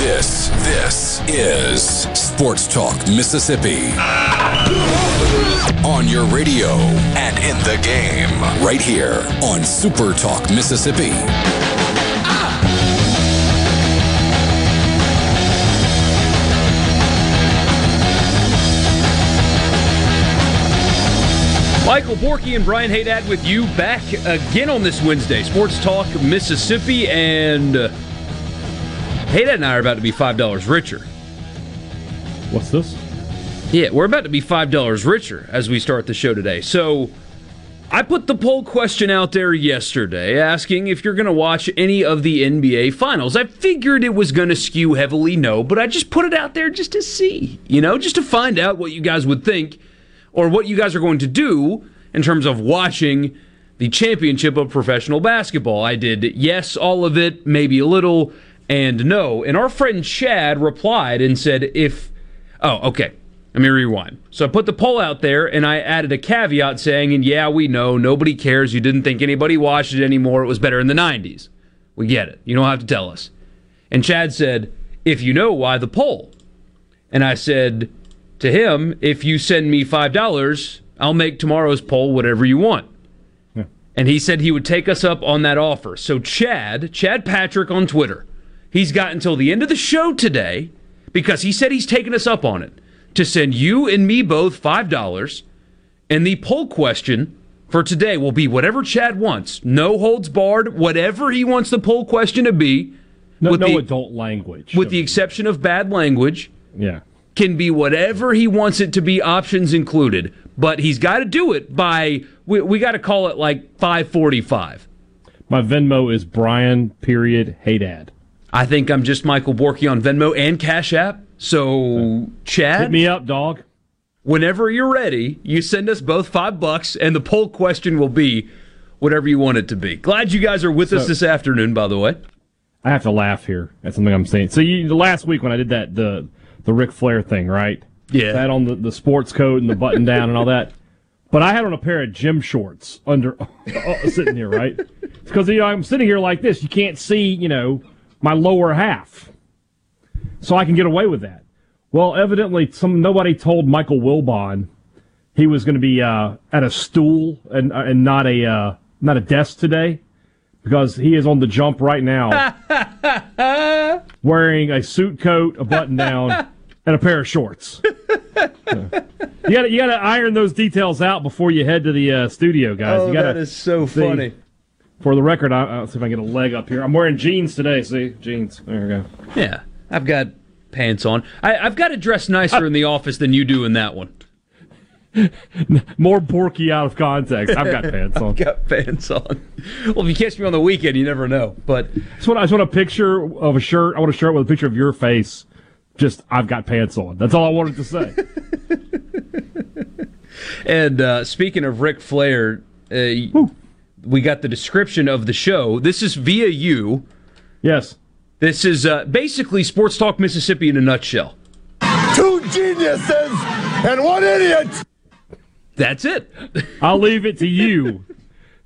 This is Sports Talk Mississippi. On your radio and in the game, right here on Super Talk Mississippi. Michael Borky and Brian Haydad with you back again on this Wednesday. Sports Talk Mississippi and... Haydad and I are about to be $5 richer. What's this? Yeah, we're about to be $5 richer as we start the show today. So, I put the poll question out there yesterday asking if you're going to watch any of the NBA Finals. I figured it was going to skew heavily no, but I just put it out there just to see, you know, just to find out what you guys would think or what you guys are going to do in terms of watching the championship of professional basketball. I did yes, all of it, maybe a little... And no, and our friend Chad replied and said let me rewind. So I put the poll out there, and I added a caveat saying, and yeah, we know, nobody cares, you didn't think anybody watched it anymore, it was better in the 90s. We get it, you don't have to tell us. And Chad said, if you know, why the poll? And I said to him, if you send me $5, I'll make tomorrow's poll whatever you want. Yeah. And he said he would take us up on that offer. So Chad Patrick on Twitter, he's got until the end of the show today, because he said he's taking us up on it, to send you and me both $5. And the poll question for today will be whatever Chad wants. No holds barred, whatever he wants the poll question to be. No adult language. With the exception of bad language. Yeah. Can be whatever he wants it to be, options included. But he's got to do it by, we got to call it like 5:45. My Venmo is Brian.Haydad. I think I'm just Michael Borky on Venmo and Cash App. So, Chad, hit me up, dog. Whenever you're ready, you send us both $5, and the poll question will be whatever you want it to be. Glad you guys are with us this afternoon, by the way. I have to laugh here at something I'm saying. So, last week when I did that, the Ric Flair thing, right? Yeah. I had on the sports coat and the button down and all that. But I had on a pair of gym shorts under sitting here, right? Because, you know, I'm sitting here like this. You can't see, you know, my lower half, so I can get away with that. Well, evidently, nobody told Michael Wilbon he was going to be at a stool and not a desk today, because he is on the jump right now, wearing a suit coat, a button down, and a pair of shorts. You got to iron those details out before you head to the studio, guys. Oh, you gotta, that is so funny. For the record, I'll see if I can get a leg up here. I'm wearing jeans today, see? Jeans. There we go. Yeah, I've got pants on. I've got to dress nicer in the office than you do in that one. More Borky out of context. I've got pants on. I've got pants on. Well, if you catch me on the weekend, you never know. But I just want a picture of a shirt. I want a shirt with a picture of your face. Just, I've got pants on. That's all I wanted to say. And speaking of Ric Flair... we got the description of the show. This is via you. Yes. This is basically Sports Talk Mississippi in a nutshell. Two geniuses and one idiot. That's it. I'll leave it to you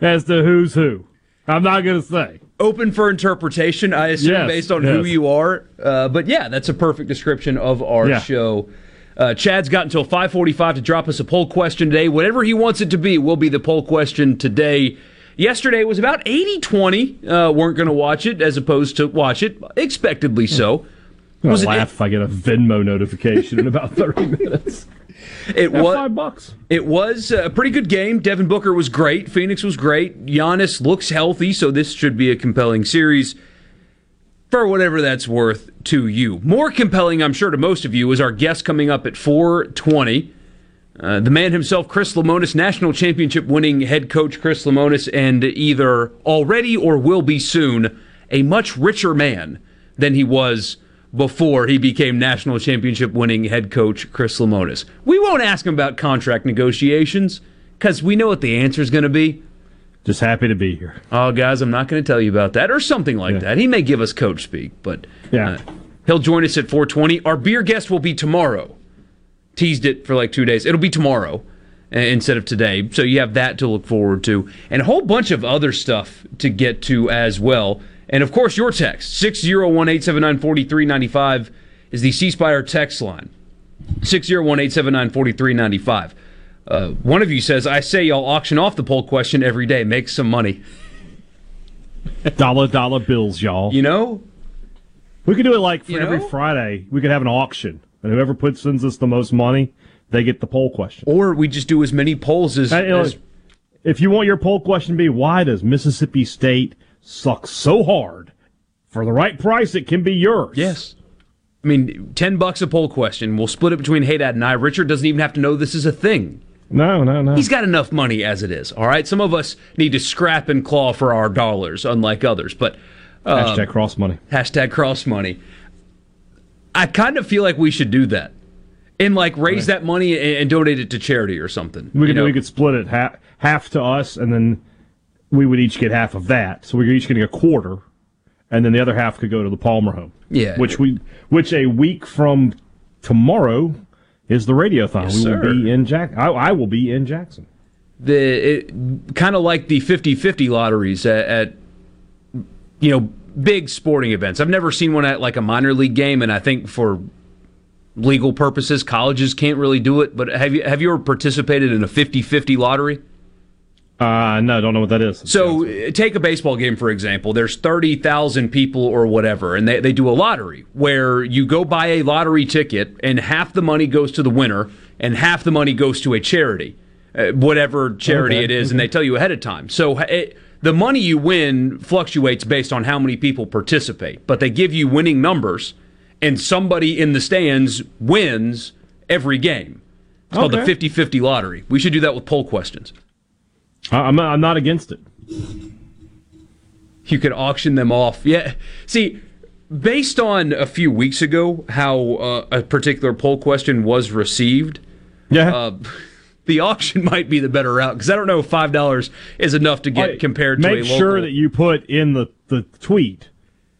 as to who's who. I'm not going to say. Open for interpretation, I assume, based on who you are. But, yeah, that's a perfect description of our show. Chad's got until 5:45 to drop us a poll question today. Whatever he wants it to be will be the poll question today. Yesterday was about 80-20, weren't going to watch it as opposed to watch it, expectedly so. I'm going to laugh if I get a Venmo notification in about 30 minutes. It was $5. It was a pretty good game. Devin Booker was great. Phoenix was great. Giannis looks healthy, so this should be a compelling series for whatever that's worth to you. More compelling, I'm sure, to most of you is our guest coming up at 4:20. The man himself, Chris Lemonis, national championship-winning head coach Chris Lemonis, and either already or will be soon a much richer man than he was before he became national championship winning head coach Chris Lemonis. We won't ask him about contract negotiations because we know what the answer is going to be. Just happy to be here. Oh, guys, I'm not going to tell you about that or something like that. He may give us coach speak, but he'll join us at 4:20. Our beer guest will be tomorrow. Teased it for like 2 days. It'll be tomorrow instead of today. So you have that to look forward to. And a whole bunch of other stuff to get to as well. And, of course, your text, 601-879-4395 is the C Spire text line, 601-879-4395. One of you says, I say y'all auction off the poll question every day. Make some money. Dollar bills, y'all. You know? We could do it like for every Friday. We could have an auction. And whoever sends us the most money, they get the poll question. Or we just do as many polls as... If you want your poll question to be, why does Mississippi State sucks so hard, for the right price, it can be yours. Yes. I mean, $10 a poll question. We'll split it between Haydad and I. Richard doesn't even have to know this is a thing. No. He's got enough money as it is, all right? Some of us need to scrap and claw for our dollars, unlike others. But hashtag cross money. Hashtag cross money. I kind of feel like we should do that and, like, raise that money and donate it to charity or something. We could split it half to us and then... we would each get half of that, so we're each getting a quarter, and then the other half could go to the Palmer Home. Yeah, which a week from tomorrow is the Radiothon. Yes, we will be in Jackson. I will be in Jackson. Kind of like the 50-50 lotteries at big sporting events. I've never seen one at like a minor league game, and I think for legal purposes, colleges can't really do it. But have you ever participated in a 50-50 lottery? No, don't know what that is. So take a baseball game, for example. There's 30,000 people or whatever, and they do a lottery where you go buy a lottery ticket, and half the money goes to the winner, and half the money goes to a charity, whatever charity it is, and they tell you ahead of time. So the money you win fluctuates based on how many people participate, but they give you winning numbers, and somebody in the stands wins every game. It's called the 50-50 lottery. We should do that with poll questions. I'm not against it. You could auction them off. Yeah. See, based on a few weeks ago how a particular poll question was received, the auction might be the better route because I don't know if $5 is enough to get compared to a local. Make sure that you put in the tweet,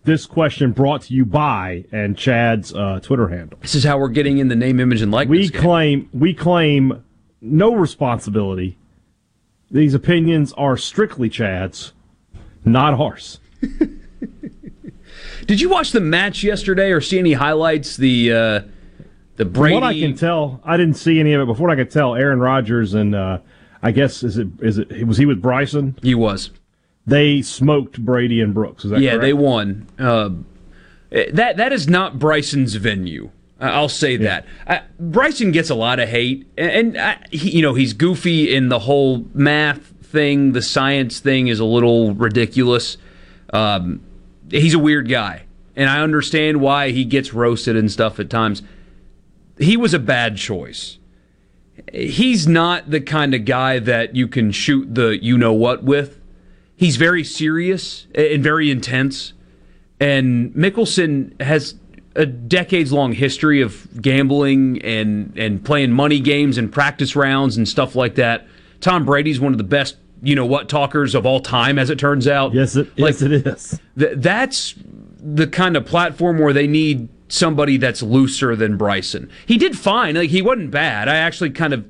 this question brought to you by, and Chad's Twitter handle. This is how we're getting in the name, image, and likeness. We claim no responsibility. These opinions are strictly Chad's, not ours. Did you watch the match yesterday or see any highlights? The Brady. From what I can tell, I didn't see any of it. But from what I could tell, Aaron Rodgers and I guess is it was he with Bryson? He was. They smoked Brady and Brooks. Is that correct? They won. That is not Bryson's venue. I'll say that. Bryson gets a lot of hate, and he's goofy in the whole math thing. The science thing is a little ridiculous. He's a weird guy, and I understand why he gets roasted and stuff at times. He was a bad choice. He's not the kind of guy that you can shoot the you-know-what with. He's very serious and very intense, and Mickelson has a decades-long history of gambling and playing money games and practice rounds and stuff like that. Tom Brady's one of the best, talkers of all time, as it turns out. Yes, it is. That's the kind of platform where they need somebody that's looser than Bryson. He did fine. He wasn't bad. I actually kind of,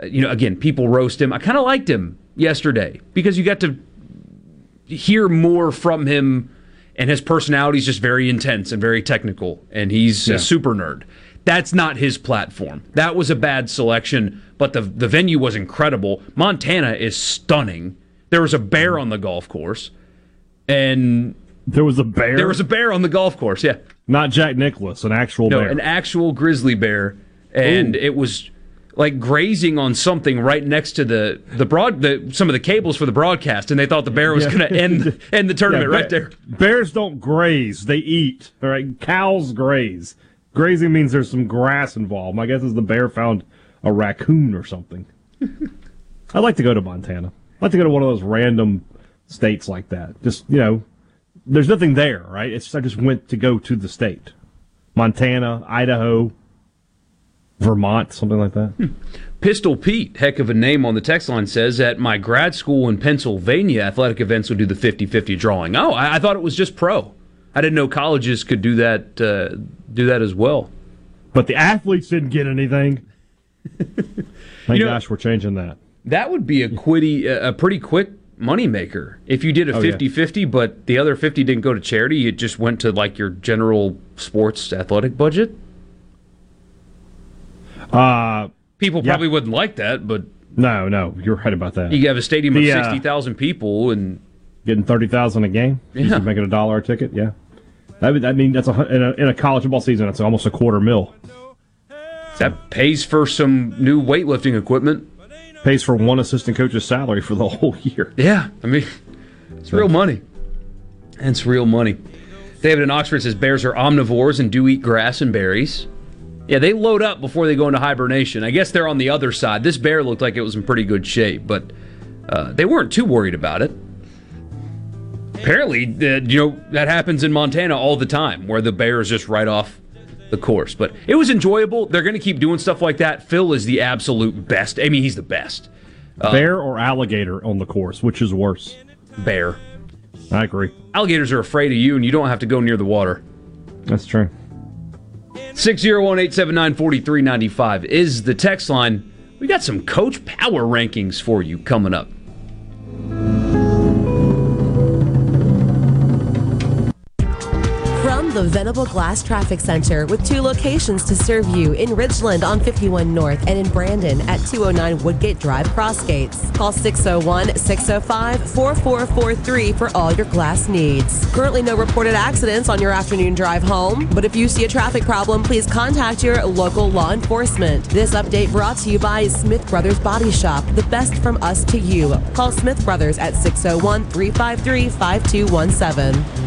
again, people roast him. I kind of liked him yesterday because you got to hear more from him. And his personality is just very intense and very technical, and he's a super nerd. That's not his platform. That was a bad selection, but the venue was incredible. Montana is stunning. There was a bear on the golf course, and there was a bear. There was a bear on the golf course. Yeah, not Jack Nicklaus, an actual bear, an actual grizzly bear, and it was like grazing on something right next to some of the cables for the broadcast, and they thought the bear was going to end the tournament right there. Bears don't graze; they eat. All right, cows graze. Grazing means there's some grass involved. My guess is the bear found a raccoon or something. I'd like to go to Montana. I'd like to go to one of those random states like that. Just there's nothing there, right? I just went to go to the state. Montana, Idaho, Vermont, something like that. Pistol Pete, heck of a name on the text line, says, at my grad school in Pennsylvania, athletic events would do the 50-50 drawing. Oh, I thought it was just pro. I didn't know colleges could do that as well. But the athletes didn't get anything. Thank gosh we're changing that. That would be a pretty quick moneymaker. If you did a 50-50, but the other 50 didn't go to charity, it just went to like your general sports athletic budget. People probably wouldn't like that, but... No, you're right about that. You have a stadium of 60,000 people and... Getting 30,000 a game. Yeah. You could make it $1 a ticket, yeah. I mean, that's in a college football season, that's almost a $250,000. That pays for some new weightlifting equipment. Pays for one assistant coach's salary for the whole year. Yeah, I mean, it's real money. It's real money. David in Oxford says, bears are omnivores and do eat grass and berries. Yeah, they load up before they go into hibernation. I guess they're on the other side. This bear looked like it was in pretty good shape, but they weren't too worried about it. Apparently, that happens in Montana all the time, where the bear is just right off the course. But it was enjoyable. They're going to keep doing stuff like that. Phil is the absolute best. I mean, he's the best. Bear or alligator on the course, which is worse? Bear. I agree. Alligators are afraid of you, and you don't have to go near the water. That's true. 601-879-4395 is the text line. We got some coach power rankings for you coming up. The Venable Glass Traffic Center with two locations to serve you in Ridgeland on 51 North and in Brandon at 209 Woodgate Drive, Crossgates. Call 601-605-4443 for all your glass needs. Currently no reported accidents on your afternoon drive home, but if you see a traffic problem, please contact your local law enforcement. This update brought to you by Smith Brothers Body Shop, the best from us to you. Call Smith Brothers at 601-353-5217.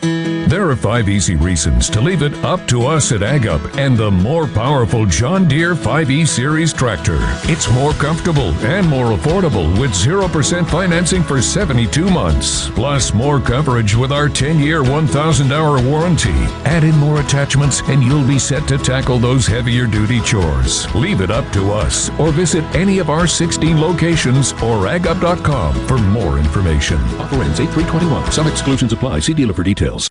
There are 5 easy reasons to leave it up to us at AgUp and the more powerful John Deere 5E Series tractor. It's more comfortable and more affordable with 0% financing for 72 months. Plus more coverage with our 10-year, 1,000-hour warranty. Add in more attachments and you'll be set to tackle those heavier-duty chores. Leave it up to us or visit any of our 16 locations or agup.com for more information. Offer ends 8/3/21. Some exclusions apply. See dealer for details.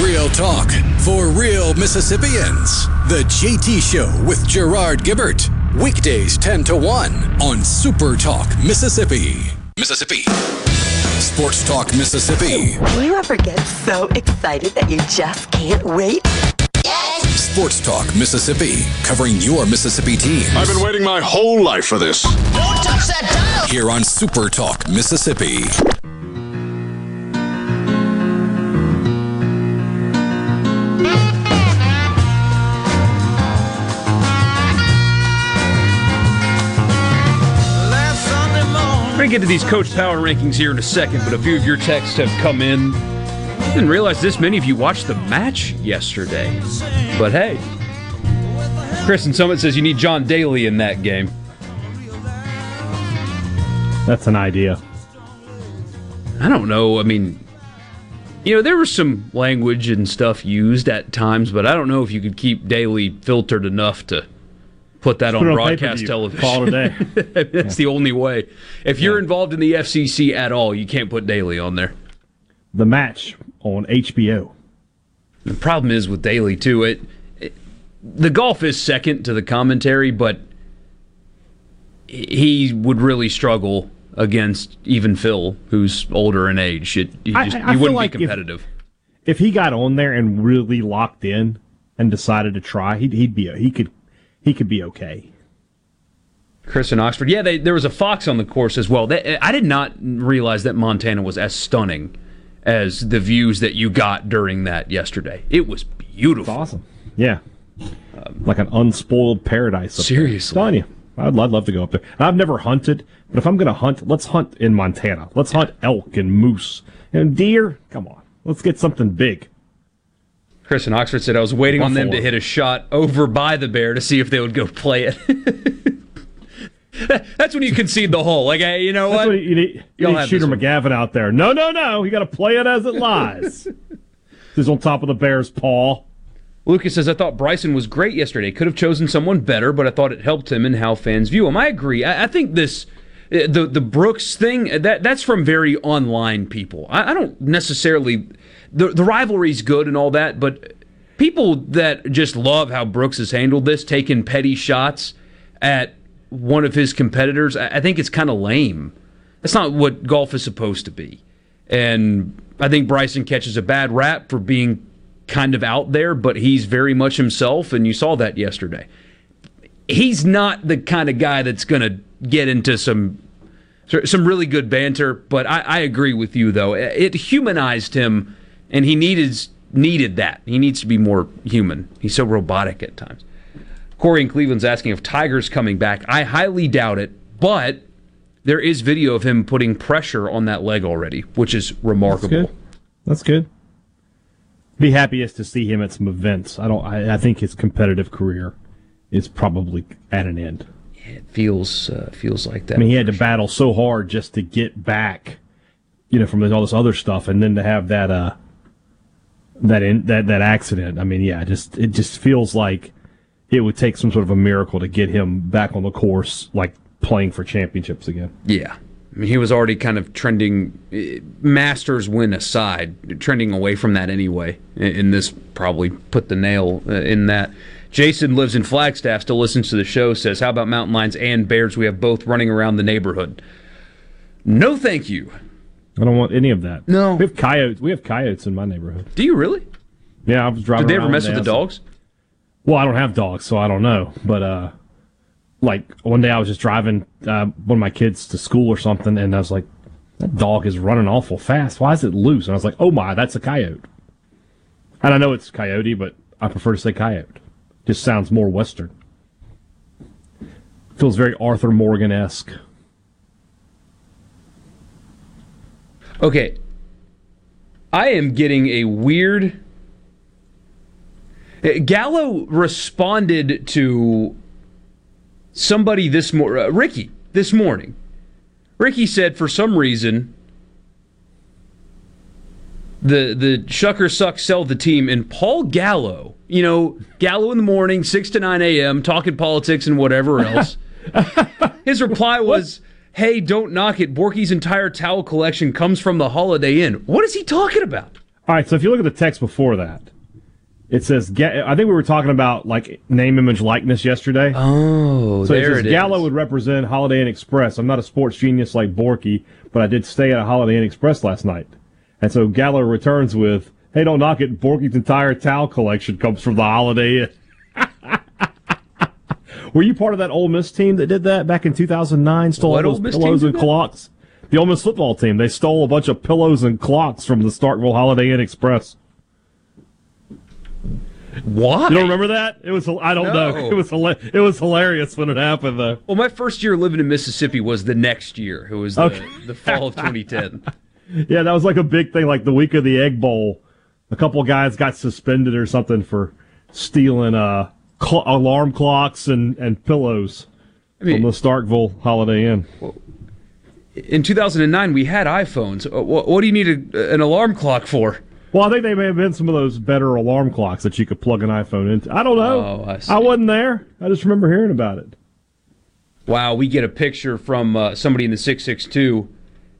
Real talk for real Mississippians. The JT Show with Gerard Gibbert. Weekdays 10 to 1 on Super Talk Mississippi. Sports Talk Mississippi. Do you ever get so excited that you just can't wait? Yay! Sports Talk Mississippi, covering your Mississippi teams. I've been waiting my whole life for this. Don't touch that dial! Here on Super Talk Mississippi. We're going to get to these Coach Power rankings here in a second, but a few of your texts have come in. I didn't realize this many of you watched the match yesterday. But hey, Chris in Summit says you need John Daly in that game. That's an idea. I don't know. I mean, you know, there was some language and stuff used at times, but I don't know if you could keep Daly filtered enough to put that on broadcast television. Call today. That's the only way. If you're involved in the FCC at all, you can't put Daly on there. The match on HBO. The problem is with Daly, too. The golf is second to the commentary, but he would really struggle against even Phil, who's older in age. He wouldn't be competitive. If he got on there and really locked in and decided to try, he could be okay. Chris in Oxford. Yeah, there was a fox on the course as well. I did not realize that Montana was as stunning as the views that you got during that yesterday. It was beautiful. It's awesome. Yeah. Like an unspoiled paradise up seriously. There. I'm telling you, I'd love to go up there. I've never hunted, but if I'm going to hunt, let's hunt in Montana. Let's hunt elk and moose and deer. Come on. Let's get something big. Chris in Oxford said, I was waiting on them to hit a shot over by the bear to see if they would go play it. That's when you concede the hole. Like, hey, you know what? You need Shooter McGavin out there. No. You got to play it as it lies. This on top of the bear's paw. Lucas says, I thought Bryson was great yesterday. Could have chosen someone better, but I thought it helped him in how fans view him. I agree. I think this... The Brooks thing, that's from very online people. I don't necessarily... The rivalry's good and all that, but people that just love how Brooks has handled this, taking petty shots at one of his competitors, I think it's kind of lame. That's not what golf is supposed to be. And I think Bryson catches a bad rap for being kind of out there, but he's very much himself, and you saw that yesterday. He's not the kind of guy that's going to get into some really good banter, but I agree with you, though. It humanized him, and he needed that. He needs to be more human. He's so robotic at times. Corey in Cleveland's asking if Tiger's coming back. I highly doubt it, but there is video of him putting pressure on that leg already, which is remarkable. That's good. Be happiest to see him at some events. I think his competitive career is probably at an end. It feels like that. I mean, he had to battle so hard just to get back, you know, from all this other stuff, and then to have that accident. I mean, yeah, it just feels like it would take some sort of a miracle to get him back on the course, like playing for championships again. Yeah, I mean, he was already kind of trending, Masters win aside, trending away from that anyway. And this probably put the nail in that. Jason lives in Flagstaff, still listens to the show, says, how about mountain lions and bears? We have both running around the neighborhood. No, thank you. I don't want any of that. No. We have coyotes. In my neighborhood. Do you really? Yeah, I was driving around. Did they ever mess with the dogs? Well, I don't have dogs, so I don't know. But, one day I was just driving one of my kids to school or something, and I was like, that dog is running awful fast. Why is it loose? And I was like, oh, my, that's a coyote. And I know it's coyote, but I prefer to say coyote. Just sounds more Western. Feels very Arthur Morgan-esque. Okay. I am getting a weird... Gallo responded to somebody this morning. Ricky, this morning. Ricky said for some reason... The Shucker Suck sell the team, and Paul Gallo, you know, Gallo in the morning, 6 to 9 a.m., talking politics and whatever else. His reply was, hey, don't knock it. Borky's entire towel collection comes from the Holiday Inn. What is he talking about? All right, so if you look at the text before that, it says, I think we were talking about, like, name, image, likeness yesterday. Oh, so there it says, it is. Gallo would represent Holiday Inn Express. I'm not a sports genius like Borky, but I did stay at a Holiday Inn Express last night. And so Gallo returns with, Hey, don't knock it. Borky's entire towel collection comes from the Holiday Inn. Were you part of that Ole Miss team that did that back in 2009? Stole all those pillows and clocks? The Ole Miss football team. They stole a bunch of pillows and clocks from the Starkville Holiday Inn Express. Why? You don't remember that? It was I don't know. It was hilarious when it happened, though. Well, my first year living in Mississippi was the next year. It was the fall of 2010. Yeah, that was like a big thing, like the week of the Egg Bowl. A couple guys got suspended or something for stealing alarm clocks and pillows from the Starkville Holiday Inn. Well, in 2009, we had iPhones. What do you need an alarm clock for? Well, I think they may have been some of those better alarm clocks that you could plug an iPhone into. I don't know. Oh, I see. I wasn't there. I just remember hearing about it. Wow, we get a picture from somebody in the 662.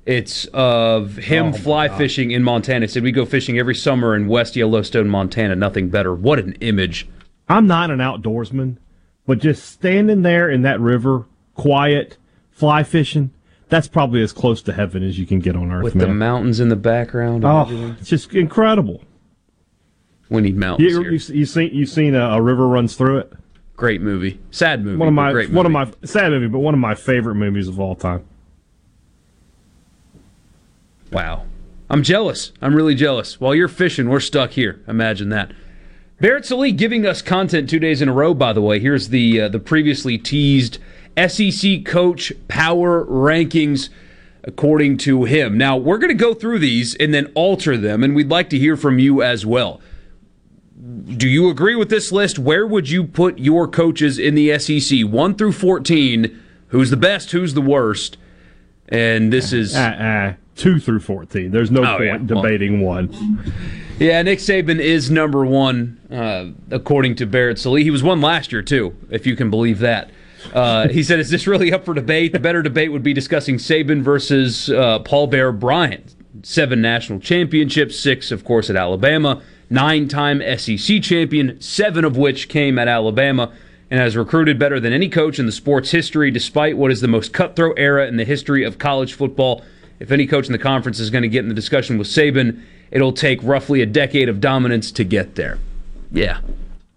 It's of him fly fishing in Montana. He said, we go fishing every summer in West Yellowstone, Montana. Nothing better. What an image. I'm not an outdoorsman, but just standing there in that river, quiet, fly fishing, that's probably as close to heaven as you can get on Earth, with the mountains in the background. Oh, it's just incredible. We need mountains here. You've seen A River Runs Through It? Great movie. Sad movie. One of my favorite movies of all time. Wow. I'm jealous. I'm really jealous. While you're fishing, we're stuck here. Imagine that. Barrett Sallee giving us content 2 days in a row, by the way. Here's the previously teased SEC coach power rankings according to him. Now, we're going to go through these and then alter them, and we'd like to hear from you as well. Do you agree with this list? Where would you put your coaches in the SEC? 1 through 14, who's the best, who's the worst? And this is... 2 through 14. There's no point debating one. Yeah, Nick Saban is number one, according to Barrett Sallee. He was one last year, too, if you can believe that. He said, is this really up for debate? The better debate would be discussing Saban versus Paul Bear Bryant. 7 national championships, 6, of course, at Alabama, 9-time SEC champion, 7 of which came at Alabama, and has recruited better than any coach in the sport's history, despite what is the most cutthroat era in the history of college football. If any coach in the conference is going to get in the discussion with Saban, it'll take roughly a decade of dominance to get there. Yeah.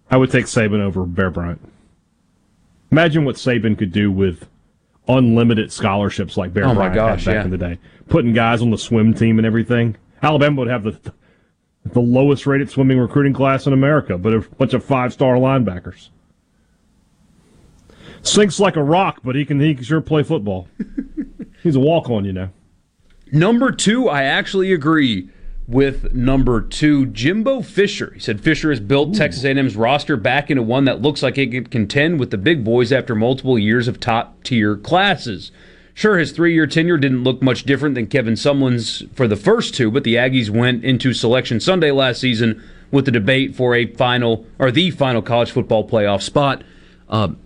I would take Saban over Bear Bryant. Imagine what Saban could do with unlimited scholarships like Bear Bryant had back in the day. Putting guys on the swim team and everything. Alabama would have the lowest rated swimming recruiting class in America, but a bunch of 5-star linebackers. Sinks like a rock, but he can sure play football. He's a walk-on, you know. Number 2, I actually agree with number 2, Jimbo Fisher. He said Fisher has built Texas A&M's roster back into one that looks like it can contend with the big boys after multiple years of top-tier classes. Sure, his 3-year tenure didn't look much different than Kevin Sumlin's for the first two, but the Aggies went into Selection Sunday last season with the debate for the final college football playoff spot.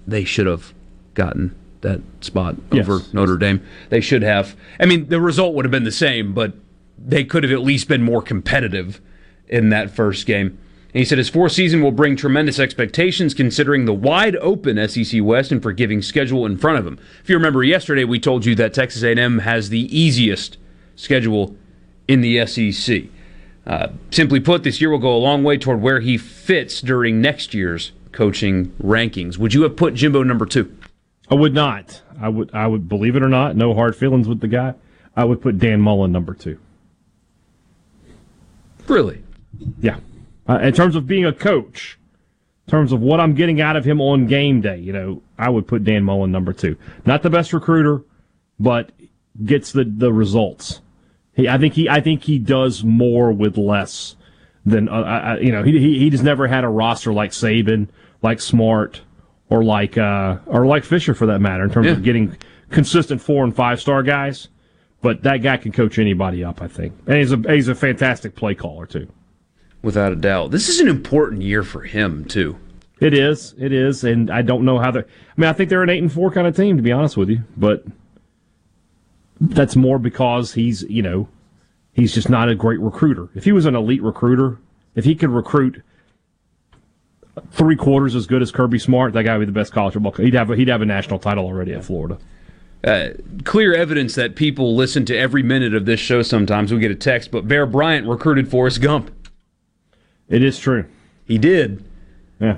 They should have gotten that spot over Notre Dame. They should have. I mean, the result would have been the same, but they could have at least been more competitive in that first game. And he said his fourth season will bring tremendous expectations considering the wide-open SEC West and forgiving schedule in front of him. If you remember yesterday, we told you that Texas A&M has the easiest schedule in the SEC. Simply put, this year will go a long way toward where he fits during next year's coaching rankings. Would you have put Jimbo number 2? I would not. I would, believe it or not, no hard feelings with the guy. I would put Dan Mullen number 2. Really? Yeah. In terms of being a coach, in terms of what I'm getting out of him on game day, you know, I would put Dan Mullen number 2. Not the best recruiter, but gets the results. I think he does more with less than he just never had a roster like Saban, like Smart, or like Fisher, for that matter, in terms of getting consistent 4- and 5-star guys. But that guy can coach anybody up, I think. And he's a fantastic play caller, too. Without a doubt. This is an important year for him, too. It is. And I don't know how they're... I mean, I think they're an 8-4 kind of team, to be honest with you. But that's more because he's just not a great recruiter. If he was an elite recruiter, if he could recruit 3/4 as good as Kirby Smart, that guy would be the best college football coach. He'd have a national title already at Florida. Clear evidence that people listen to every minute of this show sometimes. We get a text, but Bear Bryant recruited Forrest Gump. It is true. He did. Yeah.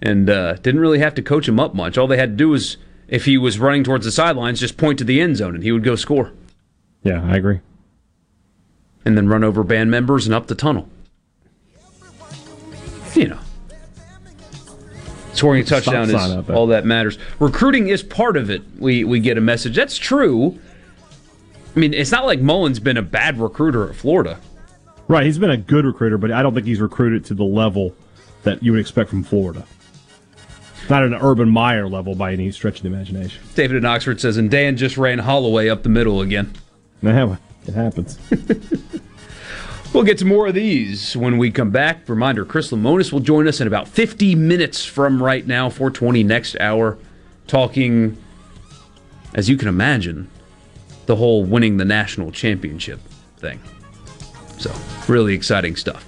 And didn't really have to coach him up much. All they had to do was, if he was running towards the sidelines, just point to the end zone and he would go score. Yeah, I agree. And then run over band members and up the tunnel. You know. Scoring a touchdown is all that matters. Recruiting is part of it, we get a message. That's true. I mean, it's not like Mullen's been a bad recruiter at Florida. Right, he's been a good recruiter, but I don't think he's recruited to the level that you would expect from Florida. Not an Urban Meyer level by any stretch of the imagination. David in Oxford says, and Dan just ran Holloway up the middle again. Yeah, it happens. We'll get to more of these when we come back. Reminder, Chris Lemonis will join us in about 50 minutes from right now, 4:20 next hour, talking, as you can imagine, the whole winning the national championship thing. So, really exciting stuff.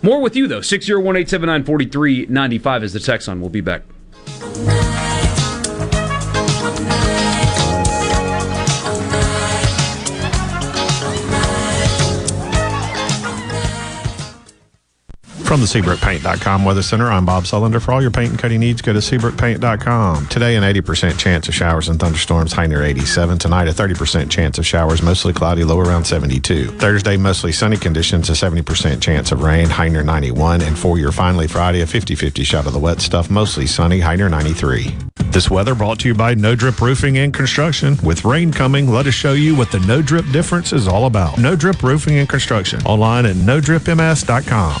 More with you, though. 601-879-4395 is the text on. We'll be back. From the SeabrookPaint.com Weather Center, I'm Bob Sullender. For all your paint and coating needs, go to SeabrookPaint.com. Today, an 80% chance of showers and thunderstorms, high near 87. Tonight, a 30% chance of showers, mostly cloudy, low around 72. Thursday, mostly sunny conditions, a 70% chance of rain, high near 91. And for your finally Friday, a 50-50 shot of the wet stuff, mostly sunny, high near 93. This weather brought to you by No Drip Roofing and Construction. With rain coming, let us show you what the No Drip difference is all about. No Drip Roofing and Construction, online at NoDripMS.com.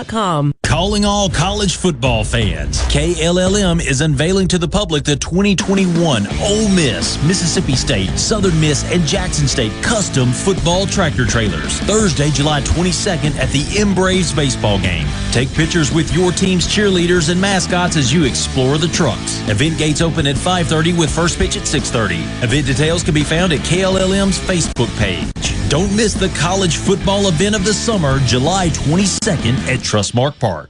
Calling all college football fans. KLLM is unveiling to the public the 2021 Ole Miss, Mississippi State, Southern Miss, and Jackson State custom football tractor trailers. Thursday, July 22nd at the M-Braves baseball game. Take pictures with your team's cheerleaders and mascots as you explore the trucks. Event gates open at 5:30 with first pitch at 6:30. Event details can be found at KLLM's Facebook page. Don't miss the college football event of the summer, July 22nd at Trustmark Park.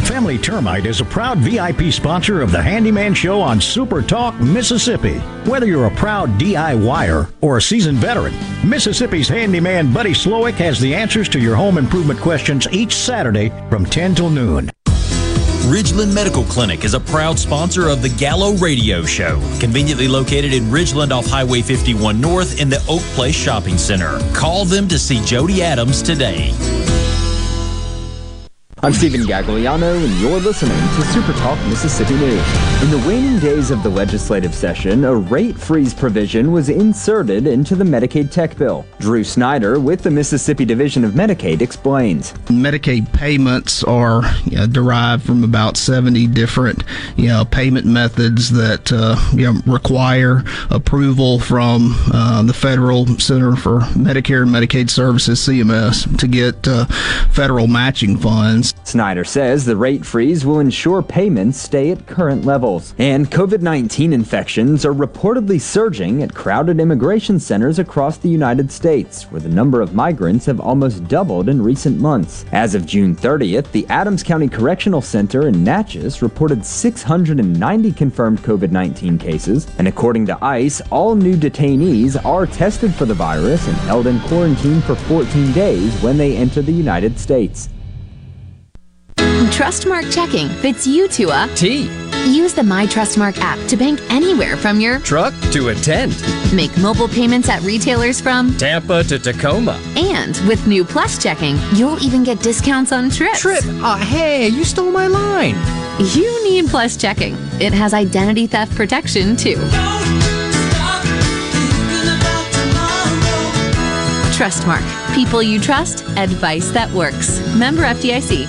Family Termite is a proud VIP sponsor of the Handyman Show on Super Talk, Mississippi. Whether you're a proud DIYer or a seasoned veteran, Mississippi's handyman Buddy Slowick has the answers to your home improvement questions each Saturday from 10 till noon. Ridgeland Medical Clinic is a proud sponsor of the Gallo Radio Show, conveniently located in Ridgeland off Highway 51 North in the Oak Place Shopping Center. Call them to see Jody Adams today. I'm Stephen Gagliano, and you're listening to Super Talk Mississippi News. In the waning days of the legislative session, a rate freeze provision was inserted into the Medicaid tech bill. Drew Snyder with the Mississippi Division of Medicaid explains. Medicaid payments are derived from about 70 different payment methods that require approval from the Federal Center for Medicare and Medicaid Services, CMS, to get federal matching funds. Snyder says the rate freeze will ensure payments stay at current levels. And COVID-19 infections are reportedly surging at crowded immigration centers across the United States, where the number of migrants have almost doubled in recent months. As of June 30th, the Adams County Correctional Center in Natchez reported 690 confirmed COVID-19 cases, and according to ICE, all new detainees are tested for the virus and held in quarantine for 14 days when they enter the United States. Trustmark checking fits you to a T. Use the My Trustmark app to bank anywhere from your truck to a tent. Make mobile payments at retailers from Tampa to Tacoma. And with new Plus checking, you'll even get discounts on trips. Trip? Hey, you stole my line. You need Plus checking. It has identity theft protection, too. Don't stop thinking about tomorrow. Trustmark. People you trust. Advice that works. Member FDIC.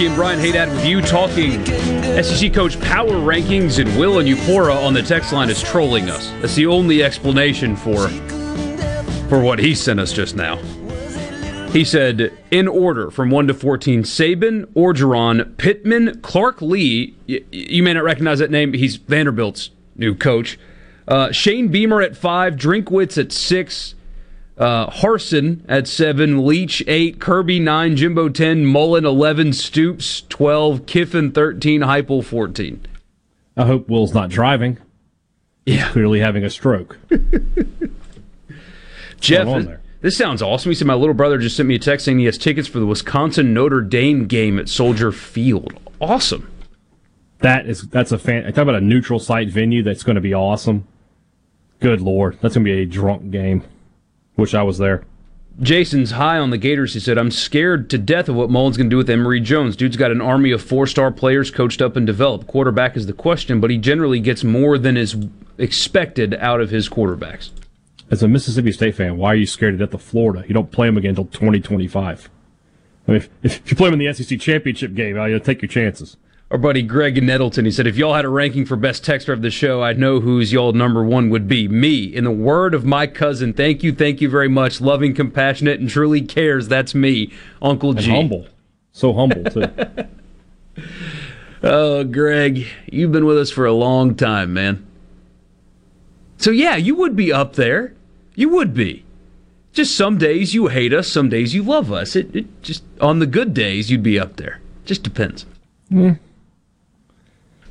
And Brian Haydad with you talking SEC coach power rankings, and Will and Eupora on the text line is trolling us. That's the only explanation for what he sent us just now. He said, in order from 1 to 14, Saban, Orgeron, Pittman, Clark Lee. You may not recognize that name. He's Vanderbilt's new coach. Shane Beamer at 5, Drinkwitz at 6. Harsin at 7, Leach 8, Kirby 9, Jimbo 10, Mullen 11, Stoops 12, Kiffin 13, Heupel 14. I hope Will's not driving. Yeah. He's clearly having a stroke. Jeff, this sounds awesome. He said, my little brother just sent me a text saying he has tickets for the Wisconsin-Notre Dame game at Soldier Field. Awesome. That's a fan. Talk about a neutral site venue that's going to be awesome. Good Lord. That's going to be a drunk game. Wish I was there. Jason's high on the Gators. He said, I'm scared to death of what Mullen's going to do with Emory Jones. Dude's got an army of 4-star players coached up and developed. Quarterback is the question, but he generally gets more than is expected out of his quarterbacks. As a Mississippi State fan, why are you scared to death of Florida? You don't play them again until 2025. I mean, if you play them in the SEC championship game, you'll take your chances. Our buddy Greg Nettleton, he said, if y'all had a ranking for best texter of the show, I'd know who's y'all number one would be. Me, in the word of my cousin, thank you very much. Loving, compassionate, and truly cares. That's me, Uncle G. And humble. So humble, too. Oh, Greg, you've been with us for a long time, man. So, yeah, you would be up there. You would be. Just some days you hate us, some days you love us. It just on the good days, you'd be up there. Just depends. Yeah.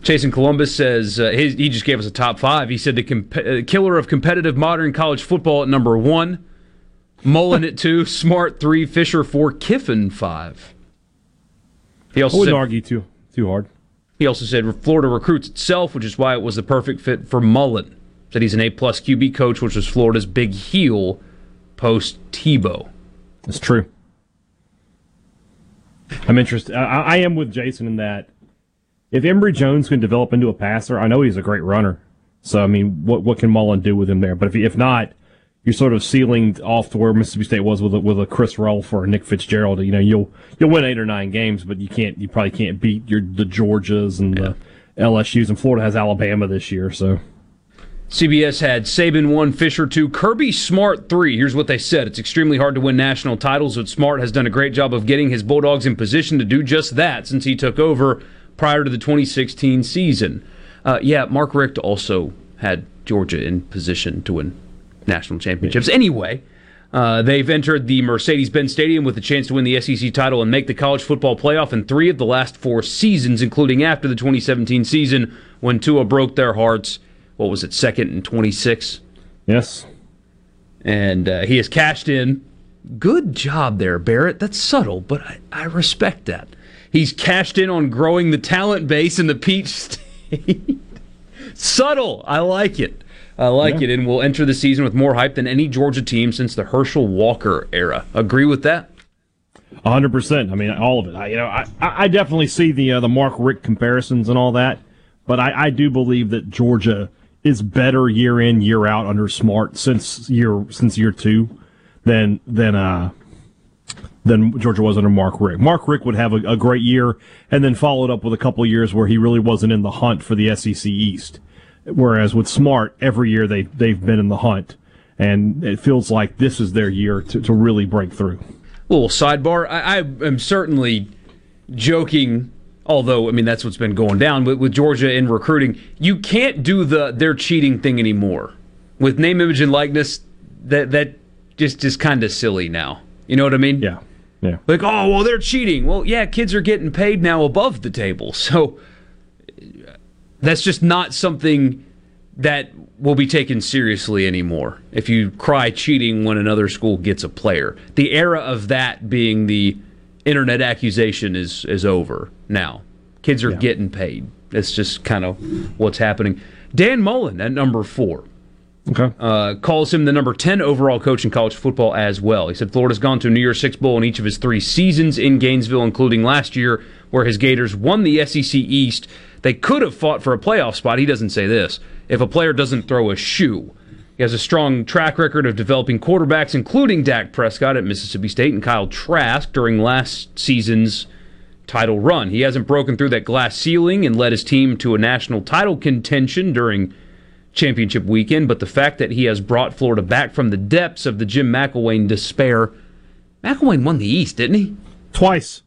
Chase in Columbus says, he just gave us a top 5. He said the killer of competitive modern college football at number 1, Mullen at 2, Smart 3, Fisher 4, Kiffin 5. He also wouldn't argue too hard. He also said Florida recruits itself, which is why it was the perfect fit for Mullen. Said he's an A-plus QB coach, which was Florida's big heel post-Tebow. That's true. I'm interested. I am with Jason in that if Emory Jones can develop into a passer, I know he's a great runner. So, I mean, what can Mullen do with him there? But if not, you're sort of sealing off to where Mississippi State was with a Chris Rolfe or a Nick Fitzgerald. You know, you'll win 8 or 9 games, but you probably can't beat the Georgias and the LSUs. And Florida has Alabama this year, so. CBS had Saban 1, Fisher 2, Kirby Smart 3. Here's what they said. It's extremely hard to win national titles, but Smart has done a great job of getting his Bulldogs in position to do just that since he took over prior to the 2016 season. Mark Richt also had Georgia in position to win national championships. Anyway, they've entered the Mercedes-Benz Stadium with a chance to win the SEC title and make the college football playoff in 3 of the last 4 seasons, including after the 2017 season when Tua broke their hearts. What was it, 2nd and 26? Yes. And he has cashed in. Good job there, Barrett. That's subtle, but I respect that. He's cashed in on growing the talent base in the Peach State. Subtle. I like it. I like it. And we'll enter the season with more hype than any Georgia team since the Herschel Walker era. Agree with that? 100%. I mean, all of it. I definitely see the Mark Richt comparisons and all that, but I do believe that Georgia is better year in, year out under Smart since year two than Georgia was under Mark Richt. Mark Richt would have a great year and then followed up with a couple of years where he really wasn't in the hunt for the SEC East. Whereas with Smart, every year they've been in the hunt, and it feels like this is their year to really break through. Little sidebar, I am certainly joking. Although, I mean, that's what's been going down with Georgia in recruiting. You can't do their cheating thing anymore. With name, image, and likeness, that just is kind of silly now. You know what I mean? Yeah. Yeah. Like, oh, well, they're cheating. Well, yeah, kids are getting paid now above the table. So that's just not something that will be taken seriously anymore if you cry cheating when another school gets a player. The era of that being the internet accusation is over now. Kids are getting paid. That's just kind of what's happening. Dan Mullen at number 4. Okay. Calls him the number 10 overall coach in college football as well. He said Florida's gone to a New Year's Six Bowl in each of his 3 seasons in Gainesville, including last year where his Gators won the SEC East. They could have fought for a playoff spot. He doesn't say this. If a player doesn't throw a shoe. He has a strong track record of developing quarterbacks, including Dak Prescott at Mississippi State and Kyle Trask during last season's title run. He hasn't broken through that glass ceiling and led his team to a national title contention during championship weekend, but the fact that he has brought Florida back from the depths of the Jim McElwain despair. McElwain won the East, didn't he? Twice.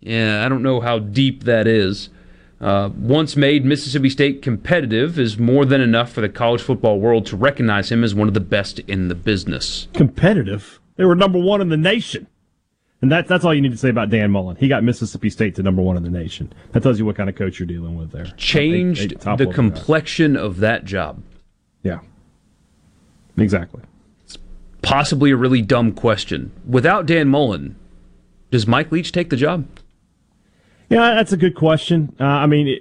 Yeah, I don't know how deep that is. Once made Mississippi State competitive is more than enough for the college football world to recognize him as one of the best in the business. Competitive? They were number 1 in the nation. And that's all you need to say about Dan Mullen. He got Mississippi State to number 1 in the nation. That tells you what kind of coach you're dealing with there. Changed the complexion of that job. Yeah. Exactly. It's possibly a really dumb question. Without Dan Mullen, does Mike Leach take the job? Yeah, that's a good question. I mean,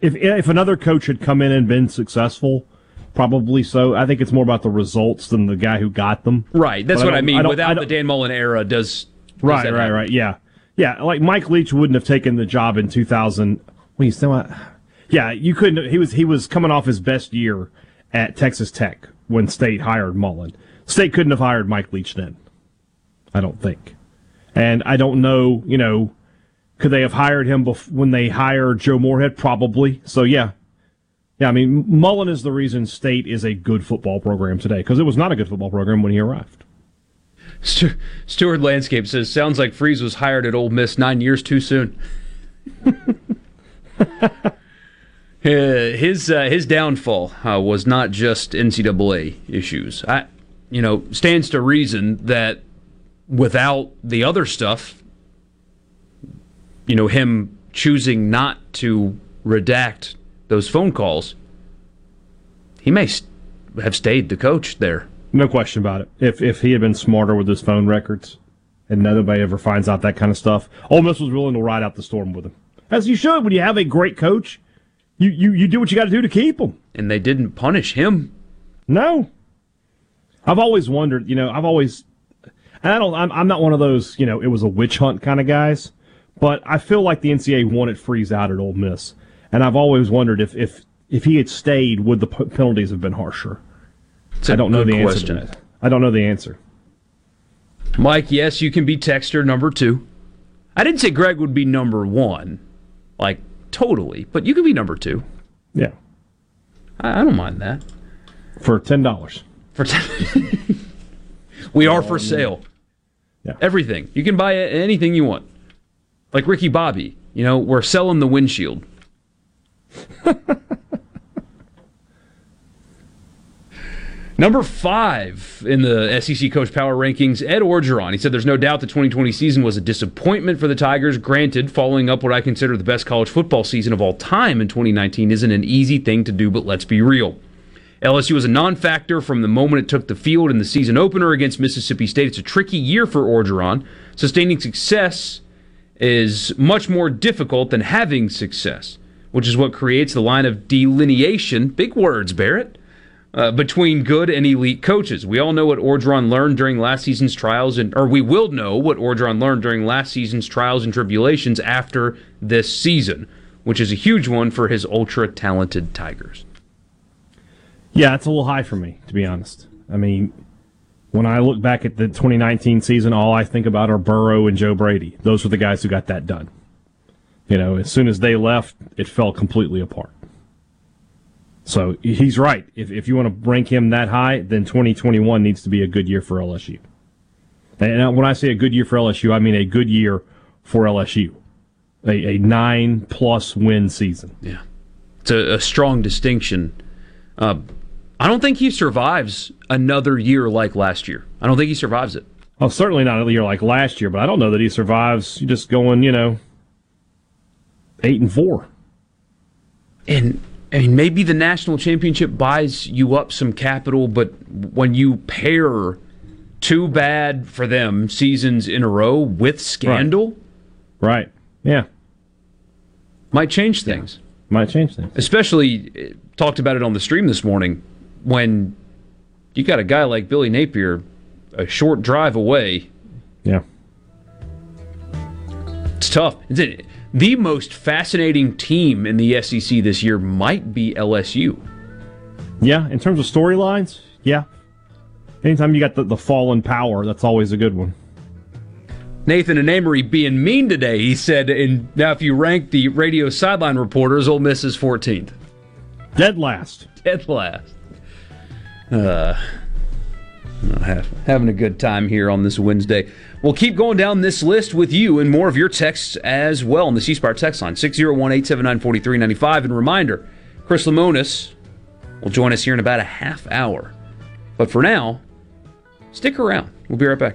if another coach had come in and been successful, probably so. I think it's more about the results than the guy who got them. Right, that's what I mean. Without the Dan Mullen era, does that happen? Yeah. Yeah, like Mike Leach wouldn't have taken the job in 2000. Wait, you know what? Yeah, you couldn't. He was coming off his best year at Texas Tech when State hired Mullen. State couldn't have hired Mike Leach then, I don't think. And I don't know, you know, could they have hired him when they hired Joe Moorhead? Probably. So, yeah. Yeah, I mean, Mullen is the reason State is a good football program today, because it was not a good football program when he arrived. Stewart Landscape says, sounds like Freeze was hired at Ole Miss 9 years too soon. His downfall was not just NCAA issues. Stands to reason that without the other stuff, you know, him choosing not to redact those phone calls, he may have stayed the coach there. No question about it. If he had been smarter with his phone records and nobody ever finds out that kind of stuff, Ole Miss was willing to ride out the storm with him. As you should. When you have a great coach, you do what you got to do to keep him. And they didn't punish him. No. I've always wondered, you know, I'm not one of those, you know, it was a witch hunt kind of guys. But I feel like the NCAA wanted Freeze out at Ole Miss. And I've always wondered if he had stayed, would the penalties have been harsher? I don't know the answer to that. I don't know the answer. Mike, yes, you can be texter number two. I didn't say Greg would be number one, like totally, but you can be number two. Yeah. I don't mind that. For $10. For $10. We are for sale. Yeah. Everything. You can buy anything you want. Like Ricky Bobby, you know, we're selling the windshield. Number 5 in the SEC Coach Power Rankings, Ed Orgeron. He said there's no doubt the 2020 season was a disappointment for the Tigers. Granted, following up what I consider the best college football season of all time in 2019 isn't an easy thing to do, but let's be real. LSU was a non-factor from the moment it took the field in the season opener against Mississippi State. It's a tricky year for Orgeron. Sustaining success is much more difficult than having success, which is what creates the line of delineation, big words, Barrett, between good and elite coaches. We all know what Orgeron learned during last season's trials, we will know what Orgeron learned during last season's trials and tribulations after this season, which is a huge one for his ultra-talented Tigers. Yeah, it's a little high for me, to be honest. I mean, when I look back at the 2019 season, all I think about are Burrow and Joe Brady. Those were the guys who got that done. You know, as soon as they left, it fell completely apart. So he's right. If you want to rank him that high, then 2021 needs to be a good year for LSU. And when I say a good year for LSU, I mean a good year for LSU. A 9+ win season. Yeah. It's a strong distinction. I don't think he survives another year like last year. I don't think he survives it. Oh, certainly not a year like last year, but I don't know that he survives just going, 8-4. And I mean, maybe the national championship buys you up some capital, but when you pair two bad for them seasons in a row with scandal, right. Yeah, might change things. Yeah. Might change things. Especially, talked about it on the stream this morning, when you got a guy like Billy Napier a short drive away. Yeah. It's tough. The most fascinating team in the SEC this year might be LSU. Yeah, in terms of storylines, yeah. Anytime you got the fallen power, that's always a good one. Nathan and Amory being mean today, he said, and now if you rank the radio sideline reporters, Ole Miss is 14th. Dead last. Having a good time here on this Wednesday. We'll keep going down this list with you and more of your texts as well on the C-Spire text line, 601-879-4395. And reminder, Chris Lemonis will join us here in about a half hour. But for now, stick around. We'll be right back.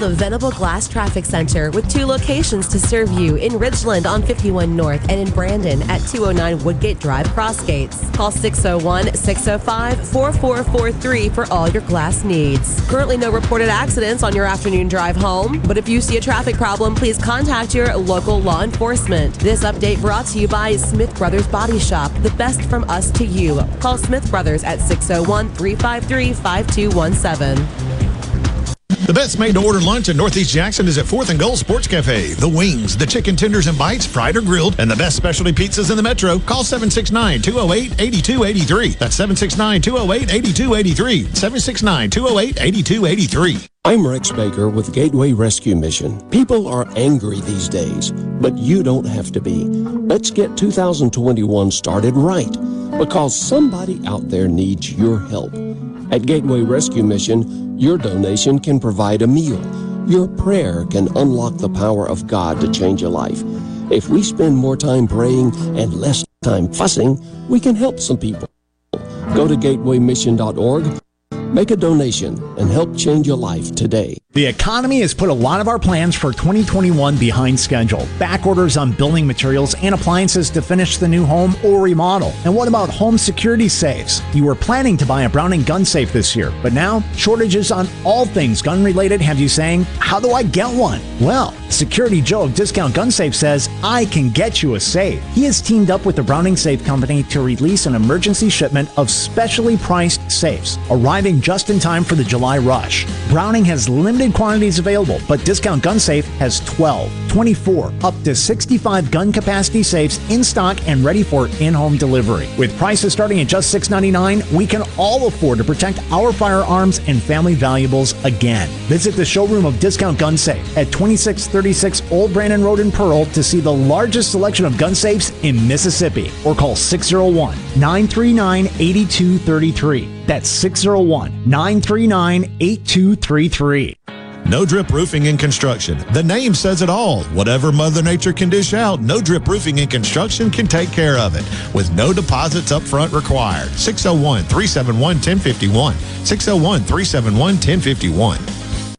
The Venable Glass Traffic Center with two locations to serve you in Ridgeland on 51 North and in Brandon at 209 Woodgate Drive Crossgates. Call 601-605-4443 for all your glass needs. Currently no reported accidents on your afternoon drive home, but if you see a traffic problem, please contact your local law enforcement. This update brought to you by Smith Brothers Body Shop, the best from us to you. Call Smith Brothers at 601-353-5217. The best made-to-order lunch in Northeast Jackson is at 4th and Gold Sports Cafe. The wings, the chicken tenders and bites, fried or grilled, and the best specialty pizzas in the metro. Call 769-208-8283. That's 769-208-8283. 769-208-8283. I'm Rex Baker with Gateway Rescue Mission. People are angry these days, but you don't have to be. Let's get 2021 started right, because somebody out there needs your help. At Gateway Rescue Mission, your donation can provide a meal. Your prayer can unlock the power of God to change a life. If we spend more time praying and less time fussing, we can help some people. Go to gatewaymission.org. Make a donation and help change your life today. The economy has put a lot of our plans for 2021 behind schedule. Back orders on building materials and appliances to finish the new home or remodel. And what about home security safes? You were planning to buy a Browning gun safe this year, but now shortages on all things gun related have you saying, how do I get one? Well, Security Joe of Discount Gun Safe says, I can get you a safe. He has teamed up with the Browning Safe Company to release an emergency shipment of specially priced safes, arriving just in time for the July rush. Browning has limited quantities available, but Discount Gun Safe has 12, 24, up to 65 gun capacity safes in stock and ready for in-home delivery. With prices starting at just $6.99, we can all afford to protect our firearms and family valuables again. Visit the showroom of Discount Gun Safe at 2636 Old Brandon Road in Pearl to see the largest selection of gun safes in Mississippi, or call 601-939-8233. That's 601-939-8233. No Drip Roofing and Construction. The name says it all. Whatever Mother Nature can dish out, No Drip Roofing and Construction can take care of it, with no deposits up front required. 601-371-1051. 601-371-1051.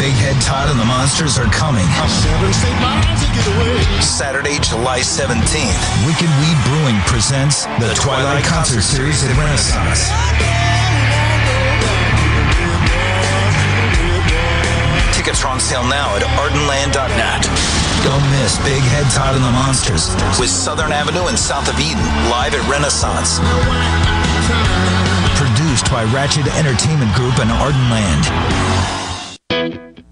Big Head Todd and the Monsters are coming. Saturday, July 17th, Wicked Weed Brewing presents the Twilight Concert Series at Renaissance. Tickets are on sale now at ardenland.net. Don't miss Big Head Todd and the Monsters with Southern Avenue and South of Eden live at Renaissance. Produced by Ratchet Entertainment Group and Ardenland.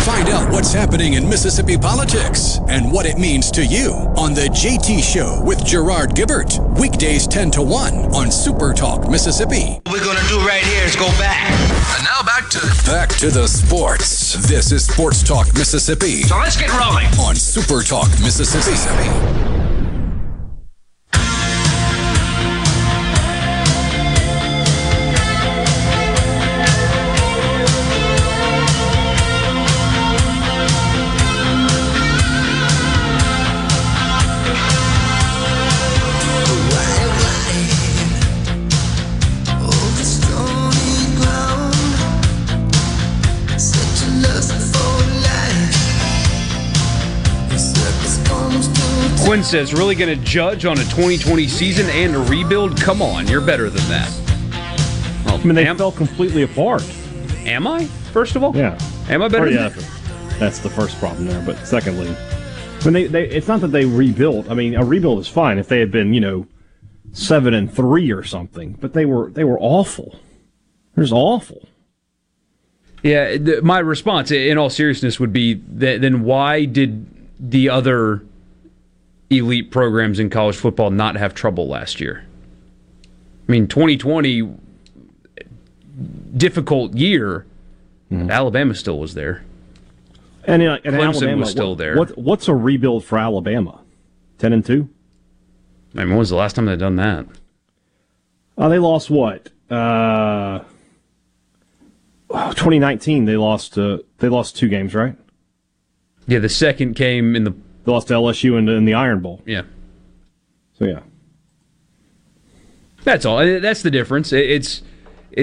Find out what's happening in Mississippi politics and what it means to you on The JT Show with Gerard Gibert. Weekdays 10 to 1 on Super Talk Mississippi. What we're going to do right here is go back. And now back to the sports. This is Sports Talk Mississippi. So let's get rolling on Super Talk Mississippi. Quinn says, really going to judge on a 2020 season and a rebuild? Come on, you're better than that. Oh, I mean, they fell completely apart. Am I, first of all? Yeah. Am I better than that? That's the first problem there. But secondly, when it's not that they rebuilt. I mean, a rebuild is fine if they had been, 7-3 or something. But they were awful. They're just awful. Yeah, my response, in all seriousness, would be, then why did the other elite programs in college football not have trouble last year? I mean, 2020, difficult year. Mm-hmm. Alabama still was there. And Clemson Alabama, was still there. What's a rebuild for Alabama? 10-2? I mean, when was the last time they'd done that? They lost what? 2019, they lost two games, right? Yeah, the second came in the... They lost to LSU in the Iron Bowl. Yeah. So, yeah. That's all. That's the difference. It's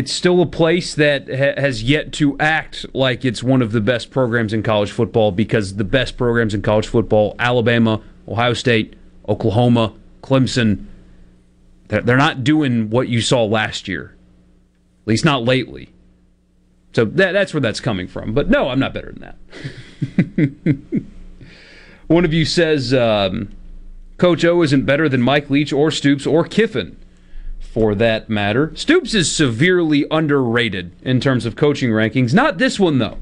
still a place that has yet to act like it's one of the best programs in college football, because the best programs in college football, Alabama, Ohio State, Oklahoma, Clemson, they're not doing what you saw last year, at least not lately. So that's where that's coming from. But no, I'm not better than that. One of you says, Coach O isn't better than Mike Leach or Stoops or Kiffin, for that matter. Stoops is severely underrated in terms of coaching rankings. Not this one, though.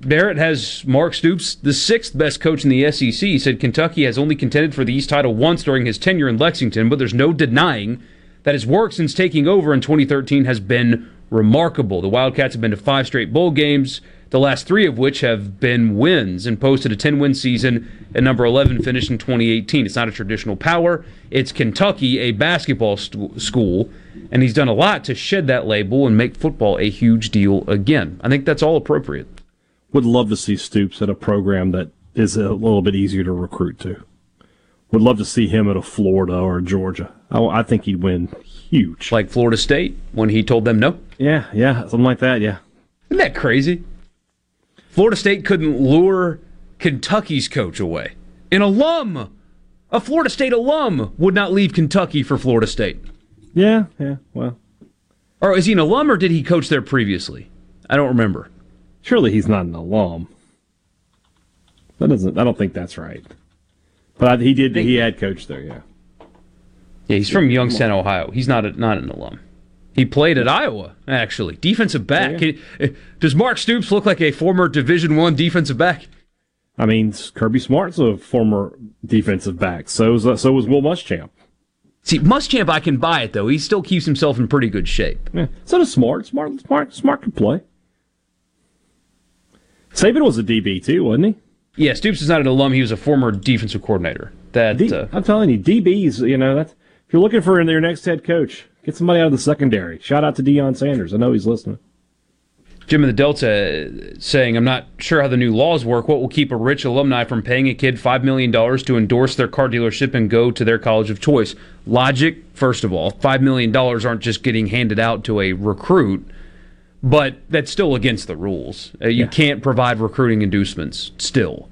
Barrett has Mark Stoops the sixth best coach in the SEC. He said Kentucky has only contended for the East title once during his tenure in Lexington, but there's no denying that his work since taking over in 2013 has been remarkable. The Wildcats have been to 5 straight bowl games, the last 3 of which have been wins, and posted a 10-win season and number 11 finish in 2018. It's not a traditional power. It's Kentucky, a basketball school, and he's done a lot to shed that label and make football a huge deal again. I think that's all appropriate. Would love to see Stoops at a program that is a little bit easier to recruit to. Would love to see him at a Florida or a Georgia. I think he'd win huge. Like Florida State when he told them no? Yeah, something like that, yeah. Isn't that crazy? Florida State couldn't lure Kentucky's coach away. An alum, a Florida State alum, would not leave Kentucky for Florida State. Yeah, well. Or is he an alum or did he coach there previously? I don't remember. Surely he's not an alum. I don't think that's right. But he did. He had coached there. Yeah. He's from Youngstown, Ohio. He's not an alum. He played at Iowa, actually, defensive back. Yeah. Does Mark Stoops look like a former Division I defensive back? I mean, Kirby Smart's a former defensive back. So was Will Muschamp. See, Muschamp, I can buy it though. He still keeps himself in pretty good shape. Yeah. So does Smart. Smart can play. Saban was a DB, too, wasn't he? Yeah, Stoops is not an alum. He was a former defensive coordinator. I'm telling you, DBs, that's, if you're looking for your next head coach, get somebody out of the secondary. Shout out to Deion Sanders. I know he's listening. Jim in the Delta saying, I'm not sure how the new laws work. What will keep a rich alumni from paying a kid $5 million to endorse their car dealership and go to their college of choice? Logic, first of all, $5 million aren't just getting handed out to a recruit. But that's still against the rules. You can't provide recruiting inducements still.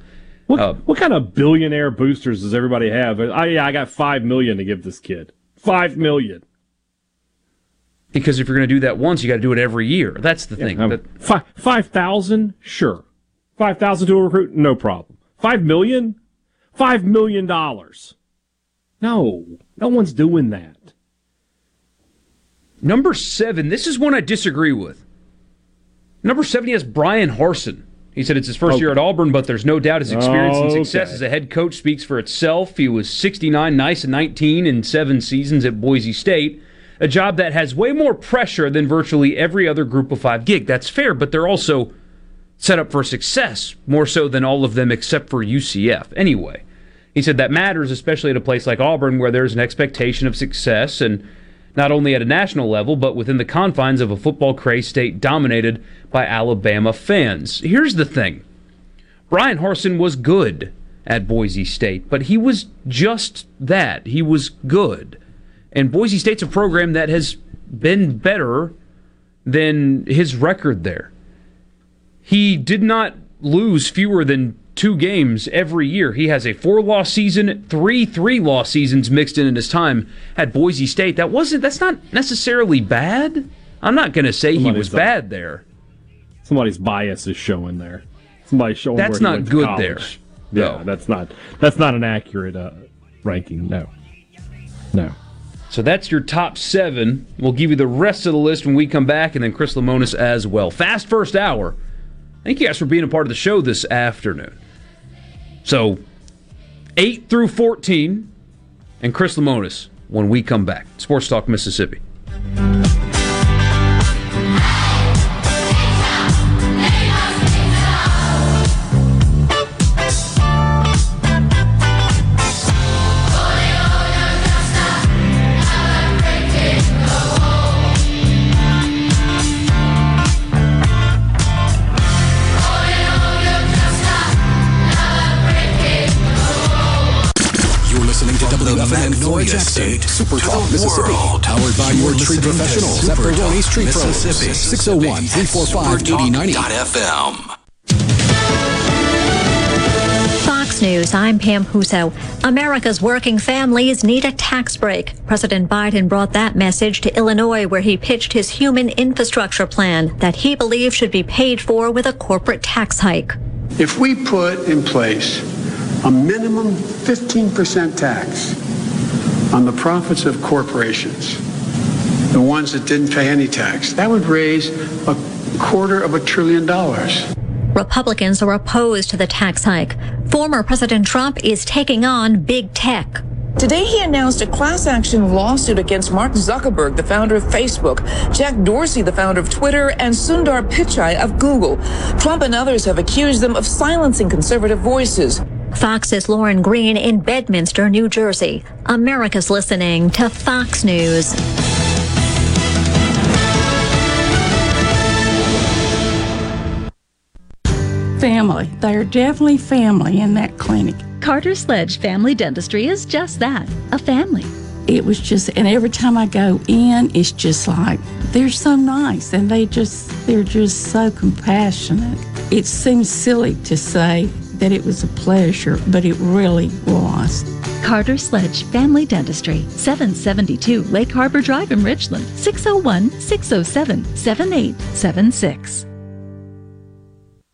What kind of billionaire boosters does everybody have? I got $5 million to give this kid. $5 million. Because if you're going to do that once, you got to do it every year. That's the thing. 5,000, sure. 5,000 to a recruit, no problem. $5 million? $5 million. No one's doing that. Number 7, this is one I disagree with. Number 7, he has Brian Harsin. He said it's his first year at Auburn, but there's no doubt his experience and success as a head coach speaks for itself. He was 69, nice, and 19 in 7 seasons at Boise State, a job that has way more pressure than virtually every other Group of 5 gig. That's fair, but they're also set up for success, more so than all of them except for UCF. Anyway, he said that matters, especially at a place like Auburn where there's an expectation of success and not only at a national level, but within the confines of a football-crazed state dominated by Alabama fans. Here's the thing. Brian Harsin was good at Boise State, but he was just that. He was good. And Boise State's a program that has been better than his record there. He did not lose fewer than 2 games every year. He has a 4-loss season, 3 3-loss seasons mixed in his time at Boise State. That's not necessarily bad. I'm not going to say he was bad there. Somebody's bias is showing there. Somebody's showing that's where he went to college. That's not good there. Yeah, no. That's not an accurate ranking. No. So that's your top 7. We'll give you the rest of the list when we come back, and then Chris Lemonis as well. Fast first hour. Thank you guys for being a part of the show this afternoon. So, 8 through 14, and Chris Lemonis when we come back. Sports Talk Mississippi. Magnolia State Super Talk Mississippi, powered by your tree professionals at Baroni's Tree Pros, 601-345-8090. Fox Fox News, I'm Pam Huso. America's working families need a tax break. President Biden brought that message to Illinois, where he pitched his human infrastructure plan that he believes should be paid for with a corporate tax hike. If we put in place a minimum 15% tax on the profits of corporations, the ones that didn't pay any tax, that would raise $250 billion. Republicans are opposed to the tax hike. Former President Trump is taking on big tech. Today he announced a class action lawsuit against Mark Zuckerberg, the founder of Facebook, Jack Dorsey, the founder of Twitter, and Sundar Pichai of Google. Trump and others have accused them of silencing conservative voices. Fox's Lauren Green in Bedminster, New Jersey. America's listening to Fox News. Family. They are definitely family in that clinic. Carter Sledge Family Dentistry is just that, a family. It was just, and every time I go in, it's just like, they're so nice and they're just so compassionate. It seems silly to say that it was a pleasure, but it really was. Carter Sledge Family Dentistry, 772 Lake Harbor Drive in Richland, 601-607-7876.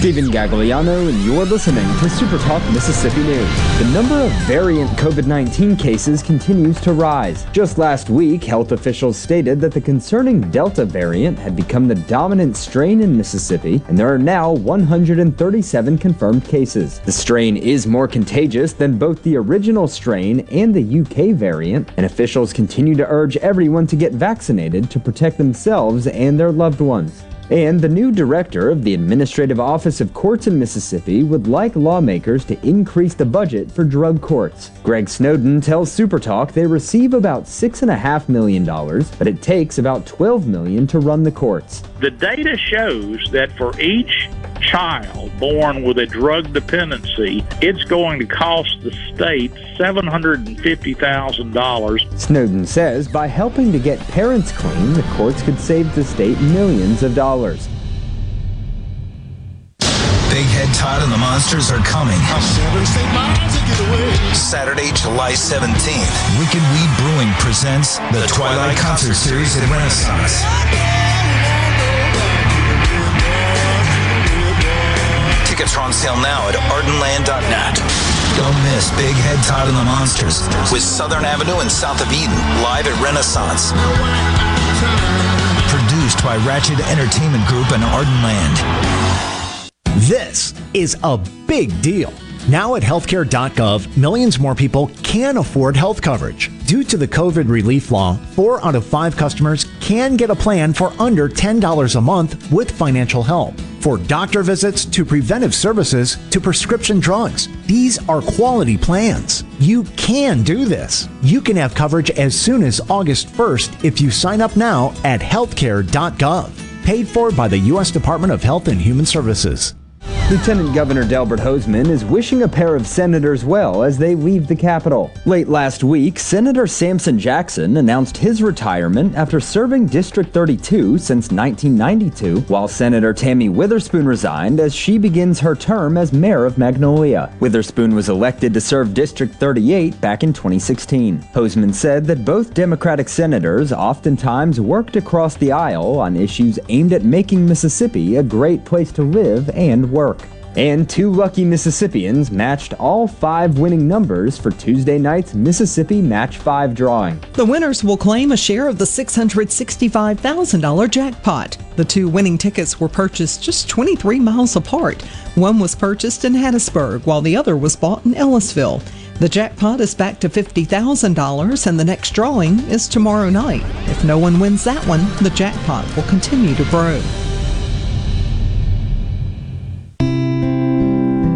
Stephen Gagliano, and you're listening to Super Talk Mississippi News. The number of variant COVID-19 cases continues to rise. Just last week, health officials stated that the concerning Delta variant had become the dominant strain in Mississippi, and there are now 137 confirmed cases. The strain is more contagious than both the original strain and the UK variant, and officials continue to urge everyone to get vaccinated to protect themselves and their loved ones. And the new director of the Administrative Office of Courts in Mississippi would like lawmakers to increase the budget for drug courts. Greg Snowden tells Supertalk they receive about $6.5 million, but it takes about $12 million to run the courts. The data shows that for each child born with a drug dependency, it's going to cost the state $750,000. Snowden says by helping to get parents clean, the courts could save the state millions of dollars. Big Head Todd and the Monsters are coming Saturday, July 17th. Wicked Weed Brewing presents the Twilight Concert Series at Renaissance. Tickets are on sale now at ardenland.net. Don't miss Big Head Todd and the Monsters with Southern Avenue and South of Eden live at Renaissance. Produced by Ratchet Entertainment Group and Ardenland. This is a big deal. Now at healthcare.gov, millions more people can afford health coverage. Due to the COVID relief law, 4 out of 5 customers can get a plan for under $10 a month with financial help. For doctor visits, to preventive services, to prescription drugs, these are quality plans. You can do this. You can have coverage as soon as August 1st if you sign up now at healthcare.gov. Paid for by the U.S. Department of Health and Human Services. Lieutenant Governor Delbert Hosemann is wishing a pair of senators well as they leave the Capitol. Late last week, Senator Samson Jackson announced his retirement after serving District 32 since 1992, while Senator Tammy Witherspoon resigned as she begins her term as mayor of Magnolia. Witherspoon was elected to serve District 38 back in 2016. Hosemann said that both Democratic senators oftentimes worked across the aisle on issues aimed at making Mississippi a great place to live and work. And two lucky Mississippians matched all 5 winning numbers for Tuesday night's Mississippi Match 5 drawing. The winners will claim a share of the $665,000 jackpot. The 2 winning tickets were purchased just 23 miles apart. One was purchased in Hattiesburg, while the other was bought in Ellisville. The jackpot is back to $50,000, and the next drawing is tomorrow night. If no one wins that one, the jackpot will continue to grow.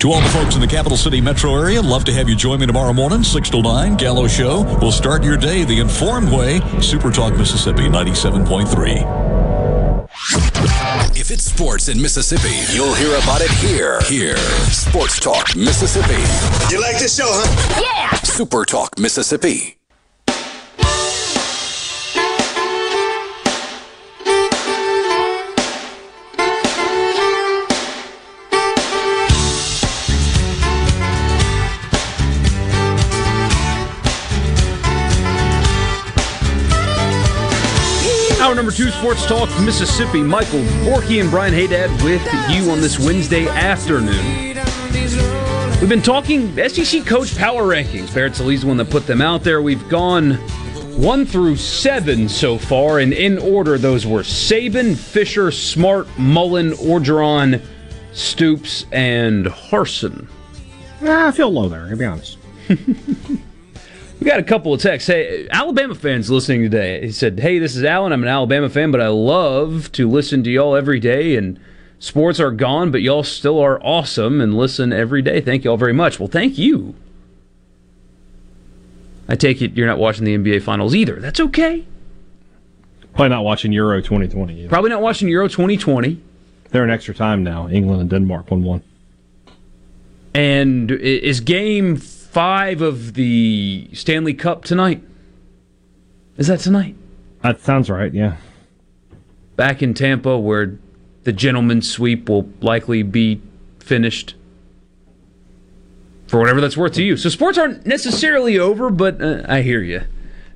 To all the folks in the Capital City metro area, love to have you join me tomorrow morning, 6 till 9, Gallo Show. We'll start your day the informed way. Super Talk Mississippi 97.3. If it's sports in Mississippi, you'll hear about it here. Here. Sports Talk Mississippi. You like this show, huh? Yeah! Super Talk Mississippi. Number two, Sports Talk Mississippi. Michael Borky and Brian Haydad with you on this Wednesday afternoon. We've been talking SEC coach power rankings. Barrett Sallee the one that put them out there. We've gone 1 through 7 so far, and in order, those were Saban, Fisher, Smart, Mullen, Orgeron, Stoops, and Harsin. I feel low there, to be honest. We got a couple of texts. Hey, Alabama fans listening today. He said, hey, this is Alan. I'm an Alabama fan, but I love to listen to y'all every day. And sports are gone, but y'all still are awesome and listen every day. Thank y'all very much. Well, thank you. I take it you're not watching the NBA Finals either. That's okay. Probably not watching Euro 2020 either. Probably not watching Euro 2020. They're in extra time now. England and Denmark 1-1. And is game 5 of the Stanley Cup tonight? Is that tonight? That sounds right, yeah. Back in Tampa, where the gentleman's sweep will likely be finished. For whatever that's worth to you. So sports aren't necessarily over, but I hear you.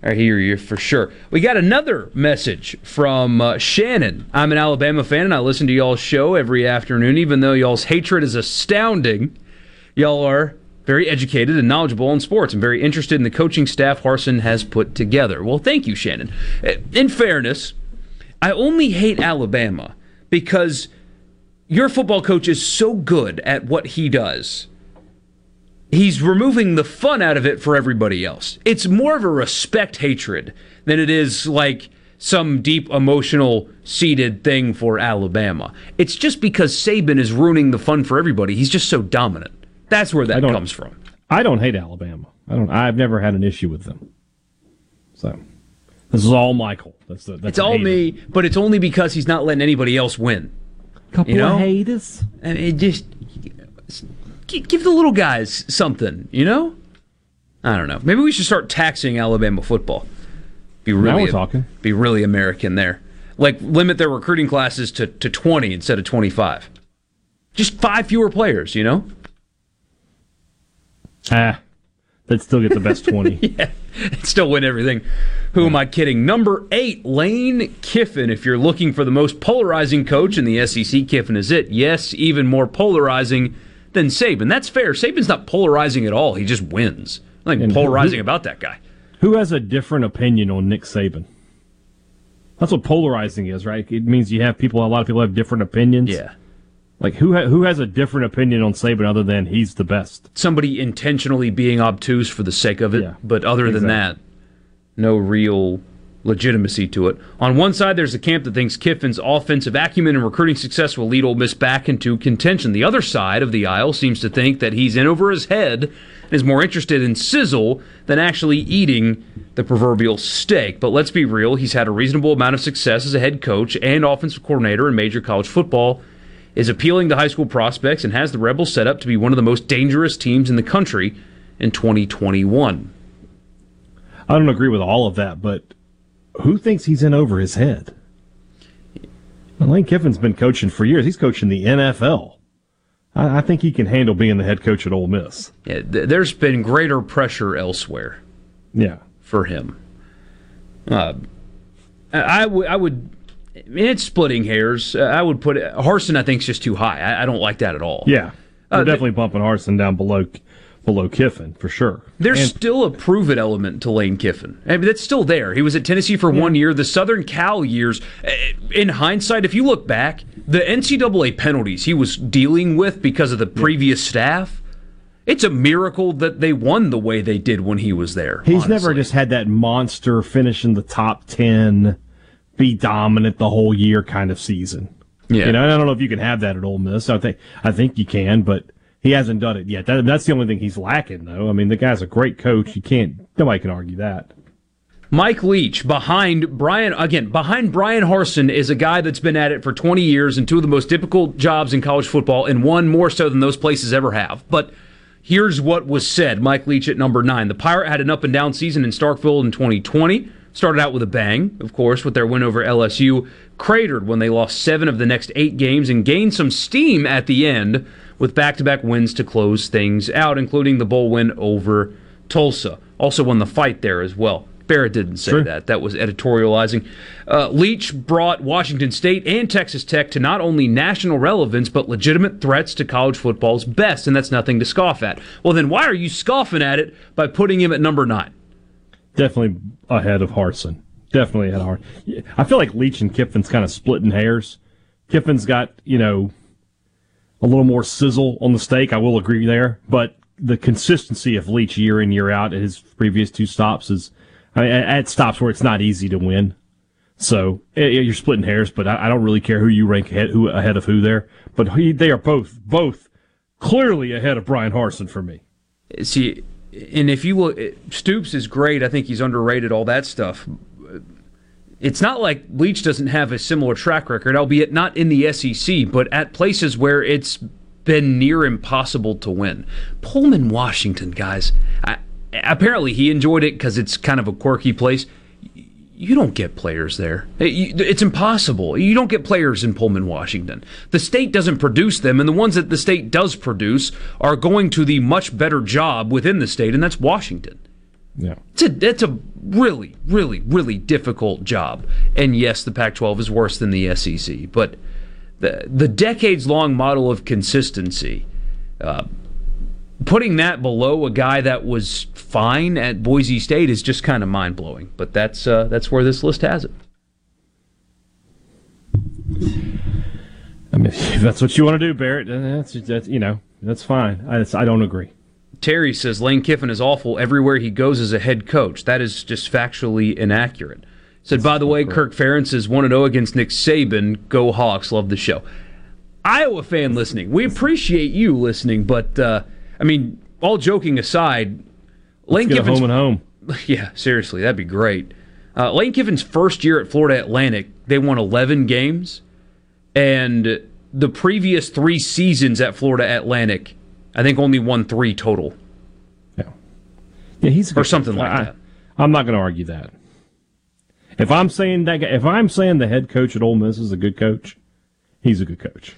I hear you for sure. We got another message from Shannon. I'm an Alabama fan, and I listen to y'all's show every afternoon, even though y'all's hatred is astounding. Y'all are very educated and knowledgeable on sports and very interested in the coaching staff Harsin has put together. Well, thank you, Shannon. In fairness, I only hate Alabama because your football coach is so good at what he does. He's removing the fun out of it for everybody else. It's more of a respect hatred than it is like some deep emotional seated thing for Alabama. It's just because Saban is ruining the fun for everybody. He's just so dominant. That's where that comes from. I don't hate Alabama. I've never had an issue with them. So this is all Michael. That's all me, but it's only because he's not letting anybody else win. Couple of haters. I mean, just give the little guys something, you know? I don't know. Maybe we should start taxing Alabama football. Be really American there. Like limit their recruiting classes to 20 instead of 25. Just 5 fewer players, you know? They'd still get the best 20. Yeah, they'd still win everything. Who am I kidding? Number 8, Lane Kiffin. If you're looking for the most polarizing coach in the SEC, Kiffin is it. Yes, even more polarizing than Saban. That's fair. Saban's not polarizing at all. He just wins. Nothing polarizing about that guy. Who has a different opinion on Nick Saban? That's what polarizing is, right? It means you have people. A lot of people have different opinions. Yeah. Like, who has a different opinion on Saban other than he's the best? Somebody intentionally being obtuse for the sake of it, yeah, but other than that, no real legitimacy to it. On one side, there's a camp that thinks Kiffin's offensive acumen and recruiting success will lead Ole Miss back into contention. The other side of the aisle seems to think that he's in over his head and is more interested in sizzle than actually eating the proverbial steak. But let's be real, he's had a reasonable amount of success as a head coach and offensive coordinator in major college football, is appealing to high school prospects, and has the Rebels set up to be one of the most dangerous teams in the country in 2021. I don't agree with all of that, but who thinks he's in over his head? Lane Kiffin's been coaching for years. He's coaching the NFL. I think he can handle being the head coach at Ole Miss. Yeah, there's been greater pressure elsewhere. Yeah, for him. I would. I mean, it's splitting hairs. I would put it, Harsin. I think is just too high. I don't like that at all. Yeah, I'm definitely bumping Harsin down below Kiffin for sure. There's still a prove-it element to Lane Kiffin. I mean, that's still there. He was at Tennessee for 1 year. The Southern Cal years, in hindsight, if you look back, the NCAA penalties he was dealing with because of the previous staff, it's a miracle that they won the way they did when he was there. He's honestly never just had that monster finish in the top 10, be dominant the whole year kind of season. Yeah. You know, and I don't know if you can have that at Ole Miss. I think you can, but he hasn't done it yet. That's the only thing he's lacking, though. I mean, the guy's a great coach. Nobody can argue that. Mike Leach, behind Brian Harsin, is a guy that's been at it for 20 years in two of the most difficult jobs in college football, and one more so than those places ever have. But here's what was said. Mike Leach at number 9. The Pirate had an up-and-down season in Starkville in 2020. Started out with a bang, of course, with their win over LSU. Cratered when they lost 7 of the next 8 games and gained some steam at the end, with back-to-back wins to close things out, including the bowl win over Tulsa. Also won the fight there as well. Barrett didn't say that. That was editorializing. Leach brought Washington State and Texas Tech to not only national relevance, but legitimate threats to college football's best, and that's nothing to scoff at. Well, then why are you scoffing at it by putting him at number 9? Definitely ahead of Harsin. Definitely ahead of Harsin. I feel like Leach and Kiffin's kind of splitting hairs. Kiffin's got, a little more sizzle on the steak, I will agree there. But the consistency of Leach year in, year out at his previous 2 stops is, at stops where it's not easy to win. So you're splitting hairs, but I don't really care who you rank ahead of who there. But they are both clearly ahead of Brian Harsin for me. See, and if you look, Stoops is great. I think he's underrated, all that stuff. It's not like Leach doesn't have a similar track record, albeit not in the SEC, but at places where it's been near impossible to win. Pullman, Washington, guys. Apparently he enjoyed it because it's kind of a quirky place. You don't get players there. It's impossible. You don't get players in Pullman, Washington. The state doesn't produce them, and the ones that the state does produce are going to the much better job within the state, and that's Washington. Yeah. It's a really, really, really difficult job. And yes, the Pac-12 is worse than the SEC, but the decades-long model of consistency, putting that below a guy that was fine at Boise State is just kind of mind-blowing. But that's where this list has it. I mean, if that's what you want to do, Barrett, that's fine. I don't agree. Terry says Lane Kiffin is awful everywhere he goes as a head coach. That is just factually inaccurate. Said, by the way, Kirk Ferentz is 1-0 against Nick Saban. Go Hawks. Love the show. Iowa fan listening, we appreciate you listening, but, all joking aside, Lane Kiffin's home and home. Yeah, seriously, that'd be great. Lane Kiffin's first year at Florida Atlantic, they won 11 games, and the previous 3 seasons at Florida Atlantic, I think only won 3 total. Yeah, he's or something like that. I'm not going to argue that. If I'm saying the head coach at Ole Miss is a good coach, he's a good coach.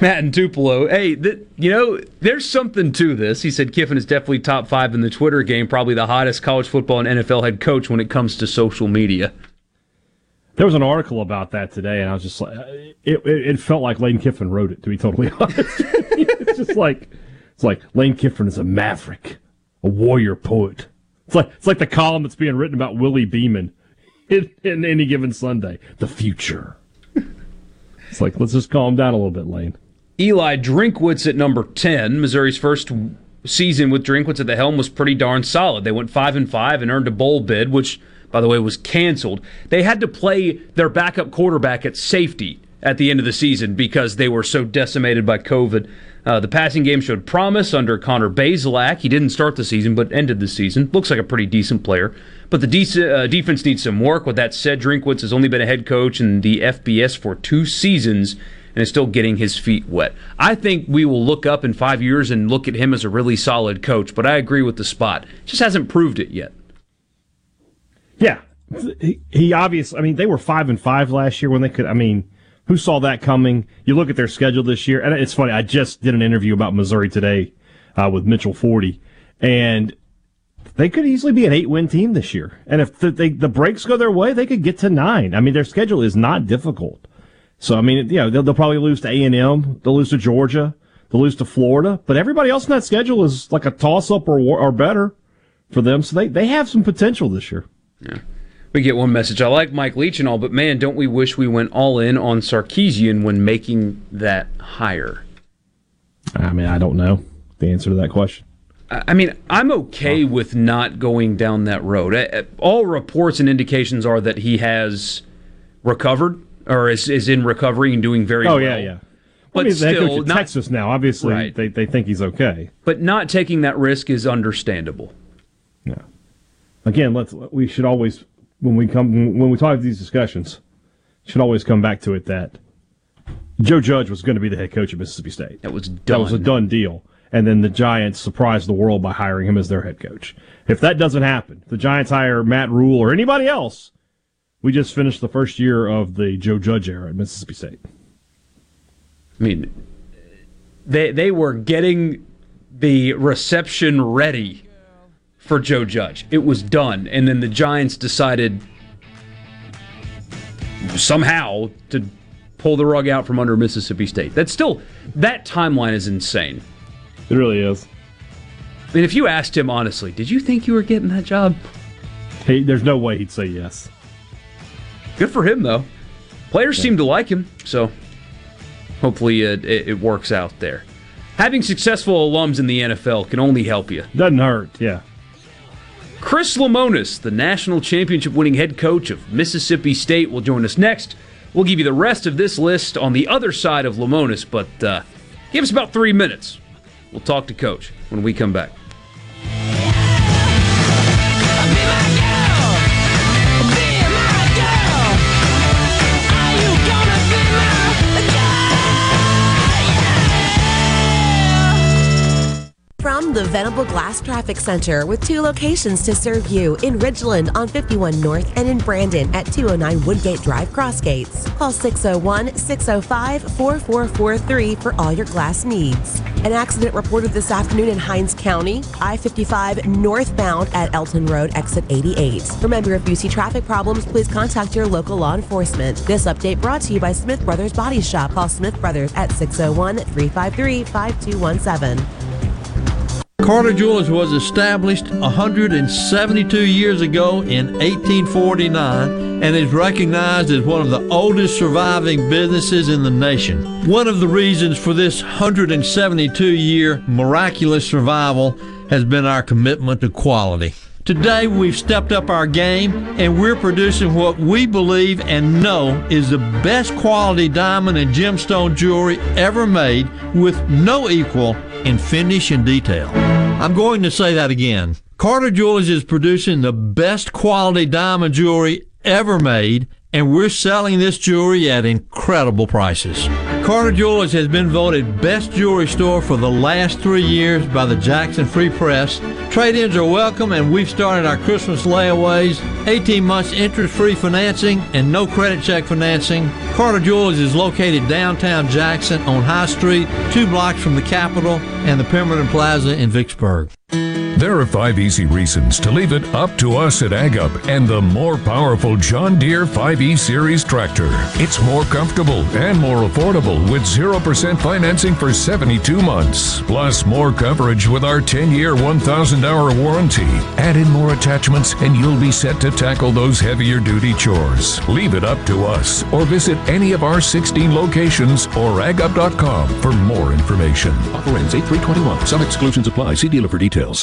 Matt and Tupelo, hey, there's something to this. He said Kiffin is definitely top 5 in the Twitter game, probably the hottest college football and NFL head coach when it comes to social media. There was an article about that today, and I was just like, it felt like Lane Kiffin wrote it. To be totally honest, it's just like. It's like Lane Kiffin is a maverick, a warrior poet. It's like the column that's being written about Willie Beeman in any given Sunday. The future. It's like, let's just calm down a little bit, Lane. Eli Drinkwitz at number 10. Missouri's first season with Drinkwitz at the helm was pretty darn solid. They went 5-5 and earned a bowl bid, which, by the way, was canceled. They had to play their backup quarterback at safety at the end of the season because they were so decimated by COVID. The passing game showed promise under Connor Bazelak. He didn't start the season, but ended the season. Looks like a pretty decent player. But the defense needs some work. With that said, Drinkwitz has only been a head coach in the FBS for 2 seasons, and is still getting his feet wet. I think we will look up in 5 years and look at him as a really solid coach, but I agree with the spot. Just hasn't proved it yet. Yeah. He obviously, I mean, they were 5-5 last year when they could, I mean, who saw that coming? You look at their schedule this year, and it's funny, I just did an interview about Missouri today with Mitchell Forty, and they could easily be an 8-win team this year. And if the breaks go their way, they could get to 9. I mean, their schedule is not difficult. So, I mean, you know, they'll probably lose to A&M, they'll lose to Georgia, they'll lose to Florida, but everybody else in that schedule is like a toss-up or better for them. So they have some potential this year. Yeah. We get one message. I like Mike Leach and all, but man, don't we wish we went all in on Sarkisian when making that hire? I mean, I don't know the answer to that question. I mean, I'm okay with not going down that road. All reports and indications are that he has recovered or is in recovery and doing very well. Oh, yeah, yeah. But I mean, still, not, Texas now, obviously, right. They think he's okay. But not taking that risk is understandable. No. Again, we should always, when we talk to these discussions, should always come back to it that Joe Judge was going to be the head coach of Mississippi State. That was done. That was a done deal. And then the Giants surprised the world by hiring him as their head coach. If that doesn't happen, the Giants hire Matt Rule or anybody else, we just finished the first year of the Joe Judge era at Mississippi State. I mean, they were getting the reception ready for Joe Judge. It was done. And then the Giants decided somehow to pull the rug out from under Mississippi State. That timeline is insane. It really is. I mean, if you asked him honestly, did you think you were getting that job? There's no way he'd say yes. Good for him, though. Players seem to like him, so hopefully it works out there. Having successful alums in the NFL can only help you. Doesn't hurt, yeah. Chris Lemonis, the national championship-winning head coach of Mississippi State, will join us next. We'll give you the rest of this list on the other side of Lemonis, but give us about 3 minutes. We'll talk to Coach when we come back. From the Venable Glass Traffic Center with 2 locations to serve you in Ridgeland on 51 North and in Brandon at 209 Woodgate Drive Crossgates. Call 601-605-4443 for all your glass needs. An accident reported this afternoon in Hinds County, I-55 northbound at Elton Road, exit 88. Remember, if you see traffic problems, please contact your local law enforcement. This update brought to you by Smith Brothers Body Shop. Call Smith Brothers at 601-353-5217. Carter Jewelers was established 172 years ago in 1849 and is recognized as one of the oldest surviving businesses in the nation. One of the reasons for this 172-year miraculous survival has been our commitment to quality. Today, we've stepped up our game, and we're producing what we believe and know is the best quality diamond and gemstone jewelry ever made, with no equal in finish and detail. I'm going to say that again. Carter Jewelers is producing the best quality diamond jewelry ever made, and we're selling this jewelry at incredible prices. Carter Jewelers has been voted best jewelry store for the last 3 years by the Jackson Free Press. Trade-ins are welcome, and we've started our Christmas layaways, 18 months interest-free financing and no credit check financing. Carter Jewelers is located downtown Jackson on High Street, 2 blocks from the Capitol and the Pemberton Plaza in Vicksburg. There are 5 easy reasons to leave it up to us at AgUp and the more powerful John Deere 5E Series tractor. It's more comfortable and more affordable with 0% financing for 72 months. Plus more coverage with our 10-year, 1,000-hour warranty. Add in more attachments and you'll be set to tackle those heavier-duty chores. Leave it up to us or visit any of our 16 locations or agup.com for more information. Offer ends 8/3/21. Some exclusions apply. See dealer for details.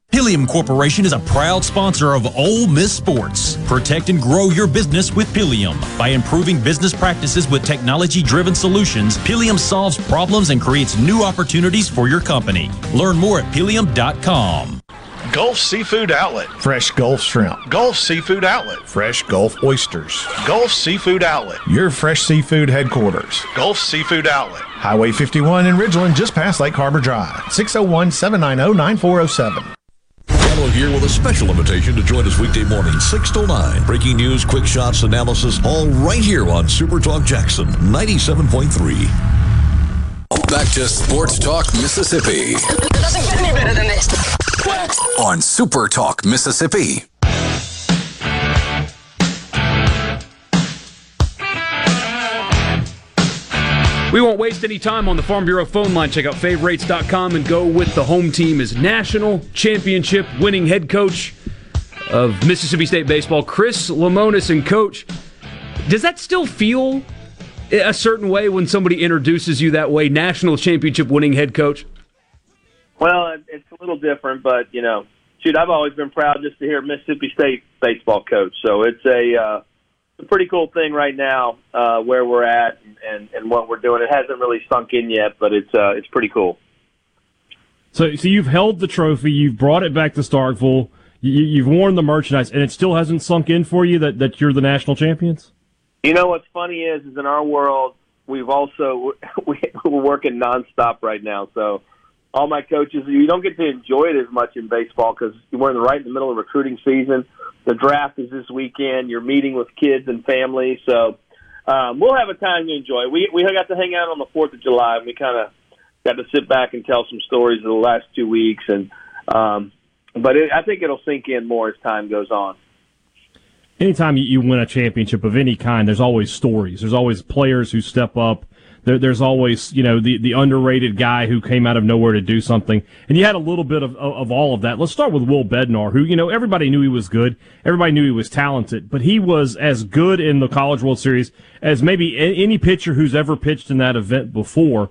Helium Corporation is a proud sponsor of Ole Miss Sports. Protect and grow your business with Pilium. By improving business practices with technology-driven solutions, Pilium solves problems and creates new opportunities for your company. Learn more at Pilium.com. Gulf Seafood Outlet. Fresh Gulf Shrimp. Gulf Seafood Outlet. Fresh Gulf Oysters. Gulf Seafood Outlet. Your fresh seafood headquarters. Gulf Seafood Outlet. Highway 51 in Ridgeland, just past Lake Harbor Drive. 601-790-9407. Here with a special invitation to join us weekday morning 6 to 9. Breaking news, quick shots, analysis, all right here on Super Talk Jackson 97.3. Back to Sports Talk Mississippi. It doesn't get any better than this. What? On Super Talk Mississippi. We won't waste any time on the Farm Bureau phone line. Check out favrates.com and go with the home team as national championship winning head coach of Mississippi State baseball, Chris Lemonis. And Coach, does that still feel a certain way when somebody introduces you that way, national championship winning head coach? Well, it's a little different, but, you know, shoot, I've always been proud just to hear Mississippi State baseball coach. So it's a pretty cool thing right now, where we're at and what we're doing. It hasn't really sunk in yet, but it's pretty cool. So you've held the trophy, you've brought it back to Starkville, you've worn the merchandise, and it still hasn't sunk in for you that you're the national champions? You know what's funny is in our world, we're working nonstop right now. So all my coaches, you don't get to enjoy it as much in baseball because we're right in the middle of recruiting season. The draft is this weekend. You're meeting with kids and family, so we'll have a time to enjoy. We got to hang out on the 4th of July, and we kind of got to sit back and tell some stories of the last 2 weeks. And I think it'll sink in more as time goes on. Anytime you win a championship of any kind, there's always stories. There's always players who step up. There's always, you know, the underrated guy who came out of nowhere to do something. And you had a little bit of all of that. Let's start with Will Bednar, who, you know, everybody knew he was good. Everybody knew he was talented. But he was as good in the College World Series as maybe any pitcher who's ever pitched in that event before.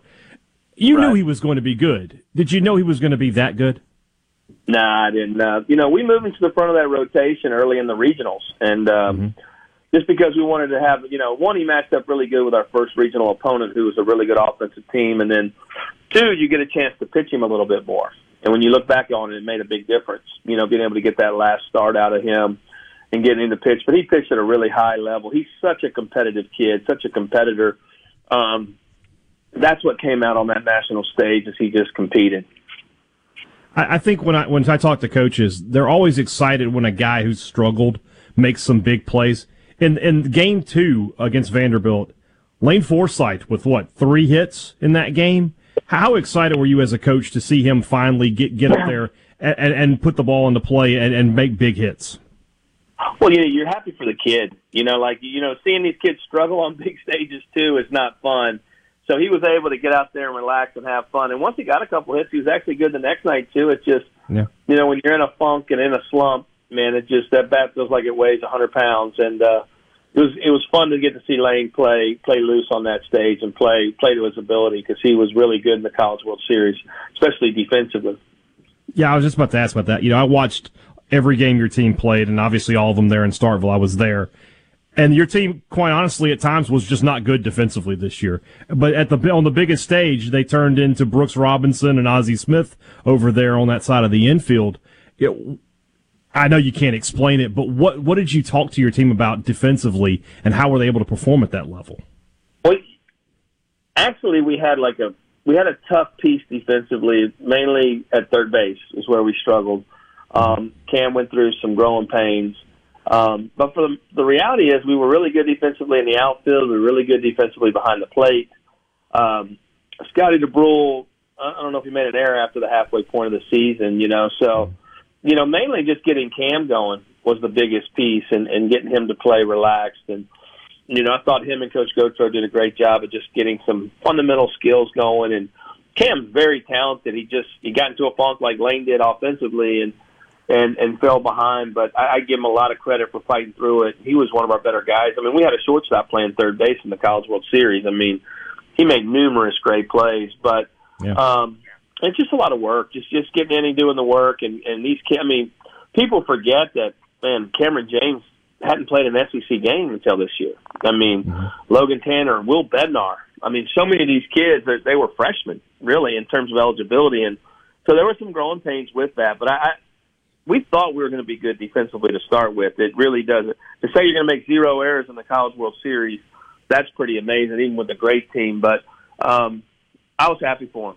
You right. knew he was going to be good. Did you know he was going to be that good? Nah, I didn't. You know, we moved into the front of that rotation early in the regionals. And, just because we wanted to have, you know, one, he matched up really good with our first regional opponent who was a really good offensive team. And then, two, you get a chance to pitch him a little bit more. And when you look back on it, it made a big difference, you know, being able to get that last start out of him and getting him to pitch. But he pitched at a really high level. He's such a competitive kid, such a competitor. That's what came out on that national stage is he just competed. I think when I talk to coaches, they're always excited when a guy who's struggled makes some big plays. In game 2 against Vanderbilt, Lane Forsythe with, 3 hits in that game? How excited were you as a coach to see him finally get up there and put the ball into play and make big hits? Well, yeah, you're happy for the kid. You know, seeing these kids struggle on big stages, too, is not fun. So he was able to get out there and relax and have fun. And once he got a couple hits, he was actually good the next night, too. It's just, you know, when you're in a funk and in a slump, man, it just that bat feels like it weighs 100 pounds, and it was fun to get to see Lane play loose on that stage and play to his ability because he was really good in the College World Series, especially defensively. Yeah, I was just about to ask about that. You know, I watched every game your team played, and obviously all of them there in Starkville. I was there, and your team, quite honestly, at times was just not good defensively this year. But on the biggest stage, they turned into Brooks Robinson and Ozzie Smith over there on that side of the infield. I know you can't explain it, but what did you talk to your team about defensively, and how were they able to perform at that level? Well, actually, we had a tough piece defensively, mainly at third base is where we struggled. Cam went through some growing pains, but for the reality is we were really good defensively in the outfield. We were really good defensively behind the plate. Scotty DeBrule, I don't know if he made an error after the halfway point of the season, you know, so. you know, mainly just getting Cam going was the biggest piece, and getting him to play relaxed. And, you know, I thought him and Coach Gautreaux did a great job of just getting some fundamental skills going. And Cam's very talented. He got into a funk like Lane did offensively and fell behind. But I give him a lot of credit for fighting through it. He was one of our better guys. I mean, we had a shortstop playing third base in the College World Series. I mean, he made numerous great plays. But it's just a lot of work, just getting in and doing the work. And these kids, I mean, people forget that, man, Kamren James hadn't played an SEC game until this year. I mean, Logan Tanner, Will Bednar. I mean, so many of these kids, they were freshmen, really, in terms of eligibility. And so there were some growing pains with that. But we thought we were going to be good defensively to start with. It really doesn't. To say you're going to make zero errors in the College World Series, that's pretty amazing, even with a great team. But I was happy for him.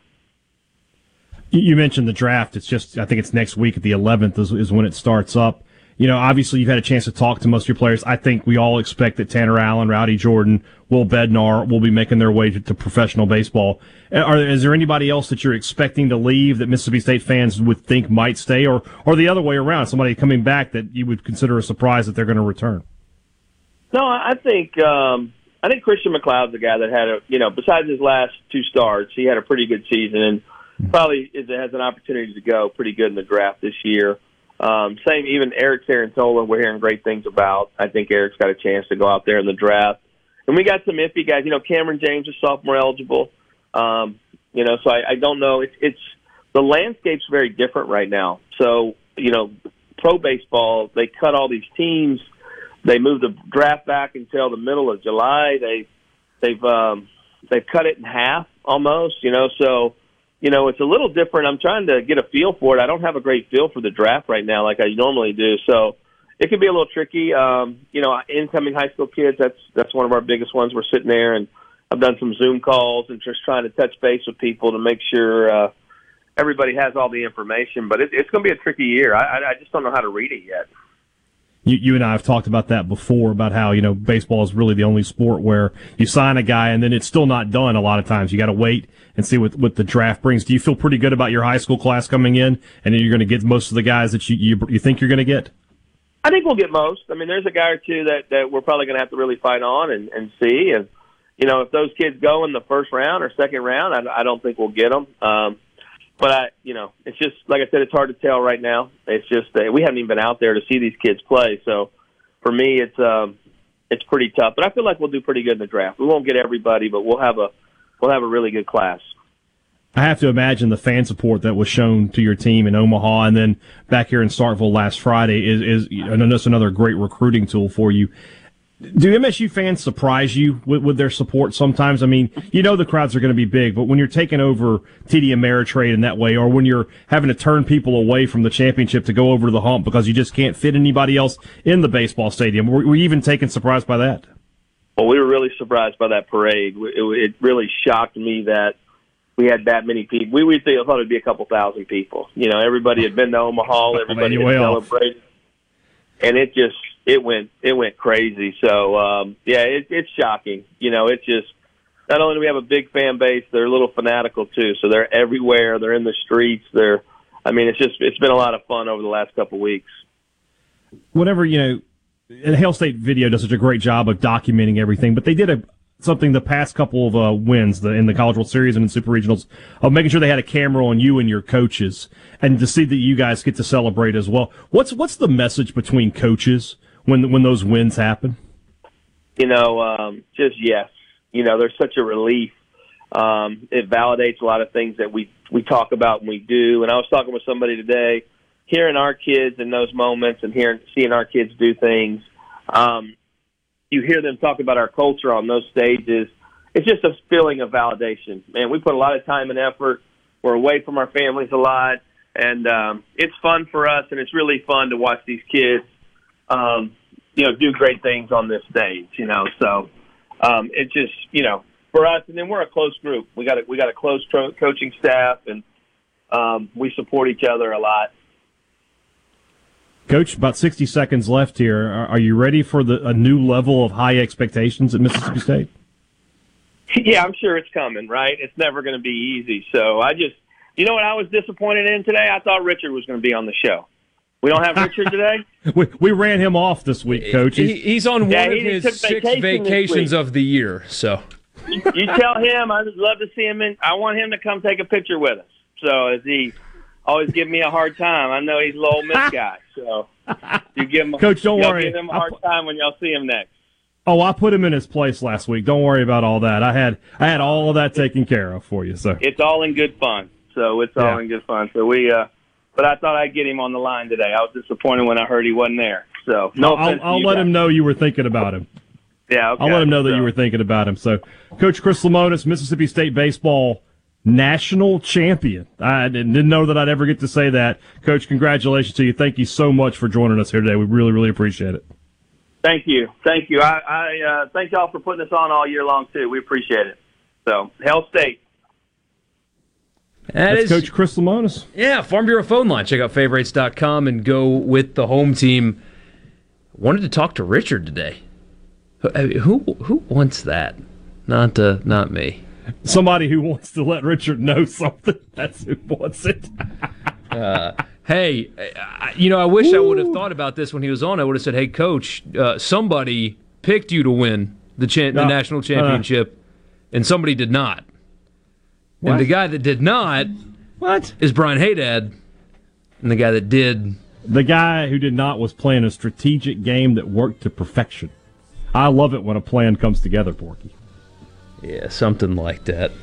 You mentioned the draft. It's just, I think it's next week at the 11th is when it starts up. You know, obviously you've had a chance to talk to most of your players. I think we all expect that Tanner Allen, Rowdy Jordan, Will Bednar will be making their way to professional baseball. Is there anybody else that you're expecting to leave that Mississippi State fans would think might stay, or the other way around, somebody coming back that you would consider a surprise that they're going to return? No, I think Christian McLeod's the guy that had besides his last two starts, he had a pretty good season and probably has an opportunity to go pretty good in the draft this year. Same, even Eric Sarantola, we're hearing great things about. I think Eric's got a chance to go out there in the draft. And we got some iffy guys. You know, Kamren James is sophomore eligible. So I don't know. It's the landscape's very different right now. So, you know, pro baseball, they cut all these teams. They moved the draft back until the middle of July. They've cut it in half almost, so it's a little different. I'm trying to get a feel for it. I don't have a great feel for the draft right now like I normally do. So it can be a little tricky. Incoming high school kids, that's one of our biggest ones. We're sitting there, and I've done some Zoom calls and just trying to touch base with people to make sure everybody has all the information. But it's going to be a tricky year. I just don't know how to read it yet. You and I have talked about that before, about how, baseball is really the only sport where you sign a guy and then it's still not done a lot of times. You got to wait and see what the draft brings. Do you feel pretty good about your high school class coming in, and then you're going to get most of the guys that you think you're going to get? I think we'll get most. I mean, there's a guy or two that we're probably going to have to really fight on and see. And, if those kids go in the first round or second round, I don't think we'll get them. But it's just, like I said, it's hard to tell right now. It's just we haven't even been out there to see these kids play. So for me, it's pretty tough. But I feel like we'll do pretty good in the draft. We won't get everybody, but we'll have a really good class. I have to imagine the fan support that was shown to your team in Omaha and then back here in Starkville last Friday is another great recruiting tool for you. Do MSU fans surprise you with their support sometimes? I mean, the crowds are going to be big, but when you're taking over TD Ameritrade in that way, or when you're having to turn people away from the championship to go over to the hump because you just can't fit anybody else in the baseball stadium, were you even taken surprised by that? Well, we were really surprised by that parade. It really shocked me that we had that many people. We thought it would be a couple thousand people. Everybody had been to Omaha. Everybody had celebrated. And it just... It went crazy. So, it's shocking. It's just, not only do we have a big fan base, they're a little fanatical too. So they're everywhere. They're in the streets. It's been a lot of fun over the last couple of weeks. Whatever, and Hail State Video does such a great job of documenting everything, but they did something the past couple of wins in the College World Series and in Super Regionals of making sure they had a camera on you and your coaches, and to see that you guys get to celebrate as well. What's the message between coaches when those wins happen? Just yes. There's such a relief. It validates a lot of things that we talk about and we do. And I was talking with somebody today, hearing our kids in those moments and seeing our kids do things. You hear them talk about our culture on those stages. It's just a feeling of validation. Man, we put a lot of time and effort. We're away from our families a lot. And it's fun for us, and it's really fun to watch these kids do great things on this stage, So it just, for us, and then we're a close group. We got a close coaching staff, and we support each other a lot. Coach, about 60 seconds left here. Are you ready for a new level of high expectations at Mississippi State? Yeah, I'm sure it's coming, right? It's never going to be easy. So I just, what I was disappointed in today? I thought Richard was going to be on the show. We don't have Richard today? We ran him off this week, Coach. He's on one of his 6 vacations of the year. So you tell him I would love to see him in. I want him to come take a picture with us. So as he always give me a hard time, I know he's a little Miss guy. So you give him, Coach, don't worry. Give him a hard time when y'all see him next. Oh, I put him in his place last week. Don't worry about all that. I had all of that taken care of for you. So it's all in good fun. So we. But I thought I'd get him on the line today. I was disappointed when I heard he wasn't there. So no, I'll let him know you were thinking about him. Yeah, okay. I'll let him know that you were thinking about him. So, Coach Chris Lemonis, Mississippi State baseball national champion. I didn't know that I'd ever get to say that. Coach, congratulations to you. Thank you so much for joining us here today. We really, really appreciate it. Thank you. I thank y'all for putting us on all year long too. We appreciate it. So, Hell State. That's Coach Chris Lemonis. Yeah, Farm Bureau phone line. Check out favorites.com and go with the home team. Wanted to talk to Richard today. Who wants that? Not me. Somebody who wants to let Richard know something. That's who wants it. Hey, I wish I would have thought about this when he was on. I would have said, hey, Coach, somebody picked you to win the national championship, and somebody did not. What? And the guy that did not is Brian Haydad. And the guy that did... The guy who did not was playing a strategic game that worked to perfection. I love it when a plan comes together, Porky. Yeah, something like that.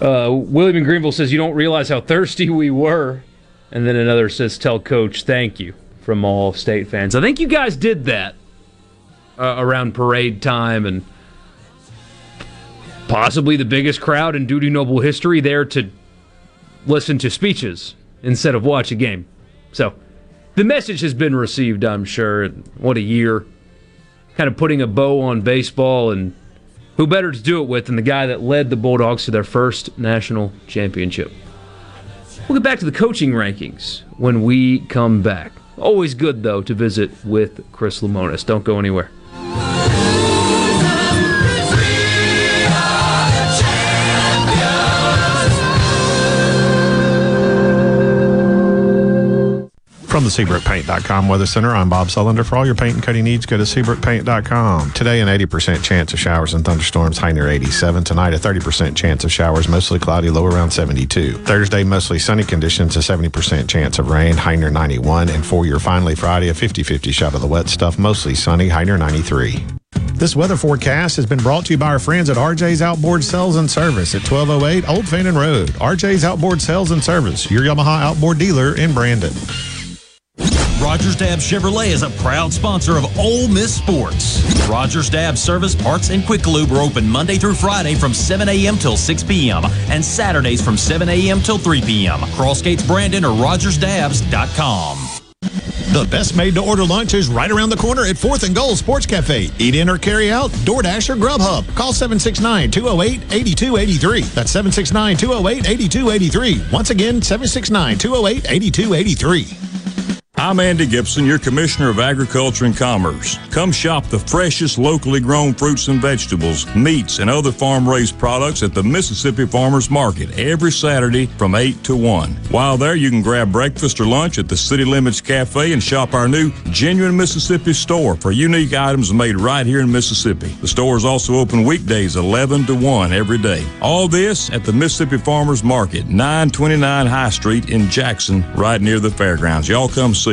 William in Greenville says, you don't realize how thirsty we were. And then another says, tell Coach thank you from all State fans. I think you guys did that around parade time and... Possibly the biggest crowd in Doody Noble history there to listen to speeches instead of watch a game. So the message has been received, I'm sure. What a year. Kind of putting a bow on baseball, and who better to do it with than the guy that led the Bulldogs to their first national championship. We'll get back to the coaching rankings when we come back. Always good, though, to visit with Chris Lemonis. Don't go anywhere. From the SeabrookPaint.com Weather Center, I'm Bob Sullender. For all your paint and coating needs, go to SeabrookPaint.com. Today, an 80% chance of showers and thunderstorms, high near 87. Tonight, a 30% chance of showers, mostly cloudy, low around 72. Thursday, mostly sunny conditions, a 70% chance of rain, high near 91. And for your finally Friday, a 50-50 shot of the wet stuff, mostly sunny, high near 93. This weather forecast has been brought to you by our friends at RJ's Outboard Sales and Service at 1208 Old Fannin Road. RJ's Outboard Sales and Service, your Yamaha outboard dealer in Brandon. Rogers Dabb Chevrolet is a proud sponsor of Ole Miss Sports. Rogers Dabb Service Parts and Quick Lube are open Monday through Friday from 7 a.m. till 6 p.m. and Saturdays from 7 a.m. till 3 p.m. Crossgates Brandon or RogersDabbs.com. The best made-to-order lunch is right around the corner at 4th and Gold Sports Cafe. Eat in or carry out, DoorDash or Grubhub. Call 769-208-8283. That's 769-208-8283. Once again, 769-208-8283. I'm Andy Gibson, your Commissioner of Agriculture and Commerce. Come shop the freshest locally grown fruits and vegetables, meats, and other farm-raised products at the Mississippi Farmers Market every Saturday from 8 to 1. While there, you can grab breakfast or lunch at the City Limits Cafe and shop our new Genuine Mississippi store for unique items made right here in Mississippi. The store is also open weekdays 11 to 1 every day. All this at the Mississippi Farmers Market, 929 High Street in Jackson, right near the fairgrounds. Y'all come see.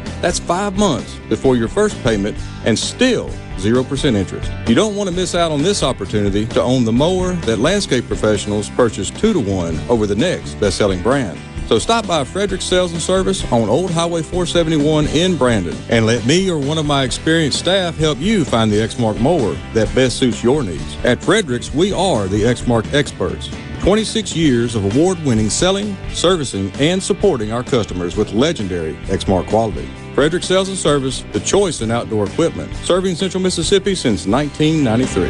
That's 5 months before your first payment and still 0% interest. You don't want to miss out on this opportunity to own the mower that landscape professionals purchase 2 to 1 over the next best-selling brand. So stop by Frederick Sales and Service on Old Highway 471 in Brandon and let me or one of my experienced staff help you find the Exmark mower that best suits your needs. At Frederick's, we are the Exmark experts. 26 years of award-winning selling, servicing, and supporting our customers with legendary Exmark quality. Frederick Sales and Service, the choice in outdoor equipment, serving Central Mississippi since 1993.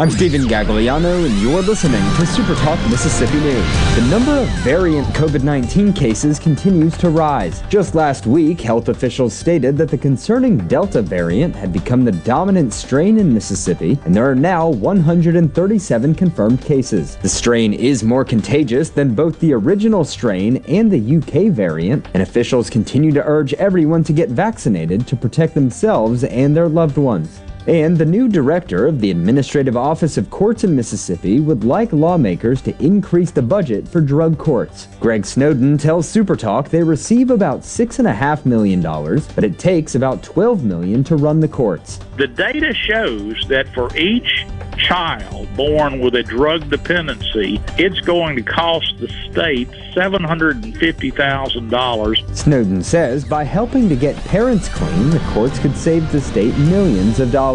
I'm Stephen Gagliano, and you're listening to SuperTalk Mississippi News. The number of variant COVID-19 cases continues to rise. Just last week, health officials stated that the concerning Delta variant had become the dominant strain in Mississippi, and there are now 137 confirmed cases. The strain is more contagious than both the original strain and the UK variant, and officials continue to urge everyone to get vaccinated to protect themselves and their loved ones. And the new director of the Administrative Office of Courts in Mississippi would like lawmakers to increase the budget for drug courts. Greg Snowden tells SuperTalk they receive about $6.5 million, but it takes about $12 million to run the courts. The data shows that for each child born with a drug dependency, it's going to cost the state $750,000. Snowden says by helping to get parents clean, the courts could save the state millions of dollars.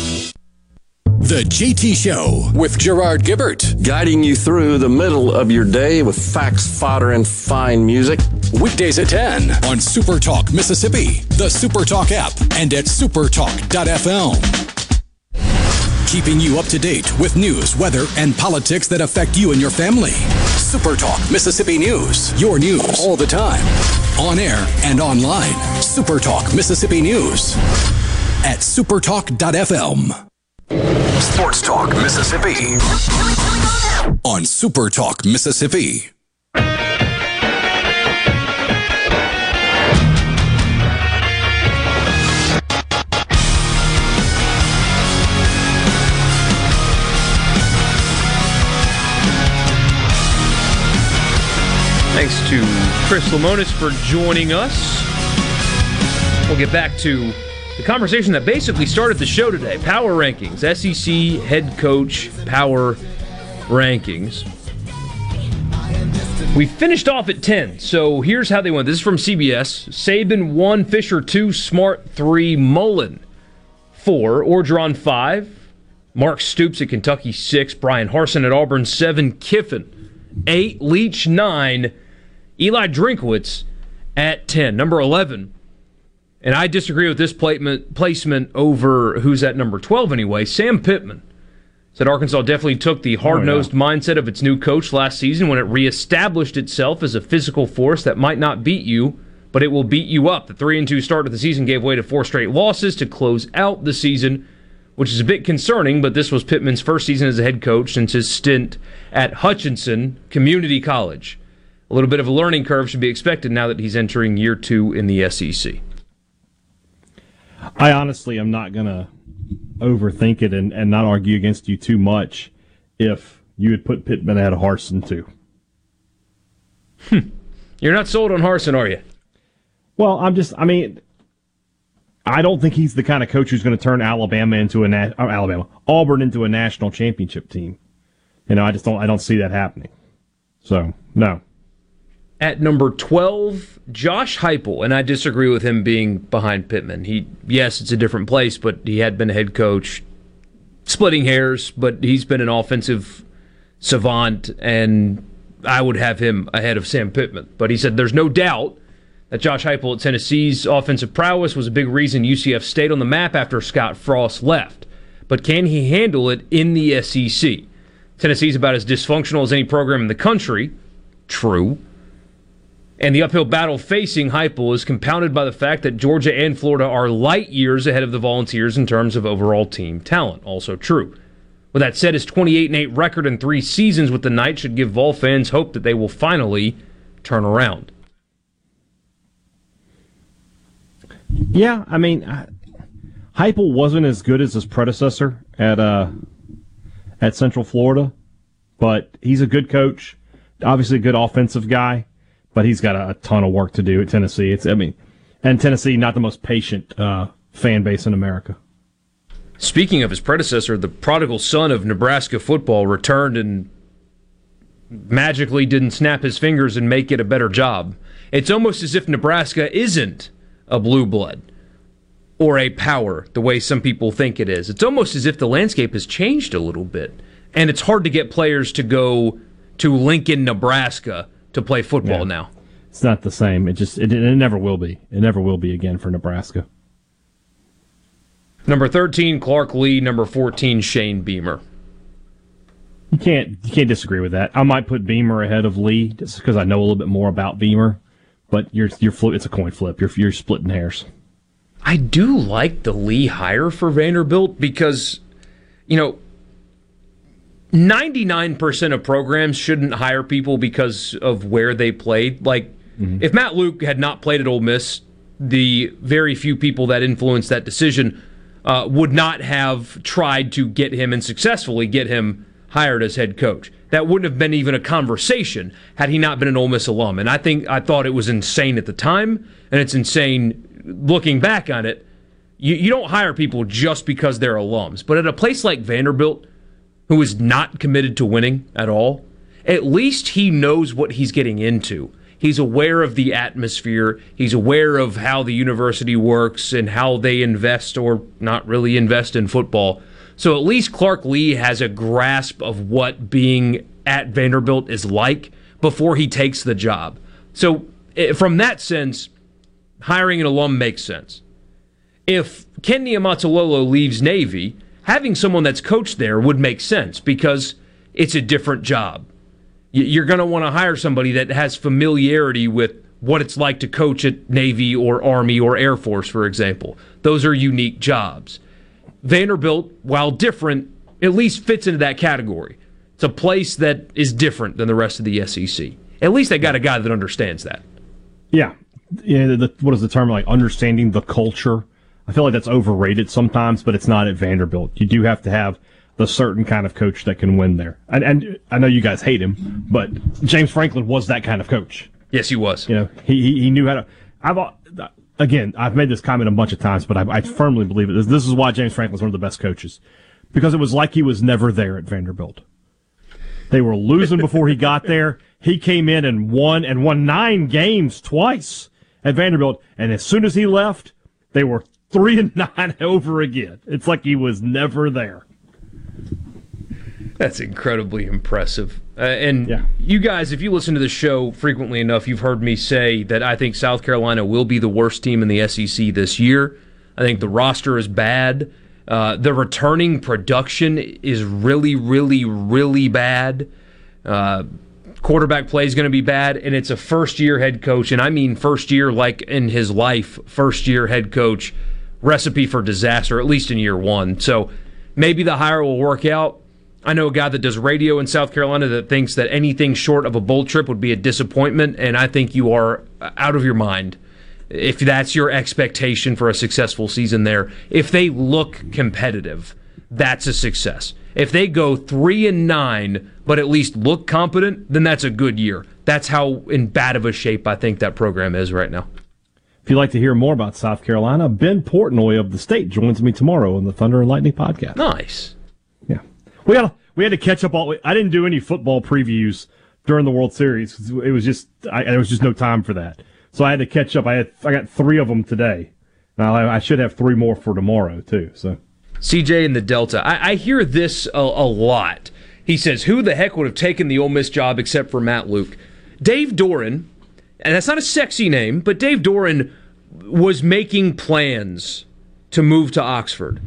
The JT Show with Gerard Gibbert. Guiding you through the middle of your day with facts, fodder, and fine music. Weekdays at 10 on Super Talk Mississippi, the Super Talk app, and at supertalk.fm. Keeping you up to date with news, weather, and politics that affect you and your family. Super Talk Mississippi News. Your news all the time. On air and online. Super Talk Mississippi News at supertalk.fm. Sports Talk Mississippi on Super Talk Mississippi. Thanks to Chris Lemonis for joining us. We'll get back to the conversation that basically started the show today. Power rankings. SEC head coach power rankings. We finished off at 10, so here's how they went. This is from CBS. Saban 1, Fisher 2, Smart 3, Mullen 4, Orgeron 5, Mark Stoops at Kentucky 6, Brian Harsin at Auburn 7, Kiffin 8, Leach 9, Eli Drinkwitz at 10. Number 11. And I disagree with this placement over who's at number 12 anyway. Sam Pittman said Arkansas definitely took the hard-nosed mindset of its new coach last season when it reestablished itself as a physical force that might not beat you, but it will beat you up. The 3-2 start of the season gave way to 4 straight losses to close out the season, which is a bit concerning, but this was Pittman's first season as a head coach since his stint at Hutchinson Community College. A little bit of a learning curve should be expected now that he's entering year 2 in the SEC. I honestly am not going to overthink it and not argue against you too much if you had put Pittman at Harsin, too. You're not sold on Harsin, are you? Well, I don't think he's the kind of coach who's going to turn Auburn into a national championship team. I don't see that happening. So, no. At number 12, Josh Heupel, and I disagree with him being behind Pittman. Yes, it's a different place, but he had been a head coach. splitting hairs, but he's been an offensive savant, and I would have him ahead of Sam Pittman. But he said there's no doubt that Josh Heupel at Tennessee's offensive prowess was a big reason UCF stayed on the map after Scott Frost left. But can he handle it in the SEC? Tennessee's about as dysfunctional as any program in the country. True. And the uphill battle facing Heupel is compounded by the fact that Georgia and Florida are light years ahead of the Volunteers in terms of overall team talent. Also true. With that said, his 28-8 record in 3 seasons with the Knights should give Vol fans hope that they will finally turn around. Yeah, I mean, Heupel wasn't as good as his predecessor at Central Florida, but he's a good coach, obviously a good offensive guy, but he's got a ton of work to do at Tennessee. And Tennessee, not the most patient fan base in America. Speaking of his predecessor, the prodigal son of Nebraska football returned and magically didn't snap his fingers and make it a better job. It's almost as if Nebraska isn't a blue blood or a power the way some people think it is. It's almost as if the landscape has changed a little bit, and it's hard to get players to go to Lincoln, Nebraska to play football now. It's not the same. It never will be. It never will be again for Nebraska. Number 13, Clark Lee. Number 14, Shane Beamer. You can't disagree with that. I might put Beamer ahead of Lee just because I know a little bit more about Beamer. But it's a coin flip. You're splitting hairs. I do like the Lee hire for Vanderbilt because, 99% of programs shouldn't hire people because of where they played. Like, if Matt Luke had not played at Ole Miss, the very few people that influenced that decision would not have tried to get him and successfully get him hired as head coach. That wouldn't have been even a conversation had he not been an Ole Miss alum. And I thought it was insane at the time, and it's insane looking back on it. You don't hire people just because they're alums. But at a place like Vanderbilt, who is not committed to winning at all, at least he knows what he's getting into. He's aware of the atmosphere. He's aware of how the university works and how they invest or not really invest in football. So at least Clark Lee has a grasp of what being at Vanderbilt is like before he takes the job. So from that sense, hiring an alum makes sense. If Ken Niumatalolo leaves Navy, having someone that's coached there would make sense because it's a different job. You're going to want to hire somebody that has familiarity with what it's like to coach at Navy or Army or Air Force, for example. Those are unique jobs. Vanderbilt, while different, at least fits into that category. It's a place that is different than the rest of the SEC. At least they got a guy that understands that. Yeah. What is the term, like understanding the culture? I feel like that's overrated sometimes, but it's not at Vanderbilt. You do have to have the certain kind of coach that can win there. And I know you guys hate him, but James Franklin was that kind of coach. Yes, he was. He knew how to. I've made this comment a bunch of times, but I firmly believe it. This is why James Franklin's one of the best coaches, because it was like he was never there at Vanderbilt. They were losing before he got there. He came in and won 9 games twice at Vanderbilt, and as soon as he left, they were 3-9 over again. It's like he was never there. That's incredibly impressive. You guys, if you listen to the show frequently enough, you've heard me say that I think South Carolina will be the worst team in the SEC this year. I think the roster is bad. The returning production is really, really, really bad. Quarterback play is going to be bad, and it's a first-year head coach, and I mean first-year like in his life, first-year head coach, recipe for disaster, at least in year one. So maybe the hire will work out. I know a guy that does radio in South Carolina that thinks that anything short of a bowl trip would be a disappointment, and I think you are out of your mind if that's your expectation for a successful season there. If they look competitive, that's a success. If they go 3-9, but at least look competent, then that's a good year. That's how in bad of a shape I think that program is right now. If you'd like to hear more about South Carolina, Ben Portnoy of The State joins me tomorrow on the Thunder and Lightning podcast. Nice. Yeah. We had to catch up all. I didn't do any football previews during the World Series. It was just there was just no time for that. So I had to catch up. I got 3 of them today. Now I should have 3 more for tomorrow too. So CJ in the Delta. I hear this a lot. He says, who the heck would have taken the Ole Miss job except for Matt Luke? Dave Doeren, and that's not a sexy name, but Dave Doeren was making plans to move to Oxford.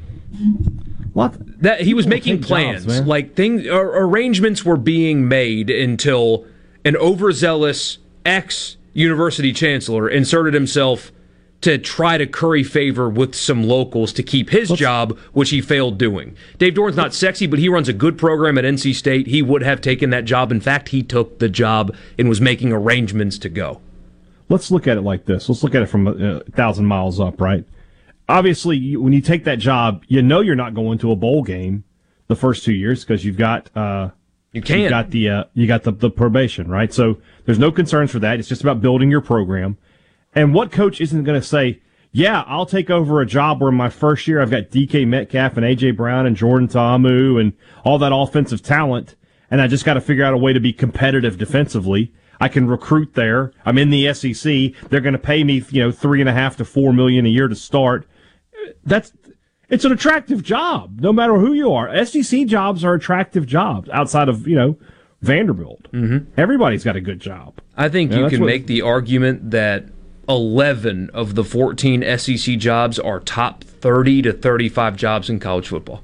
What? That he was making plans. Jobs, like things, arrangements were being made until an overzealous ex-university chancellor inserted himself to try to curry favor with some locals to keep his job, which he failed doing. Dave Doran's not sexy, but he runs a good program at NC State. He would have taken that job. In fact, he took the job and was making arrangements to go. Let's look at it like this. Let's look at it from 1,000 miles up, right? Obviously, when you take that job, you know you're not going to a bowl game the first 2 years because you've got the probation, right? So there's no concerns for that. It's just about building your program. And what coach isn't going to say, yeah, I'll take over a job where my first year I've got DK Metcalf and A.J. Brown and Jordan Ta'amu and all that offensive talent, and I just got to figure out a way to be competitive defensively. I can recruit there. I'm in the SEC. They're going to pay me, $3.5 to $4 million a year to start. It's an attractive job, no matter who you are. SEC jobs are attractive jobs outside of, Vanderbilt. Mm-hmm. Everybody's got a good job. I think you can make the argument that 11 of the 14 SEC jobs are top 30 to 35 jobs in college football.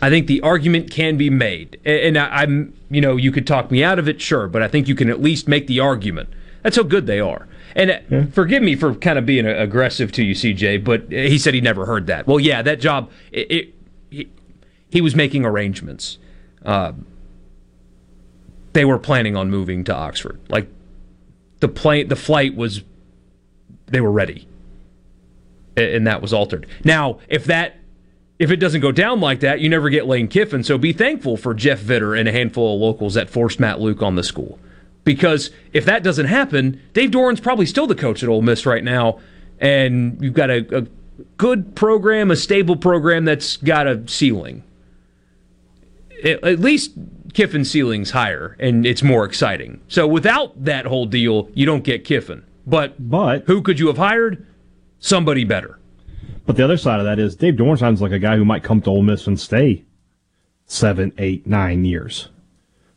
I think the argument can be made, and I'm, you could talk me out of it, sure, but I think you can at least make the argument. That's how good they are. And Forgive me for kind of being aggressive to you, CJ, but he said he never heard that. Well, yeah, that job, he was making arrangements. They were planning on moving to Oxford. Like, the flight was, they were ready, and that was altered. Now, if it doesn't go down like that, you never get Lane Kiffin, so be thankful for Jeff Vitter and a handful of locals that forced Matt Luke on the school. Because if that doesn't happen, Dave Doran's probably still the coach at Ole Miss right now, and you've got a good program, a stable program that's got a ceiling. At least Kiffin's ceiling's higher, and it's more exciting. So without that whole deal, you don't get Kiffin. But who could you have hired? Somebody better. But the other side of that is Dave Doeren sounds like a guy who might come to Ole Miss and stay 7, 8, 9 years.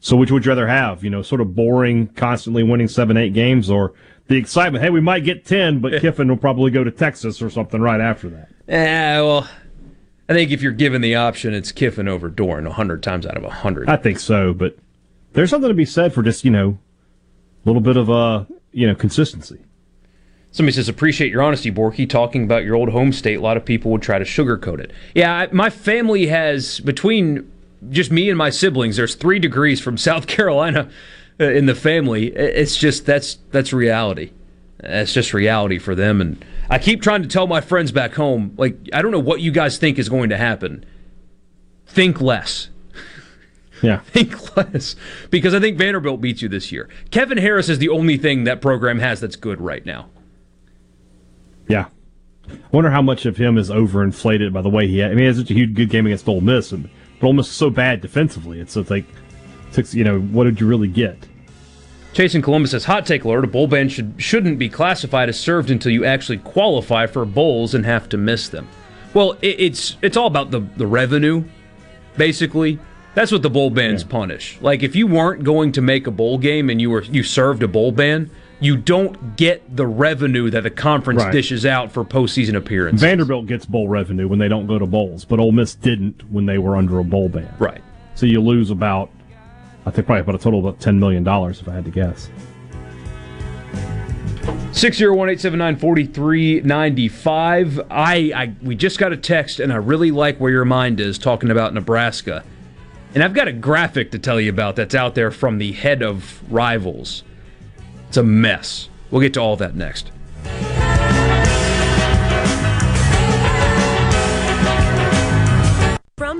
So which would you rather have? Sort of boring, constantly winning 7, 8 games, or the excitement, hey, we might get 10, but Kiffin will probably go to Texas or something right after that. Well, I think if you're given the option, it's Kiffin over Doeren 100 times out of 100. I think so, but there's something to be said for just, a little bit of, consistency. Somebody says, appreciate your honesty, Borky, talking about your old home state. A lot of people would try to sugarcoat it. Yeah, my family has, between just me and my siblings, there's 3 degrees from South Carolina in the family. It's just, that's reality. That's just reality for them. And I keep trying to tell my friends back home, like, I don't know what you guys think is going to happen. Think less. Yeah. Think less. Because I think Vanderbilt beats you this year. Kevin Harris is the only thing that program has that's good right now. Yeah. I wonder how much of him is overinflated by the way he had. He had such a huge good game against Ole Miss, but Ole Miss is so bad defensively. It's like, what did you really get? Chase in Columbus says, hot take alert, a bowl ban shouldn't be classified as served until you actually qualify for bowls and have to miss them. Well, it's all about the revenue, basically. That's what the bowl bans punish. Like, if you weren't going to make a bowl game and you served a bowl ban, you don't get the revenue that the conference dishes out for postseason appearances. Vanderbilt gets bowl revenue when they don't go to bowls, but Ole Miss didn't when they were under a bowl ban. Right. So you lose probably about a total of about $10 million, if I had to guess. 601-879-4395. We just got a text, and I really like where your mind is talking about Nebraska. And I've got a graphic to tell you about that's out there from the head of Rivals. It's a mess. We'll get to all that next.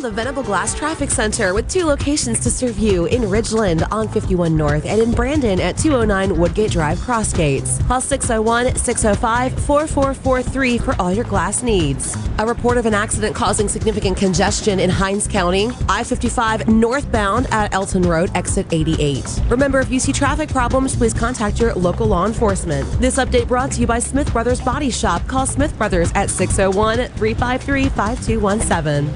the Venable Glass Traffic Center with two locations to serve you in Ridgeland on 51 North and in Brandon at 209 Woodgate Drive Crossgates. Call 601-605-4443 for all your glass needs. A report of an accident causing significant congestion in Hinds County, I-55 northbound at Elton Road, exit 88. Remember, if you see traffic problems, please contact your local law enforcement. This update brought to you by Smith Brothers Body Shop. Call Smith Brothers at 601-353-5217.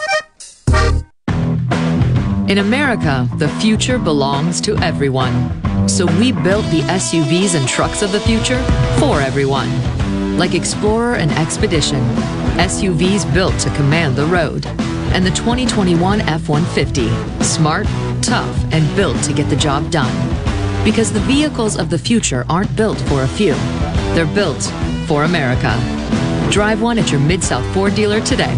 In America, the future belongs to everyone. So we built the SUVs and trucks of the future for everyone. Like Explorer and Expedition, SUVs built to command the road. And the 2021 F-150, smart, tough, and built to get the job done. Because the vehicles of the future aren't built for a few. They're built for America. Drive one at your Mid-South Ford dealer today.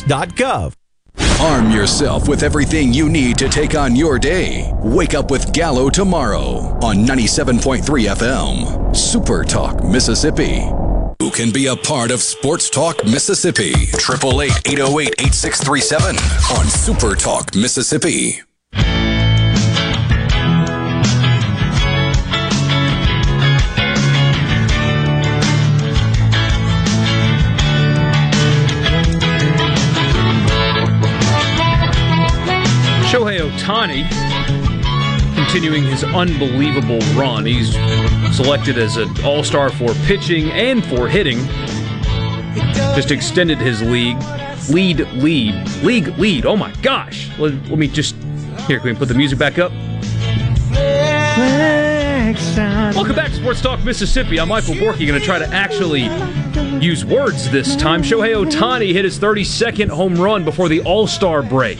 Arm yourself with everything you need to take on your day. Wake up with Gallo tomorrow on 97.3 FM, Super Talk Mississippi. Who can be a part of Sports Talk Mississippi? 888-808-8637 on Super Talk Mississippi. Shohei Ohtani, continuing his unbelievable run. He's selected as an all-star for pitching and for hitting. Just extended his league lead. Oh my gosh. Let me just, here, can we put the music back up? Welcome back to Sports Talk Mississippi. I'm Michael Borky. Going to try to actually use words this time. Shohei Ohtani hit his 32nd home run before the All-Star break.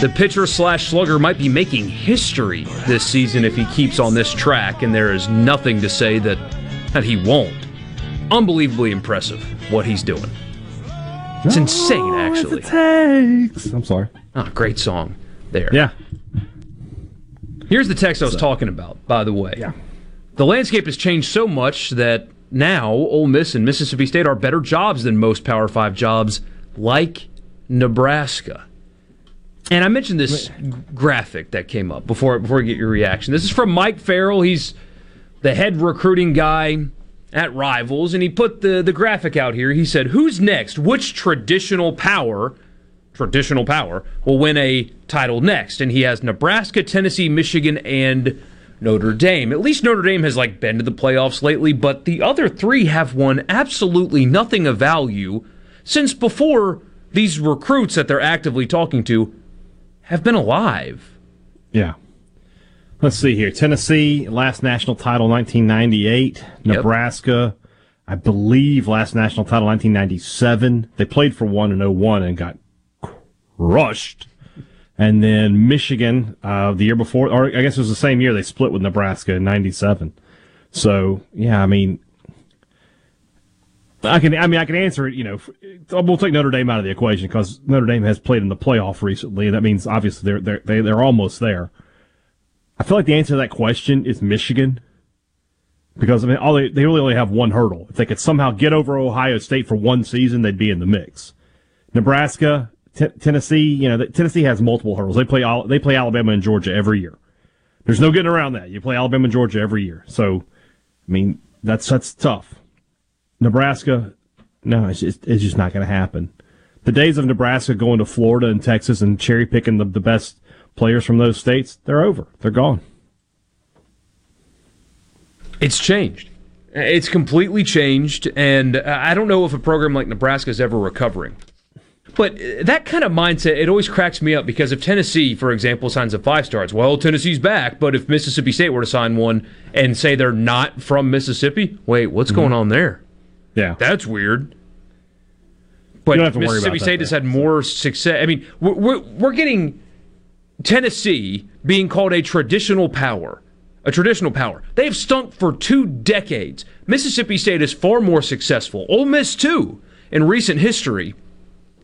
The pitcher slash slugger might be making history this season if he keeps on this track, and there is nothing to say that he won't. Unbelievably impressive what he's doing. It's insane, actually. I'm sorry. Oh, great song there. Yeah. Here's the text I was talking about, by the way. Yeah. The landscape has changed so much that now Ole Miss and Mississippi State are better jobs than most Power 5 jobs, like Nebraska. And I mentioned this graphic that came up before I get your reaction. This is from Mike Farrell. He's the head recruiting guy at Rivals, and he put the graphic out here. He said, who's next? Which traditional power will win a title next, and he has Nebraska, Tennessee, Michigan, and Notre Dame. At least Notre Dame has been to the playoffs lately, but the other three have won absolutely nothing of value since before these recruits that they're actively talking to have been alive. Yeah. Let's see here. Tennessee, last national title 1998. Nebraska, I believe last national title 1997. They played for one in 01 and got rushed. And then Michigan the year before, or I guess it was the same year they split with Nebraska in 97. So, yeah, I mean, I can answer it, we'll take Notre Dame out of the equation because Notre Dame has played in the playoff recently. That means obviously they're almost there. I feel like the answer to that question is Michigan. Because they really only have one hurdle. If they could somehow get over Ohio State for one season, they'd be in the mix. Nebraska, Tennessee, Tennessee has multiple hurdles. They play Alabama and Georgia every year. There's no getting around that. You play Alabama and Georgia every year. So, I mean, that's tough. Nebraska, no, it's just not going to happen. The days of Nebraska going to Florida and Texas and cherry picking the best players from those states, they're over. They're gone. It's changed. It's completely changed, and I don't know if a program like Nebraska is ever recovering. But that kind of mindset, it always cracks me up because if Tennessee, for example, signs a 5-star, well, Tennessee's back. But if Mississippi State were to sign one and say they're not from Mississippi, wait, what's going on there? Yeah. That's weird. But Mississippi State has had more success. I mean, we're getting Tennessee being called a traditional power. A traditional power. They've stunk for 2 decades. Mississippi State is far more successful. Ole Miss, too, in recent history,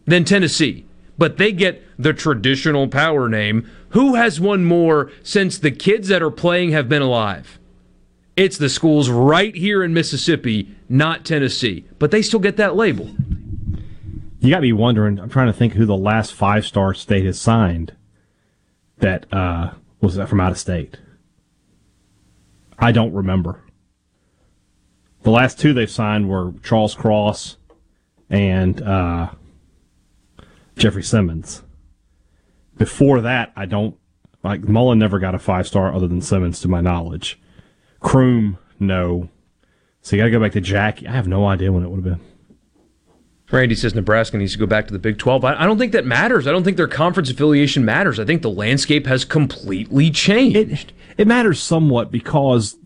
than Tennessee, but they get the traditional power name. Who has won more since the kids that are playing have been alive? It's the schools right here in Mississippi, not Tennessee, but they still get that label. You got me wondering, I'm trying to think who the last 5-star state has signed that was that from out of state. I don't remember. The last 2 they've signed were Charles Cross and Jeffrey Simmons. Before that, I don't Mullen never got a 5-star other than Simmons to my knowledge. Kroom, no. So you got to go back to Jackie. I have no idea when it would have been. Randy says Nebraska needs to go back to the Big 12. I don't think that matters. I don't think their conference affiliation matters. I think the landscape has completely changed. It matters somewhat because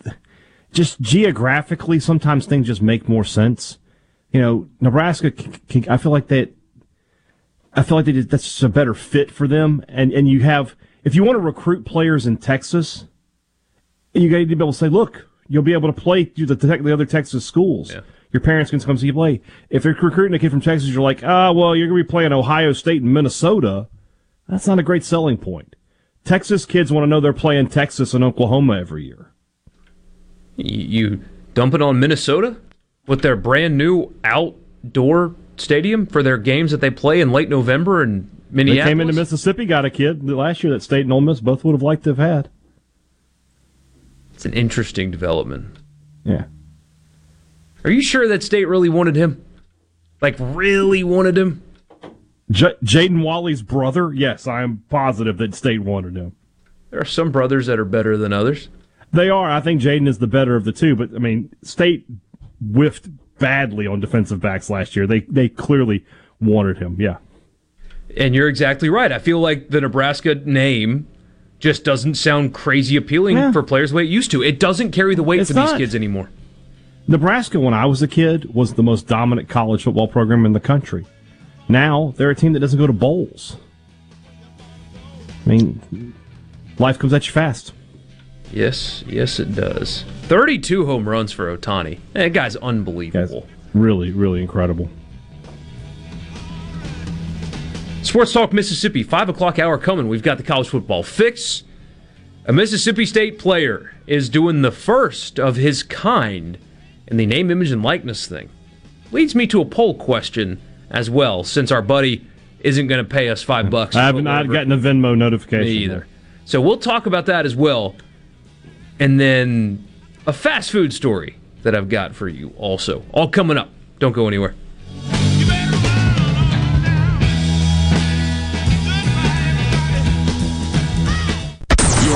just geographically, sometimes things just make more sense. Nebraska, I feel like that's just a better fit for them. And you have, if you want to recruit players in Texas, you got to be able to say, look, you'll be able to play through the other Texas schools. Yeah. Your parents can come see you play. If you're recruiting a kid from Texas, you're like, you're going to be playing Ohio State and Minnesota. That's not a great selling point. Texas kids want to know they're playing Texas and Oklahoma every year. You dump it on Minnesota with their brand new outdoor stadium for their games that they play in late November in Minneapolis. They came into Mississippi, got a kid last year that State and Ole Miss both would have liked to have had. It's an interesting development. Yeah. Are you sure that State really wanted him? Really wanted him? Jaden Wally's brother? Yes, I am positive that State wanted him. There are some brothers that are better than others. They are. I think Jaden is the better of the two, but, State whiffed badly on defensive backs last year. They clearly wanted him, yeah. And you're exactly right. I feel like the Nebraska name just doesn't sound crazy appealing for players the way it used to. It doesn't carry the weight these kids anymore. Nebraska, when I was a kid, was the most dominant college football program in the country. Now, they're a team that doesn't go to bowls. I mean, life comes at you fast. Yes, yes it does. 32 home runs for Otani. That guy's unbelievable. That's really, really incredible. Sports Talk Mississippi, 5 o'clock hour coming. We've got the college football fix. A Mississippi State player is doing the first of his kind in the name, image, and likeness thing. Leads me to a poll question as well, since our buddy isn't going to pay us $5. I have not gotten a Venmo notification. Me either. So we'll talk about that as well. And then a fast food story that I've got for you also. All coming up. Don't go anywhere.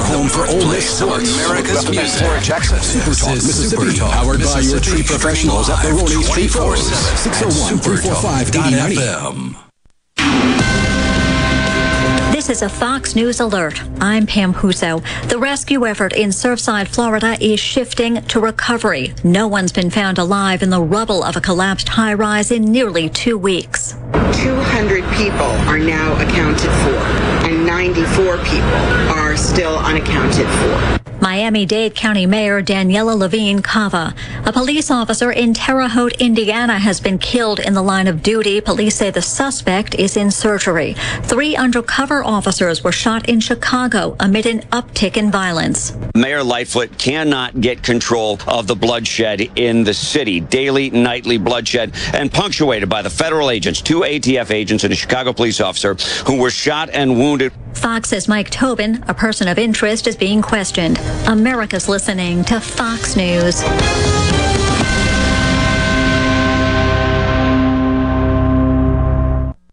Home for Ole Miss sports, America's music, Jackson, Super Talk Mississippi, powered by your tree professionals at Maroney's Tree Force, 601-345-8090. This is a Fox News Alert. I'm Pam Huso. The rescue effort in Surfside, Florida is shifting to recovery. No one's been found alive in the rubble of a collapsed high-rise in nearly 2 weeks. 200 people are now accounted for, and 94 people are still unaccounted for. Miami-Dade County Mayor Daniela Levine Cava. A police officer in Terre Haute, Indiana, has been killed in the line of duty. Police say the suspect is in surgery. 3 undercover officers were shot in Chicago amid an uptick in violence. Mayor Lightfoot cannot get control of the bloodshed in the city. Daily, nightly bloodshed, and punctuated by the federal agents, 2 ATF agents and a Chicago police officer who were shot and wounded. Fox's Mike Tobin, a person of interest, is being questioned. America's listening to Fox News.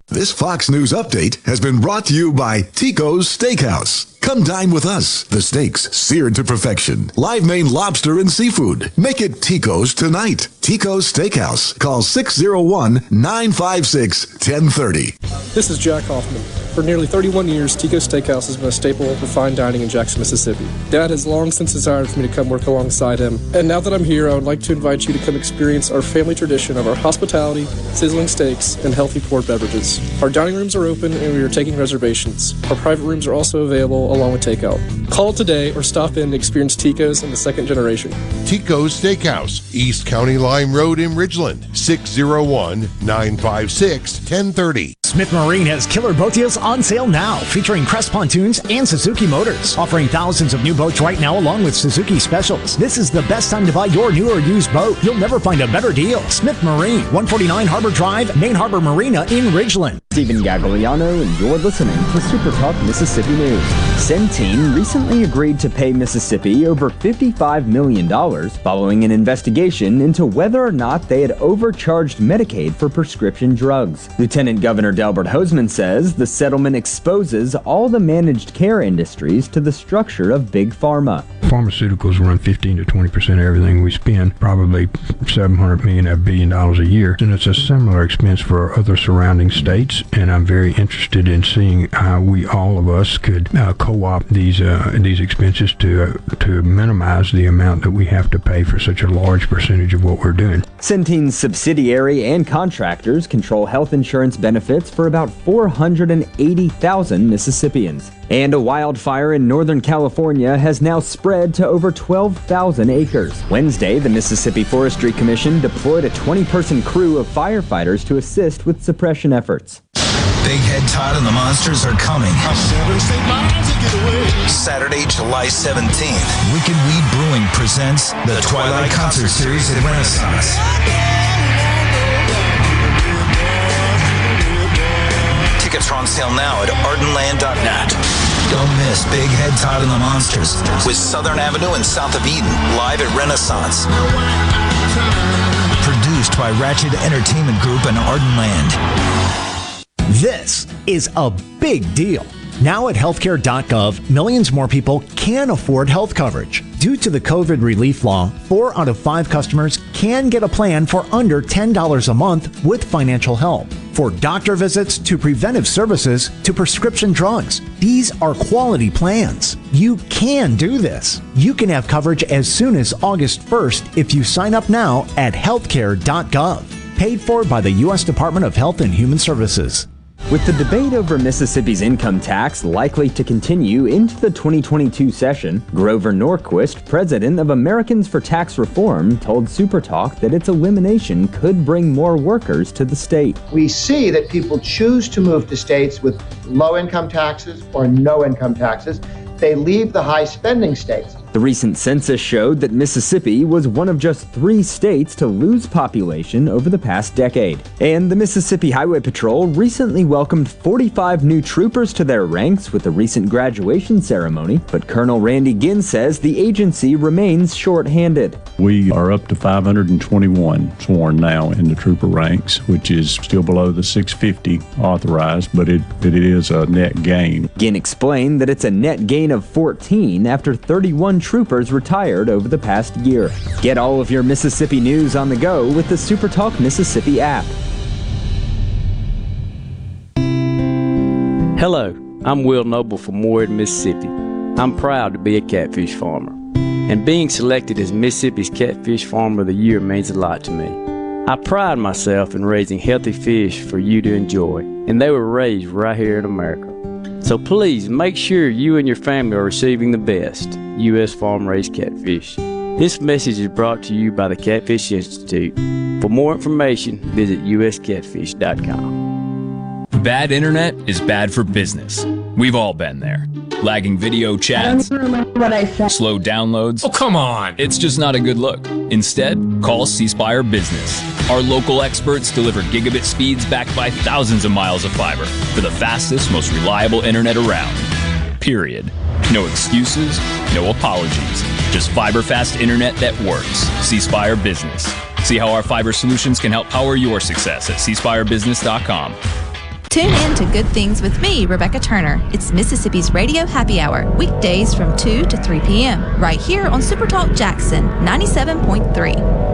This Fox News update has been brought to you by Tico's Steakhouse. Come dine with us. The steaks seared to perfection. Live Maine lobster and seafood. Make it Tico's tonight. Tico's Steakhouse. Call 601-956-1030. This is Jack Hoffman. For nearly 31 years, Tico's Steakhouse has been a staple of fine dining in Jackson, Mississippi. Dad has long since desired for me to come work alongside him, and now that I'm here, I would like to invite you to come experience our family tradition of our hospitality, sizzling steaks, and healthy poured beverages. Our dining rooms are open, and we are taking reservations. Our private rooms are also available, along with takeout. Call today or stop in to experience Tico's in the second generation. Tico's Steakhouse, East County Lime Road in Ridgeland, 601-956-1030. Smith Marine has killer boat deals on sale now, featuring Crest pontoons and Suzuki motors, offering thousands of new boats right now along with Suzuki specials. This is the best time to buy your new or used boat. You'll never find a better deal. Smith Marine, 149 Harbor Drive, Main Harbor Marina in Ridgeland. Stephen Gagliano, and you're listening to Super Talk Mississippi News. Centene recently agreed to pay Mississippi over $55 million following an investigation into whether or not they had overcharged Medicaid for prescription drugs. Lieutenant Governor Delbert Hosemann says the settlement exposes all the managed care industries to the structure of Big Pharma. Pharmaceuticals run 15 to 20% of everything we spend, probably $700 million, $1 billion a year, and it's a similar expense for other surrounding states, and I'm very interested in seeing how we, all of us, could co-opt these expenses to minimize the amount that we have to pay for such a large percentage of what we're doing. Centene's subsidiary and contractors control health insurance benefits for about 480,000 Mississippians. And a wildfire in Northern California has now spread to over 12,000 acres. Wednesday, the Mississippi Forestry Commission deployed a 20-person crew of firefighters to assist with suppression efforts. Big Head Todd and the Monsters are coming Saturday, July 17th. Wicked Weed Brewing presents the Twilight Concert Series at Renaissance. Tickets are on sale now at ardenland.net. Don't miss Big Head Todd and the Monsters with Southern Avenue and South of Eden live at Renaissance. Produced by Ratchet Entertainment Group and Ardenland. This is a big deal. Now at healthcare.gov, millions more people can afford health coverage. Due to the COVID relief law, 4 out of 5 customers can get a plan for under $10 a month with financial help. For doctor visits, to preventive services, to prescription drugs, these are quality plans. You can do this. You can have coverage as soon as August 1st if you sign up now at healthcare.gov. Paid for by the U.S. Department of Health and Human Services. With the debate over Mississippi's income tax likely to continue into the 2022 session, Grover Norquist, president of Americans for Tax Reform, told SuperTalk that its elimination could bring more workers to the state. We see that people choose to move to states with low income taxes or no income taxes. They leave the high spending states. The recent census showed that Mississippi was one of just 3 states to lose population over the past decade. And the Mississippi Highway Patrol recently welcomed 45 new troopers to their ranks with the recent graduation ceremony, but Colonel Randy Ginn says the agency remains short-handed. We are up to 521 sworn now in the trooper ranks, which is still below the 650 authorized, but it is a net gain. Ginn explained that it's a net gain of 14 after 31 troopers retired over the past year. Get all of your Mississippi news on the go with the SuperTalk Mississippi app. Hello, I'm Will Noble from Moorhead, Mississippi. I'm proud to be a catfish farmer, and being selected as Mississippi's Catfish Farmer of the Year means a lot to me. I pride myself in raising healthy fish for you to enjoy, and they were raised right here in America. So please make sure you and your family are receiving the best U.S. farm-raised catfish. This message is brought to you by the Catfish Institute. For more information, visit uscatfish.com. Bad internet is bad for business. We've all been there. Lagging video chats, slow downloads. Oh, come on. It's just not a good look. Instead, call CSpire Business. Our local experts deliver gigabit speeds backed by thousands of miles of fiber for the fastest, most reliable internet around. Period. No excuses, no apologies. Just fiber-fast internet that works. CSpire Business. See how our fiber solutions can help power your success at cspirebusiness.com. Tune in to Good Things with me, Rebecca Turner. It's Mississippi's Radio Happy Hour, weekdays from 2 to 3 p.m., right here on SuperTalk Jackson 97.3.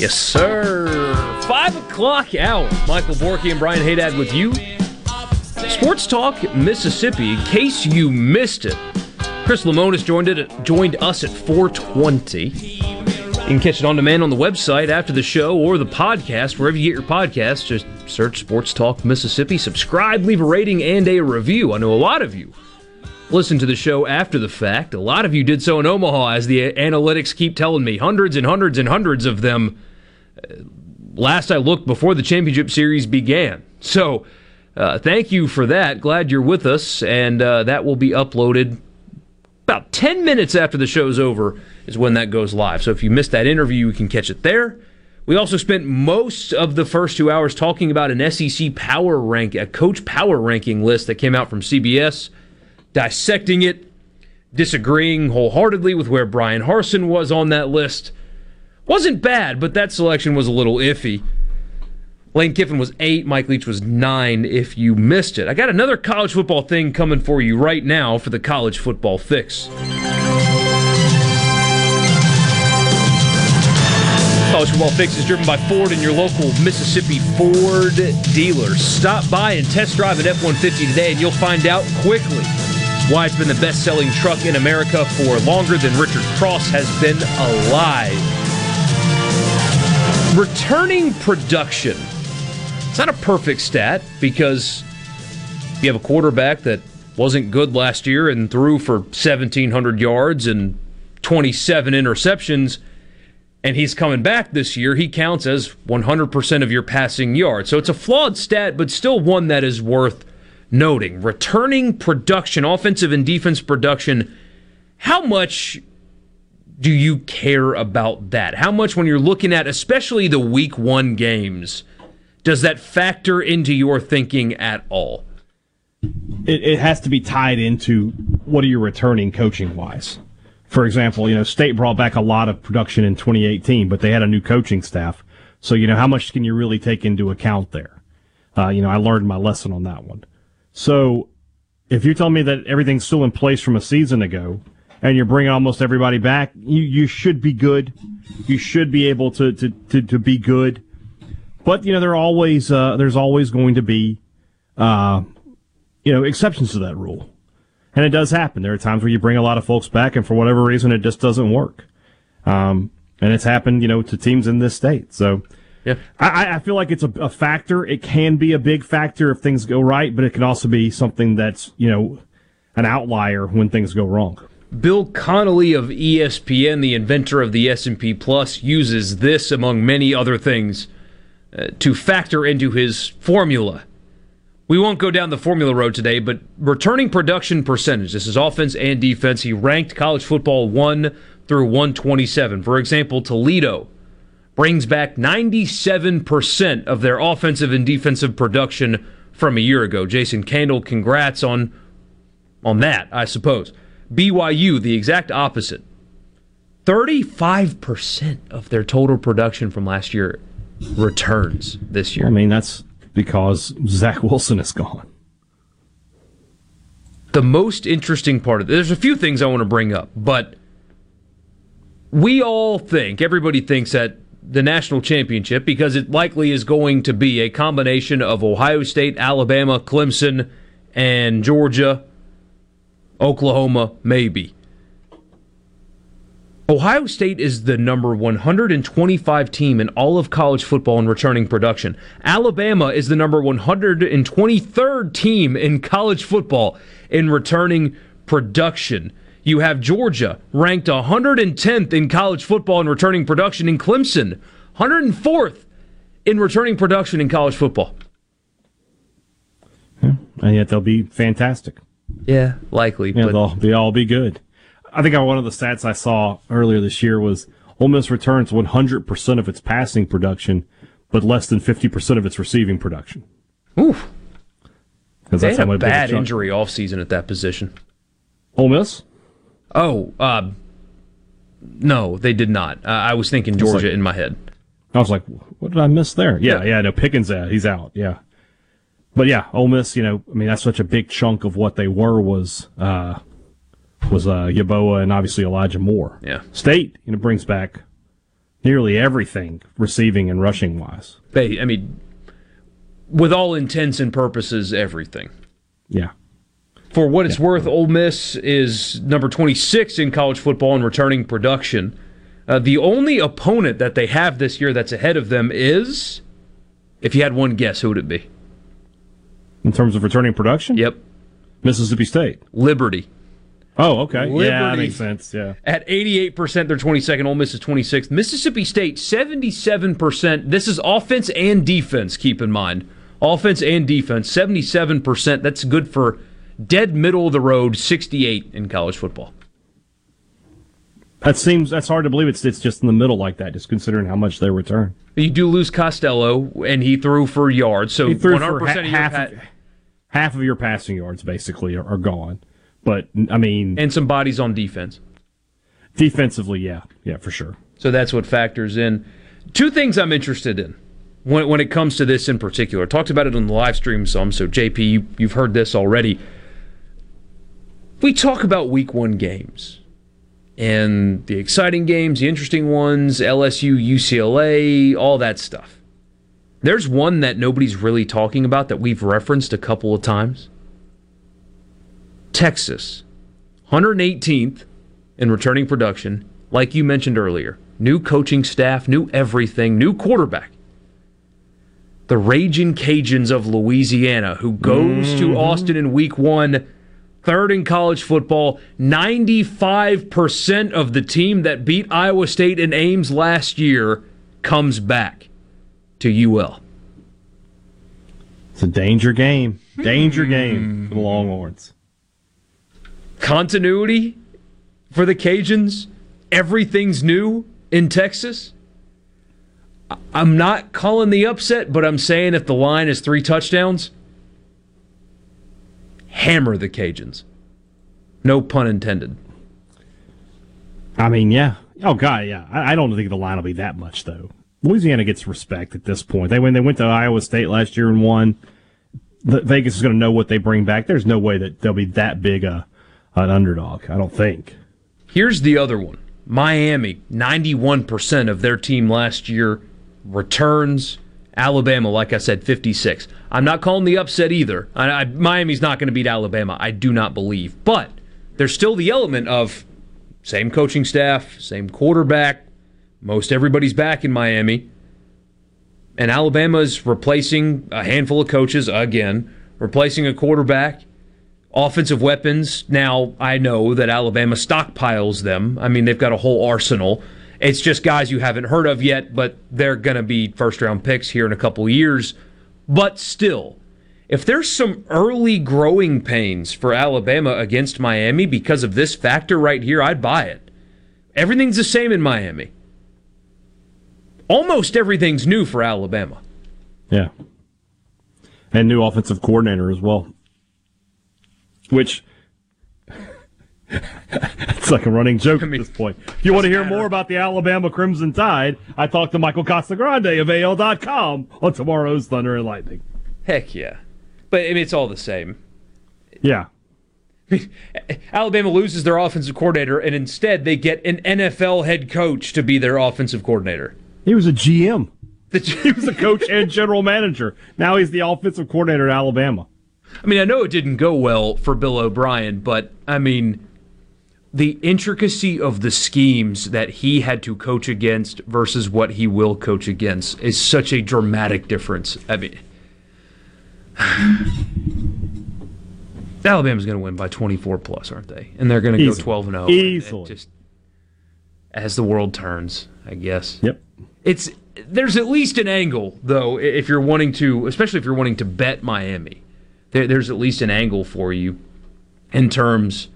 Yes, sir. 5 o'clock hour. Michael Borky and Brian Haydad with you. Sports Talk Mississippi, in case you missed it. Chris Lemonis joined us at 4:20. You can catch it on demand on the website after the show or the podcast. Wherever you get your podcasts, just search Sports Talk Mississippi. Subscribe, leave a rating, and a review. I know a lot of you listen to the show after the fact. A lot of you did so in Omaha, as the analytics keep telling me. Hundreds and hundreds and hundreds of them. Last I looked, before the championship series began. So, thank you for that. Glad you're with us, and that will be uploaded about 10 minutes after the show's over is when that goes live. So if you missed that interview, you can catch it there. We also spent most of the first 2 hours talking about an SEC power rank, a coach power ranking list that came out from CBS, dissecting it, disagreeing wholeheartedly with where Brian Harsin was on that list. Wasn't bad, but that selection was a little iffy. Lane Kiffin was 8, Mike Leach was 9, if you missed it. I got another college football thing coming for you right now for the college football fix. College Football Fix is driven by Ford and your local Mississippi Ford dealer. Stop by and test drive an F-150 today, and you'll find out quickly why it's been the best-selling truck in America for longer than Richard Cross has been alive. Returning production. It's not a perfect stat because you have a quarterback that wasn't good last year and threw for 1,700 yards and 27 interceptions, and he's coming back this year. He counts as 100% of your passing yards. So it's a flawed stat, but still one that is worth noting. Returning production, offensive and defensive production, how much do you care about that? How much, when you're looking at especially the Week 1 games, does that factor into your thinking at all? it has to be tied into what are you returning coaching-wise. For example, State brought back a lot of production in 2018, but they had a new coaching staff. So, how much can you really take into account there? I learned my lesson on that one. So if you tell me that everything's still in place from a season ago and you're bringing almost everybody back, you should be good. You should be able to be good. But, there's always going to be, exceptions to that rule. And it does happen. There are times where you bring a lot of folks back and for whatever reason, it just doesn't work. And it's happened, to teams in this state. So yeah. I feel like it's a factor. It can be a big factor if things go right, but it can also be something that's, an outlier when things go wrong. Bill Connolly of ESPN, the inventor of the S&P Plus, uses this, among many other things, to factor into his formula. We won't go down the formula road today, but returning production percentage. This is offense and defense. He ranked college football 1 through 127. For example, Toledo brings back 97% of their offensive and defensive production from a year ago. Jason Candle, congrats on that, I suppose. BYU, the exact opposite. 35% of their total production from last year returns this year. I mean, that's because Zach Wilson is gone. The most interesting part of this, there's a few things I want to bring up, but everybody thinks that the national championship, because it likely is going to be a combination of Ohio State, Alabama, Clemson, and Georgia, Oklahoma, maybe. Ohio State is the number 125 team in all of college football in returning production. Alabama is the number 123rd team in college football in returning production. You have Georgia ranked 110th in college football in returning production, and Clemson 104th in returning production in college football. Yeah, and yet they'll be fantastic. Yeah, likely. Yeah, they'll all be good. I think one of the stats I saw earlier this year was Ole Miss returns 100% of its passing production, but less than 50% of its receiving production. Oof. They had a bad injury offseason at that position. Ole Miss? Oh, no, they did not. I was thinking Georgia in my head. I was like, what did I miss there? Yeah, no, Pickens, he's out, yeah. But yeah, Ole Miss, that's such a big chunk of what they were was Yeboah and obviously Elijah Moore. Yeah. State, brings back nearly everything receiving and rushing wise. They, with all intents and purposes, everything. Yeah. For what it's worth, Ole Miss is number 26 in college football in returning production. The only opponent that they have this year that's ahead of them is, if you had one guess, who would it be? In terms of returning production? Yep. Mississippi State. Liberty. Oh, okay. Liberty. Yeah, that makes sense. Yeah. At 88%, they're 22nd. Ole Miss is 26th. Mississippi State, 77%. This is offense and defense, keep in mind. Offense and defense, 77%. That's good for dead middle of the road, 68 in college football. That's hard to believe. It's just in the middle like that, just considering how much they return. You do lose Costello, and he threw for yards. So 100% of half of your passing yards basically are gone. But and some bodies on defense. Defensively, yeah, for sure. So that's what factors in. Two things I'm interested in when it comes to this in particular. Talked about it on the live stream some. So JP, you've heard this already. We talk about Week 1 games. And the exciting games, the interesting ones, LSU, UCLA, all that stuff. There's one that nobody's really talking about that we've referenced a couple of times. Texas, 118th in returning production, like you mentioned earlier. New coaching staff, new everything, new quarterback. The Ragin' Cajuns of Louisiana, who goes to Austin in Week 1, third in college football, 95% of the team that beat Iowa State in Ames last year comes back to UL. It's a danger game. Danger game for the Longhorns. Continuity for the Cajuns. Everything's new in Texas. I'm not calling the upset, but I'm saying if the line is 3 touchdowns, hammer the Cajuns. No pun intended. I mean, yeah. Oh, God, yeah. I don't think the line will be that much, though. Louisiana gets respect at this point. When they went to Iowa State last year and won, Vegas is going to know what they bring back. There's no way that they'll be that big an underdog, I don't think. Here's the other one. Miami, 91% of their team last year returns. Alabama, like I said, 56. I'm not calling the upset either. Miami's not going to beat Alabama, I do not believe. But there's still the element of same coaching staff, same quarterback. Most everybody's back in Miami. And Alabama's replacing a handful of coaches again, replacing a quarterback, offensive weapons. Now, I know that Alabama stockpiles them. I mean, they've got a whole arsenal. It's just guys you haven't heard of yet, but they're going to be first-round picks here in a couple years. But still, if there's some early growing pains for Alabama against Miami because of this factor right here, I'd buy it. Everything's the same in Miami. Almost everything's new for Alabama. Yeah. And new offensive coordinator as well. Which, it's like a running joke at this point. If you want to hear more about the Alabama Crimson Tide, I talked to Michael Casagrande of AL.com on tomorrow's Thunder and Lightning. Heck yeah. But I mean, it's all the same. Yeah. Alabama loses their offensive coordinator, and instead they get an NFL head coach to be their offensive coordinator. He was a GM. He was a coach and general manager. Now he's the offensive coordinator at Alabama. I mean, I know it didn't go well for Bill O'Brien, but, I mean, the intricacy of the schemes that he had to coach against versus what he will coach against is such a dramatic difference. I mean, Alabama's going to win by 24-plus, aren't they? And they're going to go 12-0. Easily. Just, as the world turns, I guess. Yep. There's at least an angle, though, especially if you're wanting to bet Miami. There's at least an angle for you in terms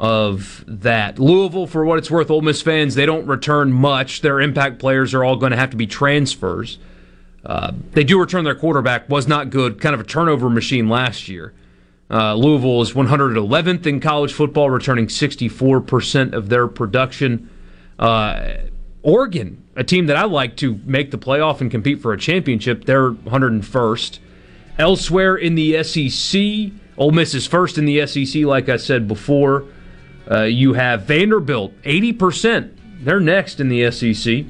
of that. Louisville, for what it's worth, Ole Miss fans, they don't return much. Their impact players are all going to have to be transfers. They do return their quarterback. Was not good. Kind of a turnover machine last year. Louisville is 111th in college football, returning 64% of their production. Oregon, a team that I like to make the playoff and compete for a championship, they're 101st. Elsewhere in the SEC, Ole Miss is first in the SEC, like I said before. You have Vanderbilt, 80%. They're next in the SEC.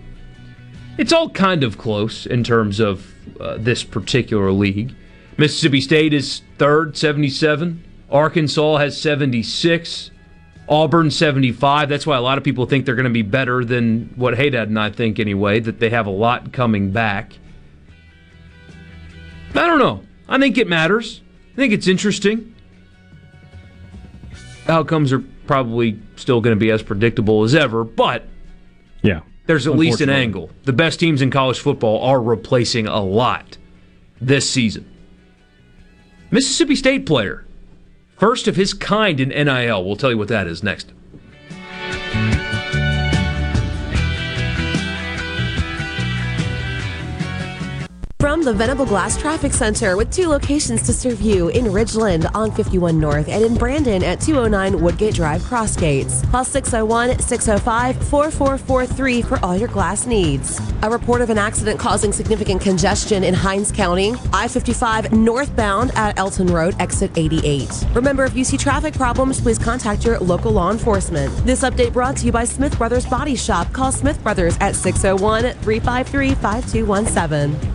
It's all kind of close in terms of this particular league. Mississippi State is third, 77. Arkansas has 76. Auburn, 75. That's why a lot of people think they're going to be better than what Haydad and I think anyway, that they have a lot coming back. I don't know. I think it matters. I think it's interesting. Outcomes are probably still going to be as predictable as ever, but yeah, there's at least an angle. The best teams in college football are replacing a lot this season. Mississippi State player, first of his kind in NIL. We'll tell you what that is next. From the Venable Glass Traffic Center with two locations to serve you in Ridgeland on 51 North and in Brandon at 209 Woodgate Drive Crossgates. Call 601-605-4443 for all your glass needs. A report of an accident causing significant congestion in Hinds County, I-55 northbound at Elton Road, exit 88. Remember, if you see traffic problems, please contact your local law enforcement. This update brought to you by Smith Brothers Body Shop. Call Smith Brothers at 601-353-5217.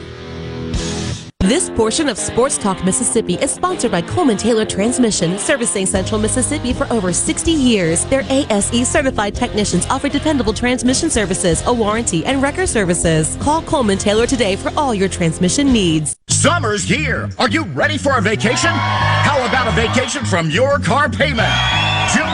This portion of Sports Talk Mississippi is sponsored by Coleman Taylor Transmission, servicing Central Mississippi for over 60 years. Their ASE-certified technicians offer dependable transmission services, a warranty, and wrecker services. Call Coleman Taylor today for all your transmission needs. Summer's here. Are you ready for a vacation? How about a vacation from your car payment? June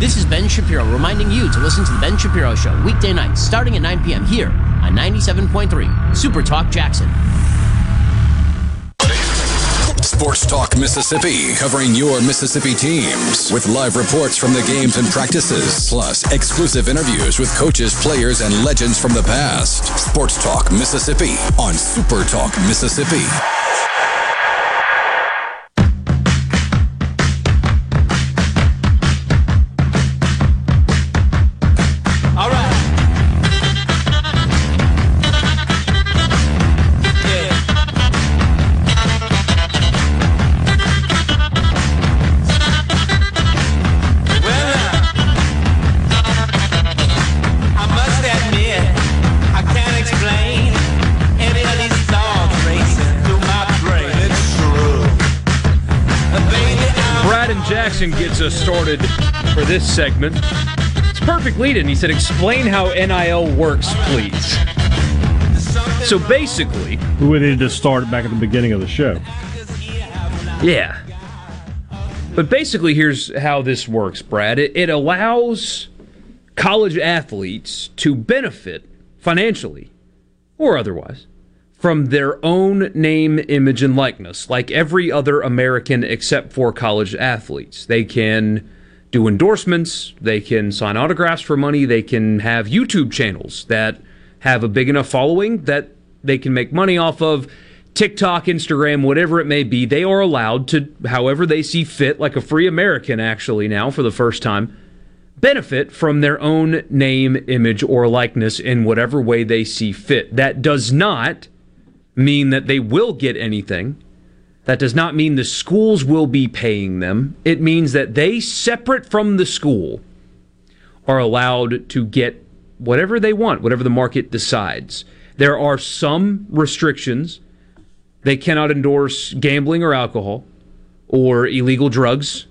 This is Ben Shapiro reminding you to listen to The Ben Shapiro Show weekday nights starting at 9 p.m. here on 97.3 Super Talk Jackson. Sports Talk Mississippi, covering your Mississippi teams with live reports from the games and practices, plus exclusive interviews with coaches, players, and legends from the past. Sports Talk Mississippi on Super Talk Mississippi. Gets us started for this segment. It's a perfect lead-in. He said, explain how NIL works, please. So basically... We needed to start back at the beginning of the show. Yeah. But basically, here's how this works, Brad. It allows college athletes to benefit financially, or otherwise, from their own name, image, and likeness, like every other American except for college athletes. They can do endorsements, they can sign autographs for money, they can have YouTube channels that have a big enough following that they can make money off of, TikTok, Instagram, whatever it may be. They are allowed to, however they see fit, like a free American actually now for the first time, benefit from their own name, image, or likeness in whatever way they see fit. That does not mean that they will get anything. That does not mean the schools will be paying them. It means that they, separate from the school, are allowed to get whatever they want, whatever the market decides. There are some restrictions. They cannot endorse gambling or alcohol or illegal drugs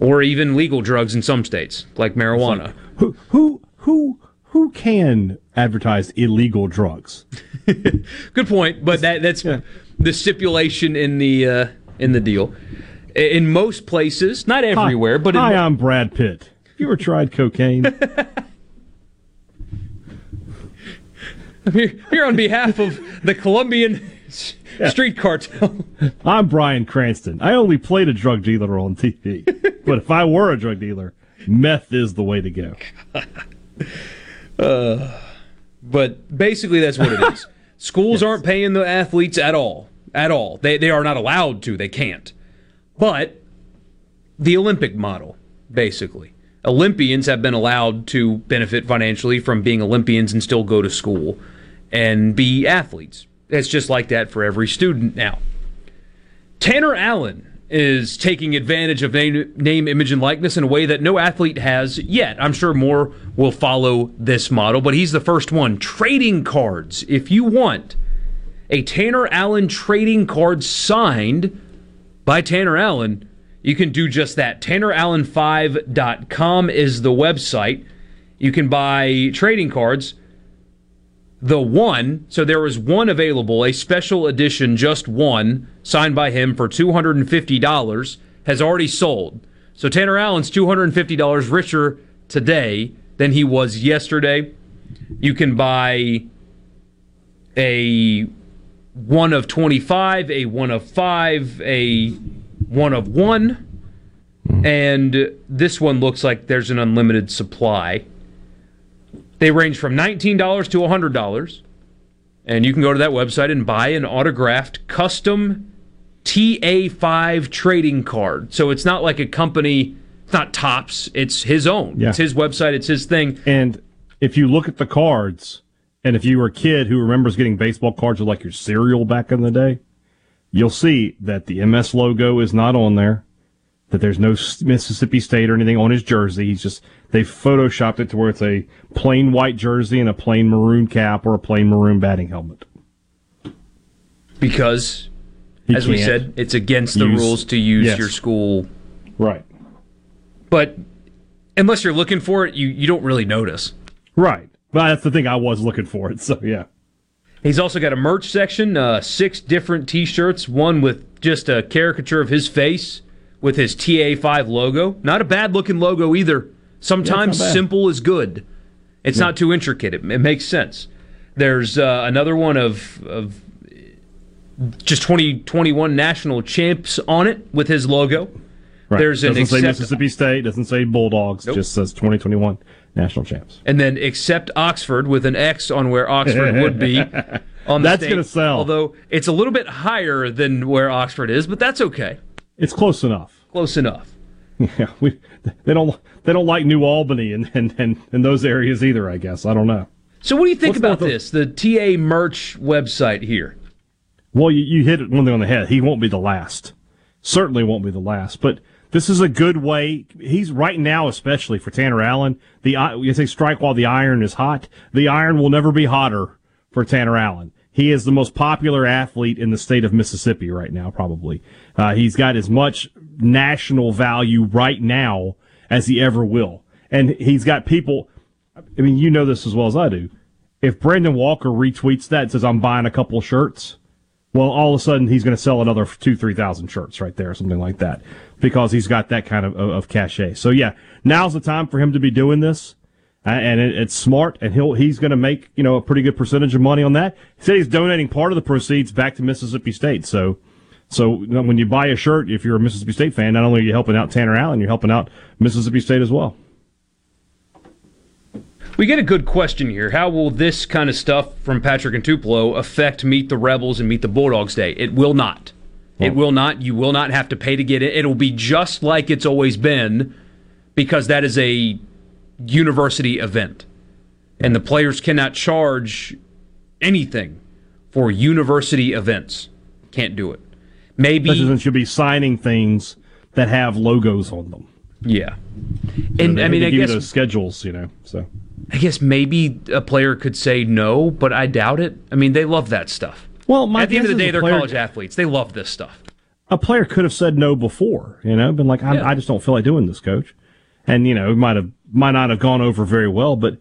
or even legal drugs in some states, like marijuana. Like, who can advertise illegal drugs? Good point, but that's yeah. The stipulation in the deal. In most places, not everywhere, but in I'm Brad Pitt. Have you ever tried cocaine? I'm here on behalf of the Colombian street cartel. I'm Bryan Cranston. I only played a drug dealer on TV, but if I were a drug dealer, meth is the way to go. But basically, that's what it is. Schools aren't paying the athletes at all. At all. They are not allowed to. They can't. But the Olympic model, basically. Olympians have been allowed to benefit financially from being Olympians and still go to school and be athletes. It's just like that for every student now. Tanner Allen is taking advantage of name, image, and likeness in a way that no athlete has yet. I'm sure more will follow this model, but he's the first one. Trading cards. If you want a Tanner Allen trading card signed by Tanner Allen, you can do just that. TannerAllen5.com is the website. You can buy trading cards. The one, so there was one available, a special edition, just one, signed by him for $250, has already sold. So Tanner Allen's $250 richer today than he was yesterday. You can buy a 1 of 25, a 1 of 5, a 1 of 1, and this one looks like there's an unlimited supply. They range from $19 to $100, and you can go to that website and buy an autographed custom TA5 trading card. So it's not like a company, it's not Topps, it's his own. Yeah. It's his website, it's his thing. And if you look at the cards, and if you were a kid who remembers getting baseball cards with like your cereal back in the day, you'll see that the MS logo is not on there, that there's no Mississippi State or anything on his jersey. He's just, they've photoshopped it to where it's a plain white jersey and a plain maroon cap or a plain maroon batting helmet. Because, as we said, it's against the rules to use your school. Right. But unless you're looking for it, you don't really notice. Right. Well, that's the thing. I was looking for it, so yeah. He's also got a merch section, 6 different T-shirts, one with just a caricature of his face with his TA5 logo. Not a bad-looking logo either. Sometimes simple is good. It's not too intricate. It makes sense. There's another one of just 2021 national champs on it with his logo. Right. There's doesn't say Mississippi State. Doesn't say Bulldogs. Nope. Just says 2021 national champs. And then except Oxford with an X on where Oxford would be. On the that's going to sell. Although it's a little bit higher than where Oxford is, but that's okay. It's close enough. Close enough. Yeah, they don't like New Albany and those areas either, I guess. I don't know. So what do you think about this, the TA merch website here? Well, you hit one thing on the head. He won't be the last. Certainly won't be the last. But this is a good way. He's right now, especially for Tanner Allen, you say strike while the iron is hot. The iron will never be hotter for Tanner Allen. He is the most popular athlete in the state of Mississippi right now, probably. He's got as much national value right now as he ever will. And he's got people, I mean, you know this as well as I do. If Brandon Walker retweets that and says, I'm buying a couple shirts, well, all of a sudden he's going to sell another 2,000-3,000 shirts right there or something like that because he's got that kind of cachet. So, yeah, now's the time for him to be doing this. And it's smart, and he's going to make a pretty good percentage of money on that. He said he's donating part of the proceeds back to Mississippi State. So when you buy a shirt, if you're a Mississippi State fan, not only are you helping out Tanner Allen, you're helping out Mississippi State as well. We get a good question here. How will this kind of stuff from Patrick and Tupelo affect Meet the Rebels and Meet the Bulldogs Day? It will not. Well, it will not. You will not have to pay to get it. It'll be just like it's always been because that is a university event, and the players cannot charge anything for university events. Can't do it. Maybe especially since you'll be signing things that have logos on them. Yeah, so and I mean, I guess those schedules, So I guess maybe a player could say no, but I doubt it. I mean, they love that stuff. Well, at the end of the day, they're college athletes. They love this stuff. A player could have said no before, been like, I just don't feel like doing this, coach, and it might not have gone over very well, but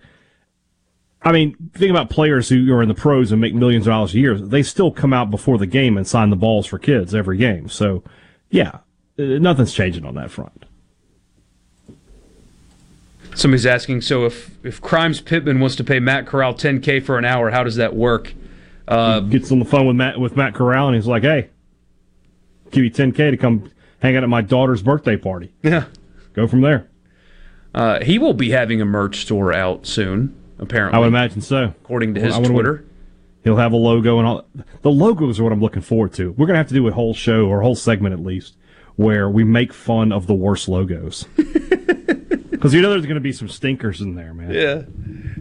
I mean, think about players who are in the pros and make millions of dollars a year. They still come out before the game and sign the balls for kids every game. So, yeah, nothing's changing on that front. Somebody's asking, so if Crimes Pittman wants to pay Matt Corral $10K for an hour, how does that work? He gets on the phone with Matt Corral, and he's like, hey, give me $10K to come hang out at my daughter's birthday party. Yeah. Go from there. He will be having a merch store out soon, apparently. I would imagine so. According to his Twitter. He'll have a logo and all. The logos are what I'm looking forward to. We're going to have to do a whole show, or a whole segment at least, where we make fun of the worst logos. Because there's going to be some stinkers in there, man. Yeah.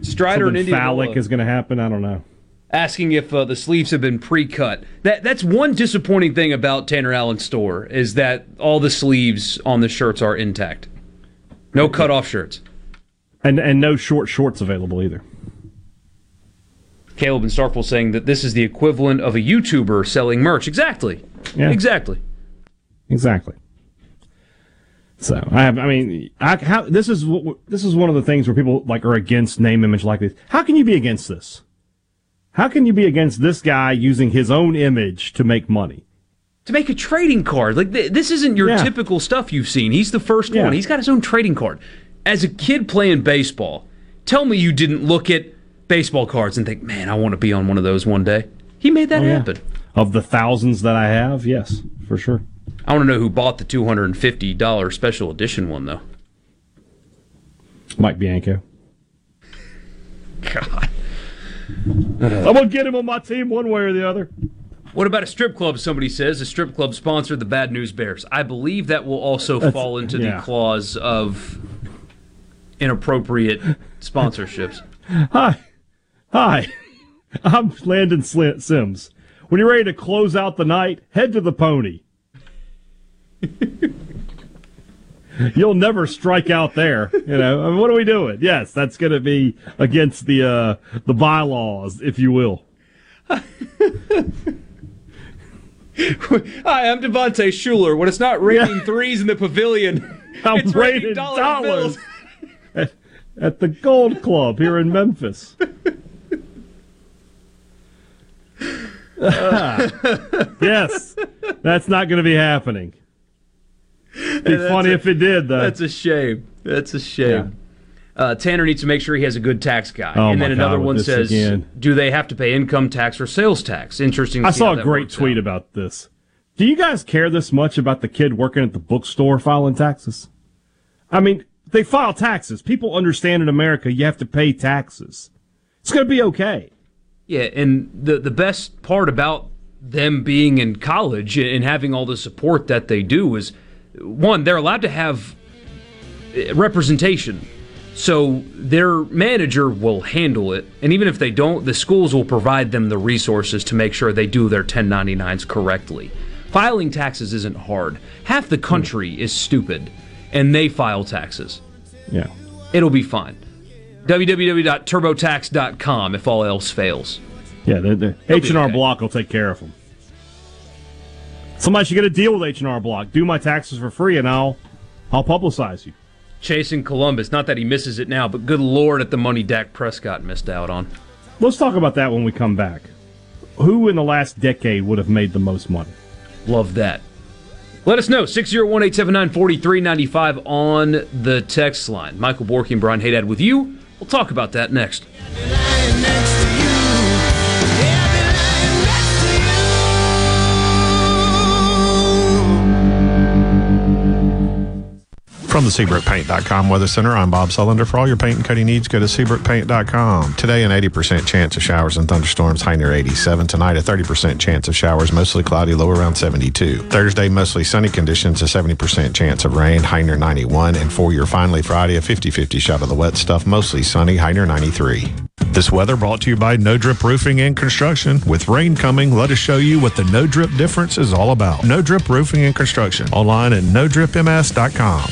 Strider and Indian phallic is going to happen. I don't know. asking if the sleeves have been pre-cut. That's one disappointing thing about Tanner Allen's store, is that all the sleeves on the shirts are intact. No cut-off shirts. And no short shorts available either. Caleb and Starkville saying that this is the equivalent of a YouTuber selling merch. Exactly. Yeah. Exactly. So this is one of the things where people like are against name, image, likeness. How can you be against this? How can you be against this guy using his own image to make money? To make a trading card. Like this isn't your typical stuff you've seen. He's the first one. He's got his own trading card. As a kid playing baseball, tell me you didn't look at baseball cards and think, man, I want to be on one of those one day. He made that happen. Of the thousands that I have, yes, for sure. I want to know who bought the $250 special edition one, though. Mike Bianco. God. I'm going to get him on my team one way or the other. What about a strip club, somebody says? A strip club sponsored the Bad News Bears. I believe that will also fall into the clause of inappropriate sponsorships. Hi. I'm Landon Sims. When you're ready to close out the night, head to the pony. You'll never strike out there, you know. I mean, what are we doing? Yes, that's going to be against the bylaws, if you will. Hi, I'm Devontae Shuler. When it's not raining threes in the pavilion, it's raining dollars at the Gold Club here in Memphis. Yes, that's not going to be happening. It'd be funny if it did, though. That's a shame. Yeah. Tanner needs to make sure he has a good tax guy. Oh, and then another one says, do they have to pay income tax or sales tax? Interesting. I saw a great tweet about this. Do you guys care this much about the kid working at the bookstore filing taxes? I mean, they file taxes. People understand in America you have to pay taxes. It's going to be okay. Yeah, and the best part about them being in college and having all the support that they do is, one, they're allowed to have representation. So their manager will handle it. And even if they don't, the schools will provide them the resources to make sure they do their 1099s correctly. Filing taxes isn't hard. Half the country is stupid, and they file taxes. Yeah. It'll be fine. www.turbotax.com if all else fails. Yeah, the H&R Block will take care of them. Somebody should get a deal with H&R Block. Do my taxes for free, and I'll publicize you. Chasing Columbus. Not that he misses it now, but good Lord at the money Dak Prescott missed out on. Let's talk about that when we come back. Who in the last decade would have made the most money? Love that. Let us know. 601-879-4395 on the text line. Michael Borky and Brian Haydad with you. We'll talk about that next. From the SeabrookPaint.com Weather Center, I'm Bob Sullender. For all your paint and coating needs, go to SeabrookPaint.com. Today, an 80% chance of showers and thunderstorms, high near 87. Tonight, a 30% chance of showers, mostly cloudy, low around 72. Thursday, mostly sunny conditions, a 70% chance of rain, high near 91. And for your finally Friday, a 50-50 shot of the wet stuff, mostly sunny, high near 93. This weather brought to you by No Drip Roofing and Construction. With rain coming, let us show you what the No Drip difference is all about. No Drip Roofing and Construction, online at NoDripMS.com.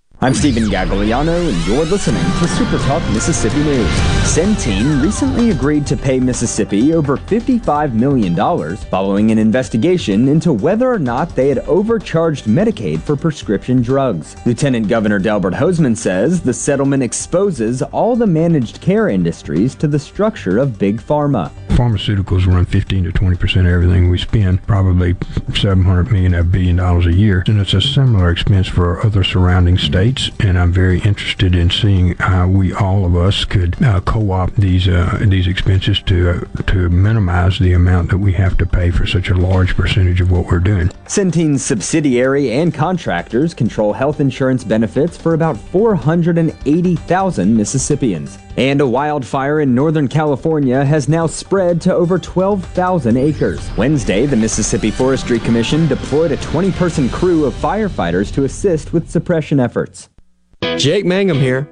I'm Stephen Gagliano, and you're listening to Super Talk Mississippi News. Centene recently agreed to pay Mississippi over $55 million following an investigation into whether or not they had overcharged Medicaid for prescription drugs. Lieutenant Governor Delbert Hosemann says the settlement exposes all the managed care industries to the structure of Big Pharma. Pharmaceuticals run 15 to 20% of everything we spend, probably $700 million, a billion dollars a year, and it's a similar expense for other surrounding states, and I'm very interested in seeing how we, all of us, could co-opt these expenses to minimize the amount that we have to pay for such a large percentage of what we're doing. Centene's subsidiary and contractors control health insurance benefits for about 480,000 Mississippians. And a wildfire in Northern California has now spread to over 12,000 acres. Wednesday, the Mississippi Forestry Commission deployed a 20-person crew of firefighters to assist with suppression efforts. Jake Mangum here.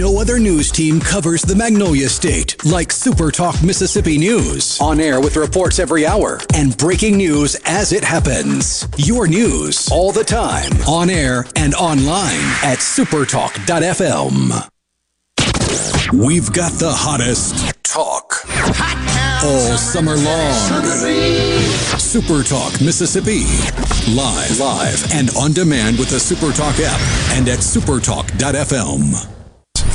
No other news team covers the Magnolia State like Super Talk Mississippi News. On air with reports every hour and breaking news as it happens. Your news all the time. On air and online at supertalk.fm. We've got the hottest talk all summer long. Super Talk Mississippi. Live and on demand with the Super Talk app and at supertalk.fm.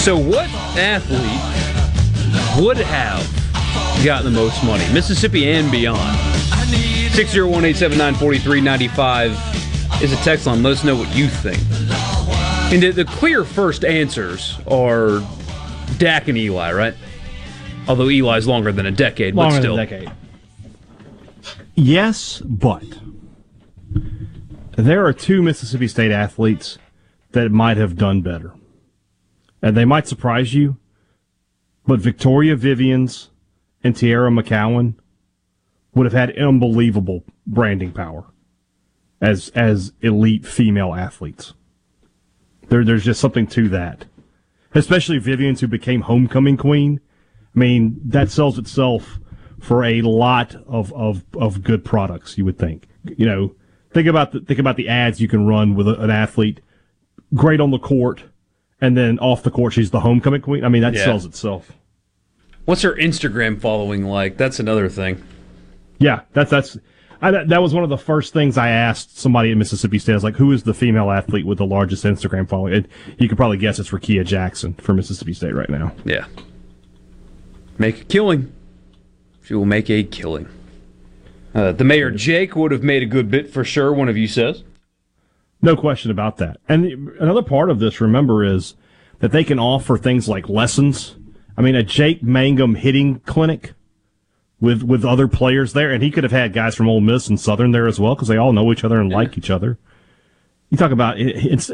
So what athlete would have gotten the most money? Mississippi and beyond. 601-879-4395 is a text line. Let us know what you think. And the clear first answers are Dak and Eli, right? Although Eli's longer than a decade, longer but still. Than a decade. Yes, but there are two Mississippi State athletes that might have done better. And they might surprise you, but Victoria Vivians and Tierra McCowan would have had unbelievable branding power as elite female athletes. There's just something to that. Especially Vivians, who became homecoming queen. I mean, that sells itself for a lot of good products, you would think. You know, think about the ads you can run with an athlete. Great on the court, and then off the court, she's the homecoming queen. I mean, that sells itself. What's her Instagram following like? That's another thing. Yeah, that was one of the first things I asked somebody at Mississippi State. I was like, who is the female athlete with the largest Instagram following? And you could probably guess it's Rekia Jackson for Mississippi State right now. Yeah. Make a killing. She will make a killing. The mayor, Jake, would have made a good bit for sure, one of you says. No question about that. And another part of this, remember, is that they can offer things like lessons. I mean, a Jake Mangum hitting clinic with other players there, and he could have had guys from Ole Miss and Southern there as well, because they all know each other and like each other. You talk about it's,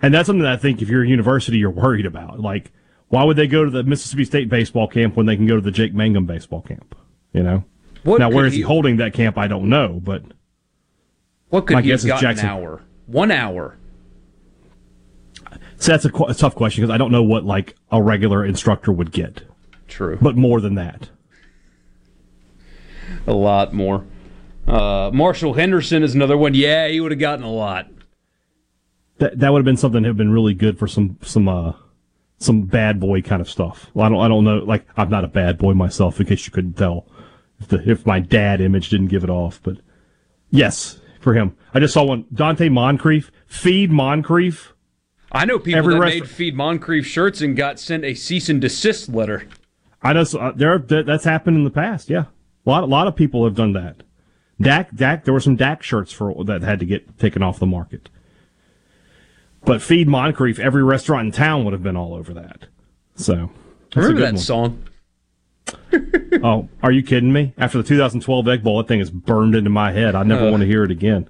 and that's something that I think if you're a university, you're worried about. Like, why would they go to the Mississippi State baseball camp when they can go to the Jake Mangum baseball camp? You know, now where is he holding that camp? I don't know, but what could he have gotten an hour? 1 hour. So that's a tough question, because I don't know what like a regular instructor would get. True, but more than that. A lot more. Marshall Henderson is another one. Yeah, he would have gotten a lot. That would have been something that would have been really good for some bad boy kind of stuff. Well, I don't know. Like, I'm not a bad boy myself, in case you couldn't tell, if my dad image didn't give it off. But yes, for him. I just saw one. Dante Moncrief. Feed Moncrief. I know people made Feed Moncrief shirts and got sent a cease and desist letter. I know. So, that's happened in the past, yeah. A lot of people have done that. Dak. There were some Dak shirts that had to get taken off the market. But Feed Moncrief, every restaurant in town would have been all over that. So remember that song? Oh, are you kidding me? After the 2012 Egg Bowl, that thing is burned into my head. I never want to hear it again.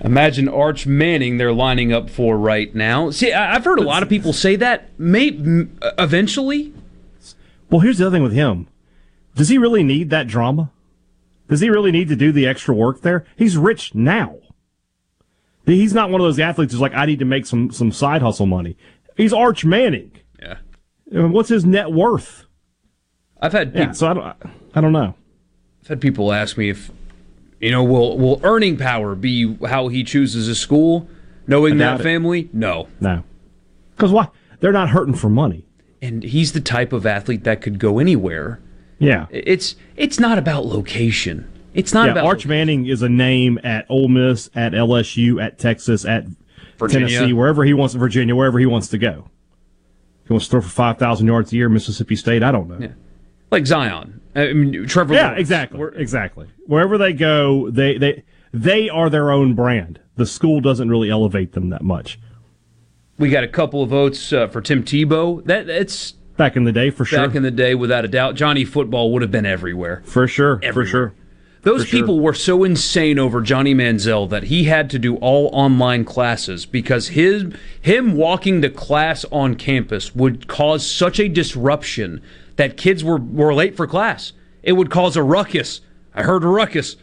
Imagine Arch Manning they're lining up for right now. See, I've heard a lot of people say that. Maybe eventually. Well, here's the other thing with him. Does he really need that drama? Does he really need to do the extra work there? He's rich now. He's not one of those athletes who's like, I need to make some side hustle money. He's Arch Manning. Yeah. I mean, what's his net worth? I've had people, so I don't know. I've had people ask me if, you know, will earning power be how he chooses a school, knowing that family? No. Because why? They're not hurting for money. And he's the type of athlete that could go anywhere. Yeah, it's not about location. It's not about Arch Manning is a name at Ole Miss, at LSU, at Texas, at Virginia. Tennessee, wherever he wants to go. If he wants to throw for 5,000 yards a year, Mississippi State, I don't know. Yeah. Like Zion, I mean, Trevor. Yeah, Lawrence. Exactly. Wherever they go, they are their own brand. The school doesn't really elevate them that much. We got a couple of votes for Tim Tebow. That's. Back in the day, for sure. Back in the day, without a doubt. Johnny Football would have been everywhere. For sure. Everywhere. For sure. Those people were so insane over Johnny Manziel that he had to do all online classes because him walking to class on campus would cause such a disruption that kids were late for class. It would cause a ruckus. I heard a ruckus.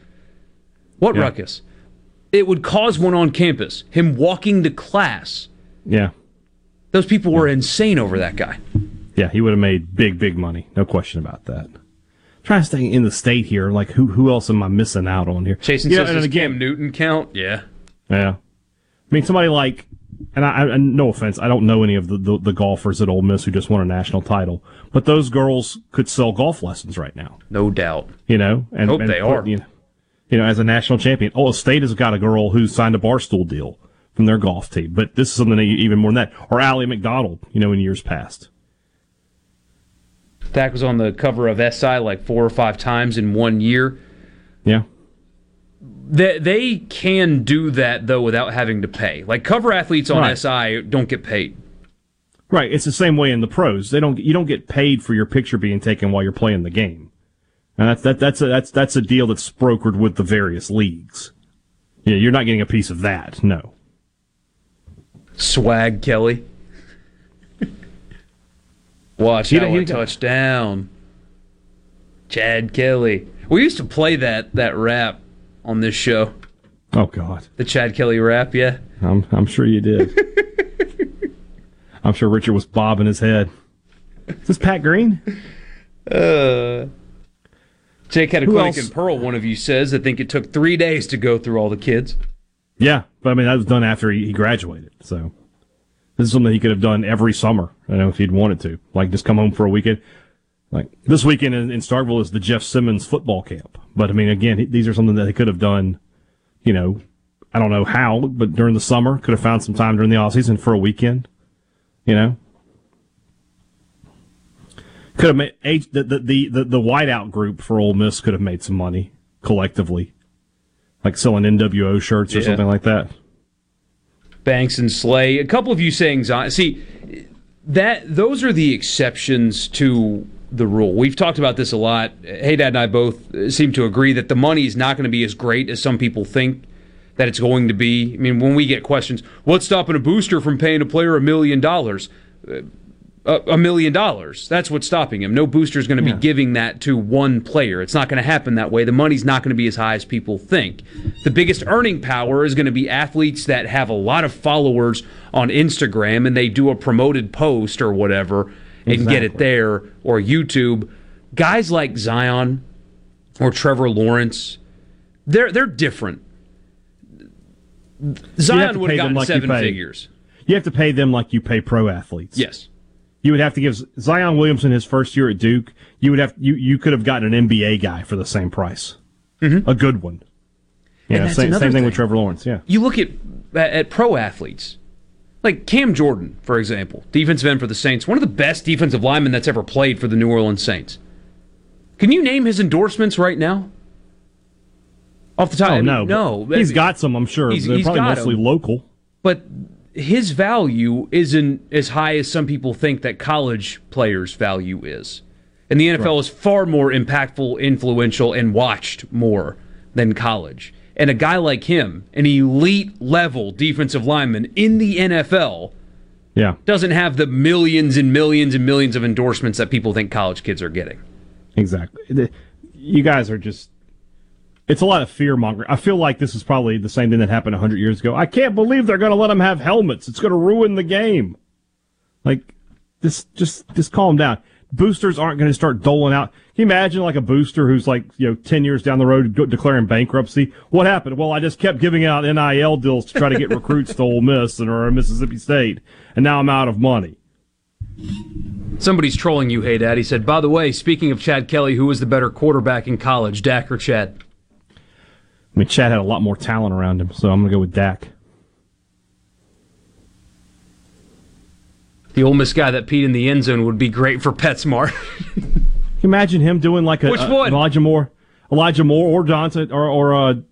What ruckus? It would cause one on campus. Him walking to class. Yeah. Those people were insane over that guy. Yeah, he would have made big, big money. No question about that. I'm trying to stay in the state here. Like, who else am I missing out on here? Chasing Sisters, and again, Cam Newton count? Yeah. Yeah. I mean, somebody like, and I no offense, I don't know any of the golfers at Ole Miss who just won a national title, but those girls could sell golf lessons right now. No doubt. You know? And, hope they are. You know, as a national champion. Oh, State has got a girl who signed a Barstool deal from their golf team, but this is something even more than that. Or Allie McDonald, you know, in years past. Dak was on the cover of SI like 4 or 5 times in 1 year. Yeah. They can do that, though, without having to pay. Like, cover athletes on SI don't get paid. Right. It's the same way in the pros. You don't get paid for your picture being taken while you're playing the game. And that's a deal that's brokered with the various leagues. Yeah, you're not getting a piece of that, no. Swag Kelly. Watch out, a touchdown. Chad Kelly. We used to play that rap on this show. Oh, God. The Chad Kelly rap, yeah. I'm sure you did. I'm sure Richard was bobbing his head. Is this Pat Green? Jake had a clinic in Pearl, one of you says. I think it took 3 days to go through all the kids. Yeah, but I mean, that was done after he graduated. So this is something he could have done every summer, I don't know, if he'd wanted to. Like, just come home for a weekend. Like, this weekend in Starkville is the Jeff Simmons football camp. But, I mean, again, these are something that he could have done, you know, I don't know how, but during the summer, could have found some time during the offseason for a weekend, you know. Could have made the whiteout group for Ole Miss could have made some money collectively, like selling NWO shirts or something like that. Banks and Slay, a couple of you saying see that those are the exceptions to the rule. We've talked about this a lot. Hey, Dad and I both seem to agree that the money is not going to be as great as some people think that it's going to be. I mean, when we get questions, what's stopping a booster from paying a player $1 million? $1 million. That's what's stopping him. No booster is going to be giving that to one player. It's not going to happen that way. The money's not going to be as high as people think. The biggest earning power is going to be athletes that have a lot of followers on Instagram and they do a promoted post or whatever and get it there, or YouTube. Guys like Zion or Trevor Lawrence, they're different. Zion would have gotten like 7 figures. You have to pay them like you pay pro athletes. Yes. You would have to give Zion Williamson his first year at Duke. You could have gotten an NBA guy for the same price, a good one. Yeah, same thing with Trevor Lawrence. Yeah, you look at pro athletes like Cam Jordan, for example, defensive end for the Saints, one of the best defensive linemen that's ever played for the New Orleans Saints. Can you name his endorsements right now? Off the top, no. He's got some, I'm sure. They're probably mostly local, but. His value isn't as high as some people think that college players' value is. And the NFL is far more impactful, influential, and watched more than college. And a guy like him, an elite-level defensive lineman in the NFL, doesn't have the millions and millions and millions of endorsements that people think college kids are getting. Exactly. You guys are just... It's a lot of fear-mongering. I feel like this is probably the same thing that happened 100 years ago. I can't believe they're going to let them have helmets. It's going to ruin the game. Like, just calm down. Boosters aren't going to start doling out. Can you imagine, like, a booster who's, like, you know, 10 years down the road declaring bankruptcy? What happened? Well, I just kept giving out NIL deals to try to get recruits to Ole Miss or Mississippi State, and now I'm out of money. Somebody's trolling you, Hey Dad. He said, by the way, speaking of Chad Kelly, who was the better quarterback in college, Dak or Chad? I mean, Chad had a lot more talent around him, so I'm going to go with Dak. The Ole Miss guy that peed in the end zone would be great for PetSmart. Can you imagine him doing like Elijah Moore or Johnson or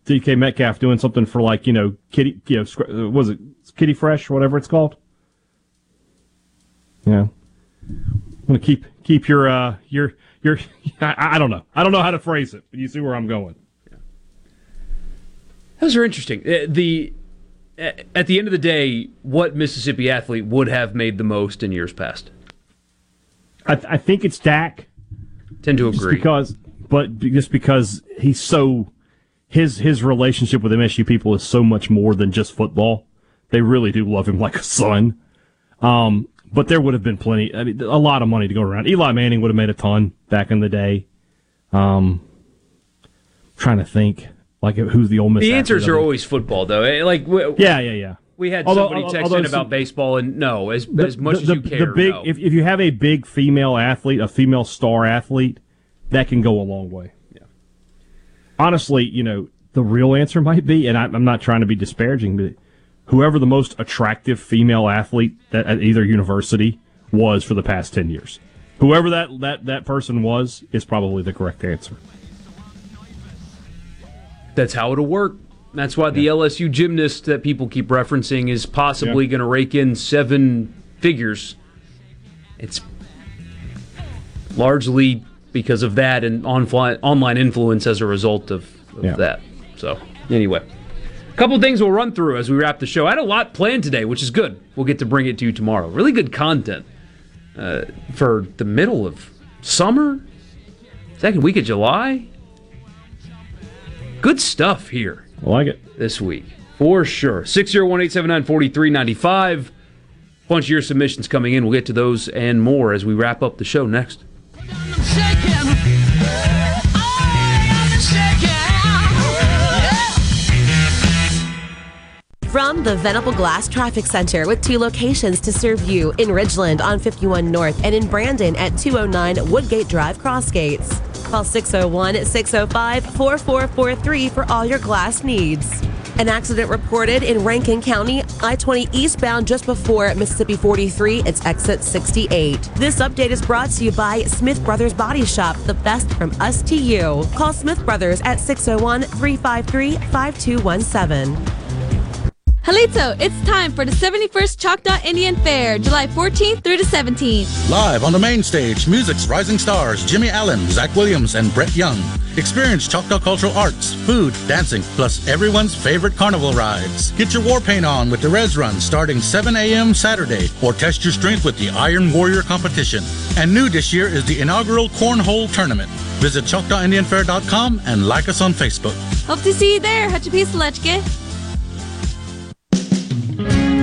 DK Metcalf doing something for like, you know, Kitty, you know, was it Kitty Fresh, whatever it's called? You know, I'm going to keep your I don't know. I don't know how to phrase it, but you see where I'm going. Those are interesting. At the end of the day, what Mississippi athlete would have made the most in years past? I think it's Dak. Tend to agree. Just because he's so his relationship with MSU people is so much more than just football. They really do love him like a son. But there would have been plenty. I mean, a lot of money to go around. Eli Manning would have made a ton back in the day. Trying to think. Like, who's the Ole Miss? The answers are always football, though. Like, yeah. We had somebody text in about baseball, and no, as much as you care. If you have a big female athlete, a female star athlete, that can go a long way. Yeah. Honestly, you know, the real answer might be, and I'm not trying to be disparaging, but whoever the most attractive female athlete at either university was for the past 10 years, whoever that person was, is probably the correct answer. That's how it'll work. That's why the LSU gymnast that people keep referencing is possibly going to rake in 7 figures. It's largely because of that and online influence as a result of that. So, anyway. couple things we'll run through as we wrap the show. I had a lot planned today, which is good. We'll get to bring it to you tomorrow. Really good content for the middle of summer, second week of July. Good stuff here. I like it. This week, for sure. 601-879-4395. Bunch of your submissions coming in. We'll get to those and more as we wrap up the show next. From the Venable Glass Traffic Center with two locations to serve you in Ridgeland on 51 North and in Brandon at 209 Woodgate Drive Crossgates. Call 601-605-4443 for all your glass needs. An accident reported in Rankin County, I-20 eastbound just before Mississippi 43, it's exit 68. This update is brought to you by Smith Brothers Body Shop, the best from us to you. Call Smith Brothers at 601-353-5217. Halito, it's time for the 71st Choctaw Indian Fair, July 14th through the 17th. Live on the main stage, music's rising stars, Jimmy Allen, Zach Williams, and Brett Young. Experience Choctaw cultural arts, food, dancing, plus everyone's favorite carnival rides. Get your war paint on with the Res Run starting 7 a.m. Saturday, or test your strength with the Iron Warrior competition. And new this year is the inaugural Cornhole Tournament. Visit ChoctawIndianFair.com and like us on Facebook. Hope to see you there. Hachapis Lechke.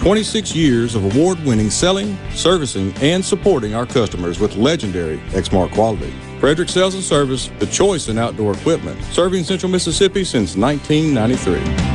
26 years of award-winning selling, servicing, and supporting our customers with legendary Exmark quality. Frederick Sales and Service, the choice in outdoor equipment, serving Central Mississippi since 1993.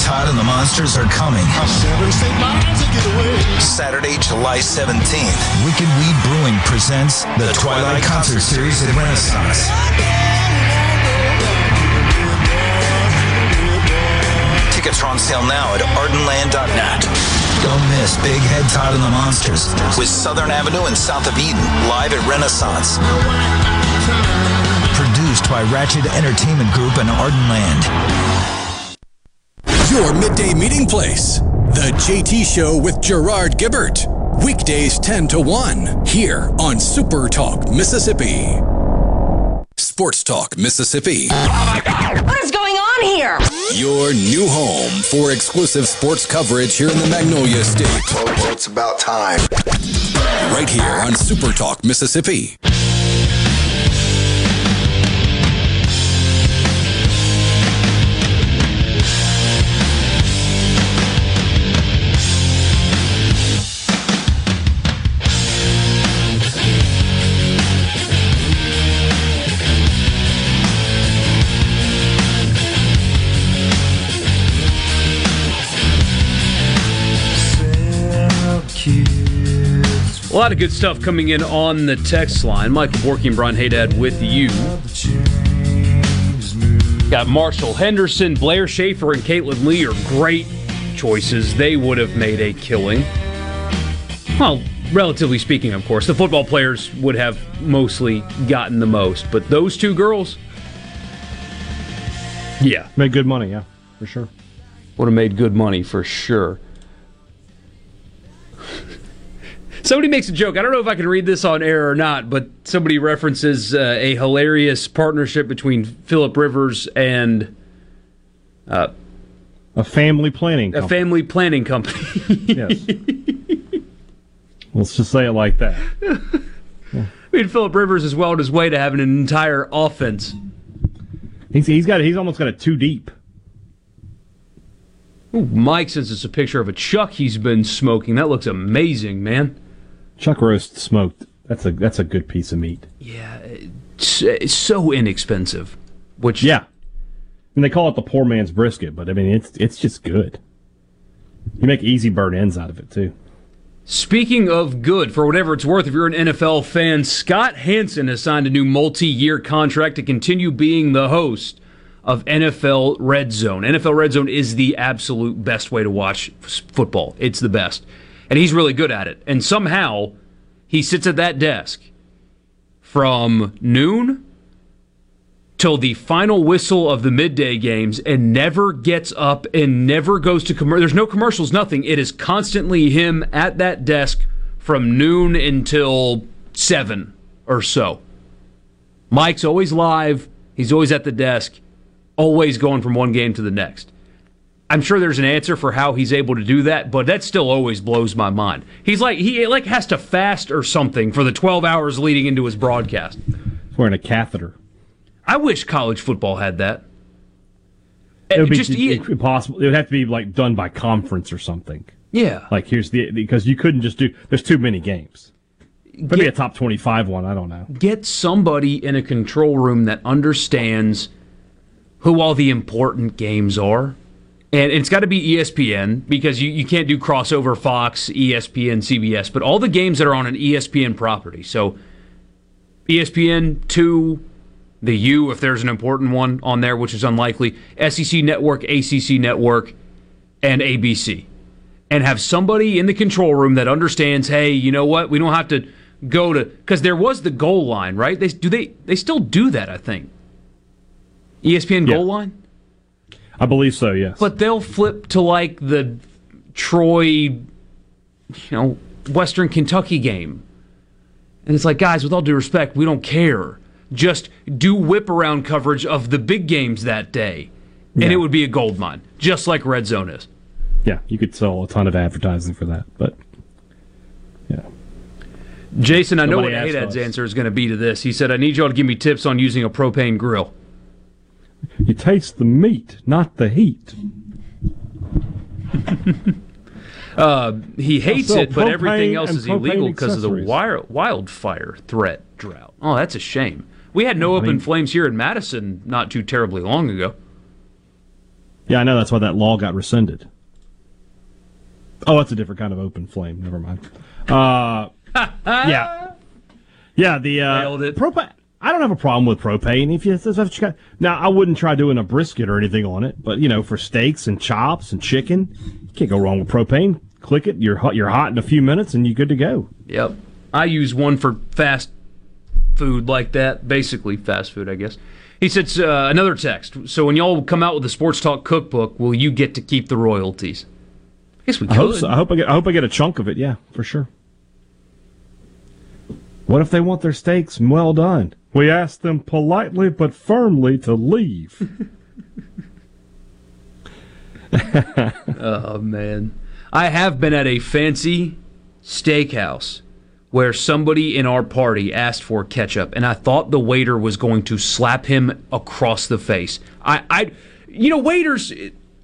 Todd and the Monsters are coming Saturday, July 17th. Wicked Weed Brewing presents the Twilight Concert Series at Renaissance. Tickets are on sale now at ardenland.net. Don't miss Big Head Todd and the Monsters with Southern Avenue and South of Eden live at Renaissance. Produced by Ratchet Entertainment Group and Ardenland. Your midday meeting place, The JT Show with Gerard Gibbert. Weekdays 10 to 1 here on Super Talk Mississippi. Sports Talk Mississippi. Oh my God. What is going on here? Your new home for exclusive sports coverage here in the Magnolia State. Well, it's about time. Right here on Super Talk Mississippi. A lot of good stuff coming in on the text line. Michael Borky and Brian Haydad with you. Got Marshall Henderson, Blair Schaefer, and Caitlin Lee are great choices. They would have made a killing. Well, relatively speaking, of course. The football players would have mostly gotten the most. But those two girls, yeah. Made good money, yeah, for sure. Would have made good money, for sure. Somebody makes a joke. I don't know if I can read this on air or not, but somebody references a hilarious partnership between Phillip Rivers and a family planning company. Yes. Let's just say it like that. Yeah. I mean, Phillip Rivers is well on his way to having an entire offense. He's almost got a two deep. Ooh, Mike sends us a picture of a chuck he's been smoking. That looks amazing, man. Chuck roast smoked. That's a good piece of meat. Yeah, it's so inexpensive. Which yeah, I mean, they call it the poor man's brisket, but I mean it's just good. You make easy burnt ends out of it too. Speaking of good, for whatever it's worth, if you're an NFL fan, Scott Hansen has signed a new multi-year contract to continue being the host of NFL Red Zone. NFL Red Zone is the absolute best way to watch football. It's the best. And he's really good at it. And somehow, he sits at that desk from noon till the final whistle of the midday games and never gets up and never goes to commercial. There's no commercials, nothing. It is constantly him at that desk from noon until 7 or so. Mike's always live. He's always at the desk, always going from one game to the next. I'm sure there's an answer for how he's able to do that, but that still always blows my mind. He's like, he has to fast or something for the 12 hours leading into his broadcast. He's wearing a catheter. I wish college football had that. It would be impossible. It would have to be like done by conference or something. Yeah. Like here's because you couldn't just do. There's too many games. Maybe a top 25 one. I don't know. Get somebody in a control room that understands who all the important games are, and it's got to be ESPN because you can't do crossover Fox, ESPN, CBS, but all the games that are on an ESPN property. So ESPN 2. The U, if there's an important one on there, which is unlikely, SEC Network, ACC Network, and ABC. And have somebody in the control room that understands, hey, you know what, we don't have to go to... Because there was the goal line, right? They still do that, I think. ESPN goal line? I believe so, yes. But they'll flip to, like, the Troy, Western Kentucky game. And it's like, guys, with all due respect, we don't care. Just do whip-around coverage of the big games that day, and it would be a gold mine, just like Red Zone is. Yeah, you could sell a ton of advertising for that, but, yeah. Jason, I know what Adad's answer is going to be to this. He said, I need y'all to give me tips on using a propane grill. You taste the meat, not the heat. He hates it, but everything else is illegal because of the wildfire threat drought. Oh, that's a shame. We had no open flames here in Madison not too terribly long ago. Yeah, I know. That's why that law got rescinded. Oh, that's a different kind of open flame. Never mind. Yeah. Yeah, the propane. I don't have a problem with propane. Now, I wouldn't try doing a brisket or anything on it, but, for steaks and chops and chicken, you can't go wrong with propane. Click it, you're hot in a few minutes, and you're good to go. Yep. I use one for fast food like that, basically fast food, I guess. He says, another text, so when y'all come out with a Sports Talk cookbook, will you get to keep the royalties? I guess we could. I hope I get a chunk of it, yeah, for sure. What if they want their steaks well done? We asked them politely but firmly to leave. Oh, man. I have been at a fancy steakhouse where somebody in our party asked for ketchup, and I thought the waiter was going to slap him across the face. Waiters,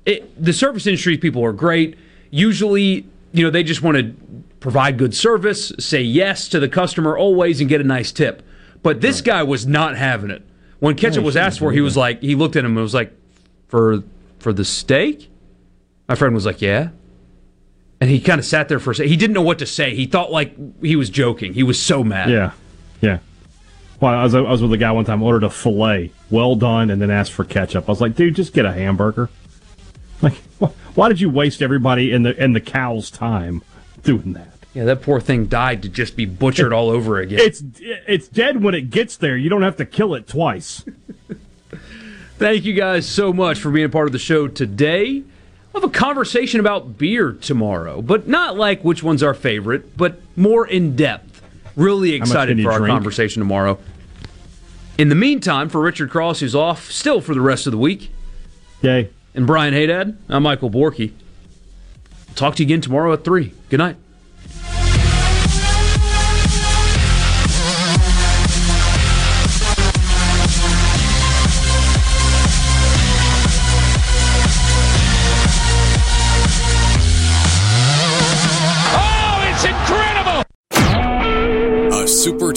the service industry people are great. Usually, they just want to provide good service, say yes to the customer always, and get a nice tip. But this guy was not having it. When ketchup was asked for, he looked at him and was like, for the steak? My friend was like, yeah. And he kind of sat there for a second. He didn't know what to say. He thought like he was joking. He was so mad. Yeah. Yeah. Well, I was with a guy one time, ordered a filet, well done, and then asked for ketchup. I was like, dude, just get a hamburger. Like, why did you waste everybody in the cow's time doing that? Yeah, that poor thing died to just be butchered all over again. It's dead when it gets there. You don't have to kill it twice. Thank you guys so much for being a part of the show today. We'll have a conversation about beer tomorrow, but not like which one's our favorite, but more in-depth. Really excited for our conversation tomorrow. In the meantime, for Richard Cross, who's off still for the rest of the week. Yay. And Brian Haydad, I'm Michael Borky. Talk to you again tomorrow at 3. Good night. Super